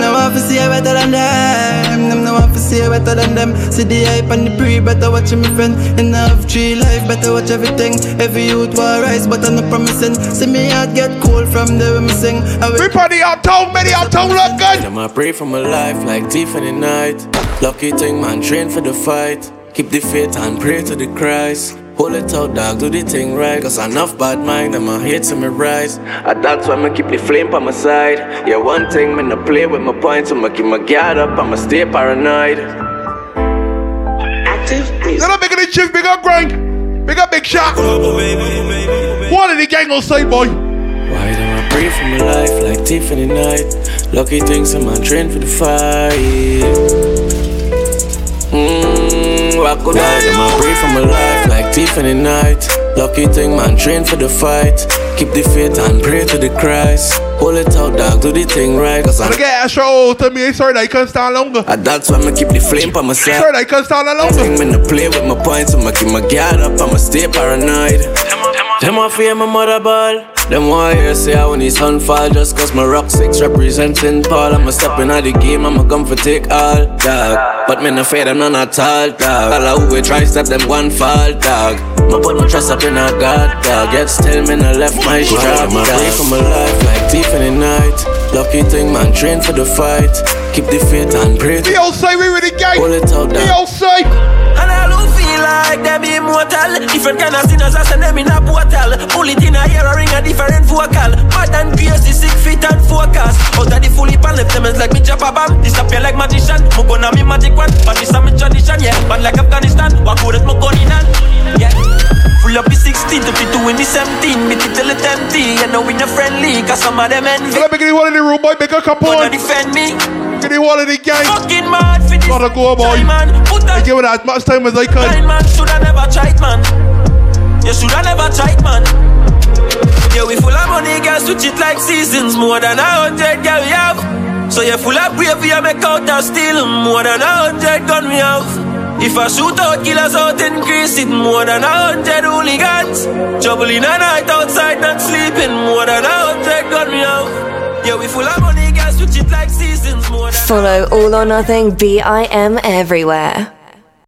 no more to see better than them. Them no want to see better than them. See the hype and the pre, better watch me friend. And I have three life, better watch everything. Every youth will rise, but I'm not promising. See me heart get cold from the way me sing. Everybody out town, many out town look good. Them I pray for my life like thief in the night. Lucky thing man, train for the fight. Keep the faith and pray to the Christ. Hold it out, dog, do the thing right. Cause enough bad mind, them a hate to me rise. And that's why me keep the flame by my side. Yeah, one thing, me no play with my points. So me keep my guard up, I'ma stay paranoid. Active music. They're not making the chief, big up grind. Big up big shot. What are the gang outside, boy? Why do I pray for my life like thief in the night? Lucky things, I'm a train for the fight. Mmm. I could die, them I pray for my life like thief in the night. Lucky thing man, train for the fight. Keep the faith and pray to the Christ. Hold it out, dog, do the thing right. Cause I'm gonna get extra old to me, sorry that I can't stand longer. And that's why I keep the flame by myself. Sorry that I can't stand longer. I'm gonna play with my points, I'ma keep my guard up, I'ma stay paranoid. Them I fear my mother ball. Them why here say I want his son fall. Just cause my rock six representing Paul. I'ma step in at the game, I'ma come for take all, dog. But men afraid I'm none at all, dog. All who we try step them one fall, dog. Ma put my trust up in a God, dog. Yet still men I left my strap, dog. I pray for my life like thief in the night. Lucky thing man, train for the fight. Keep the faith and pray. We outside, we with the gang. Pull it out, dog. We outside. And I don't feel like they be immortal. Different kind of sinners, I send them in a portal. Pull it in a hearing, a different vocal. But and pierce the six feet and focus. Out of the fully pan, lip diamonds like me drop a bomb. Disappear like magician. Me go na me magic one. But this a me tradition, yeah. But like Afghanistan, what good is me gun in hand? Yeah. Full up is sixteen, fifty-two in this seventeen. Me till it empty, and now we the friendly. Cause some of them envy. Let me get the one in the room, boy. Make a couple. Gonna defend me. Get the one in the gang. Fucking mad for this gotta go, boy. I give it as much time as I can. Man, shoulda never tried, man. You shoulda never tried, man. Yeah, we full of money, girls, switch it like seasons. More than a hundred, girl, we have. So you full of bravery, you make out and steal. More than a hundred gun we have. If I shoot out, killers out increase it. More than a hundred hooligans. Trouble in the night, outside not sleeping. More than a hundred gun we have. Yeah, we full of money, girls, switch it like seasons. More than follow All or Nothing B I M everywhere.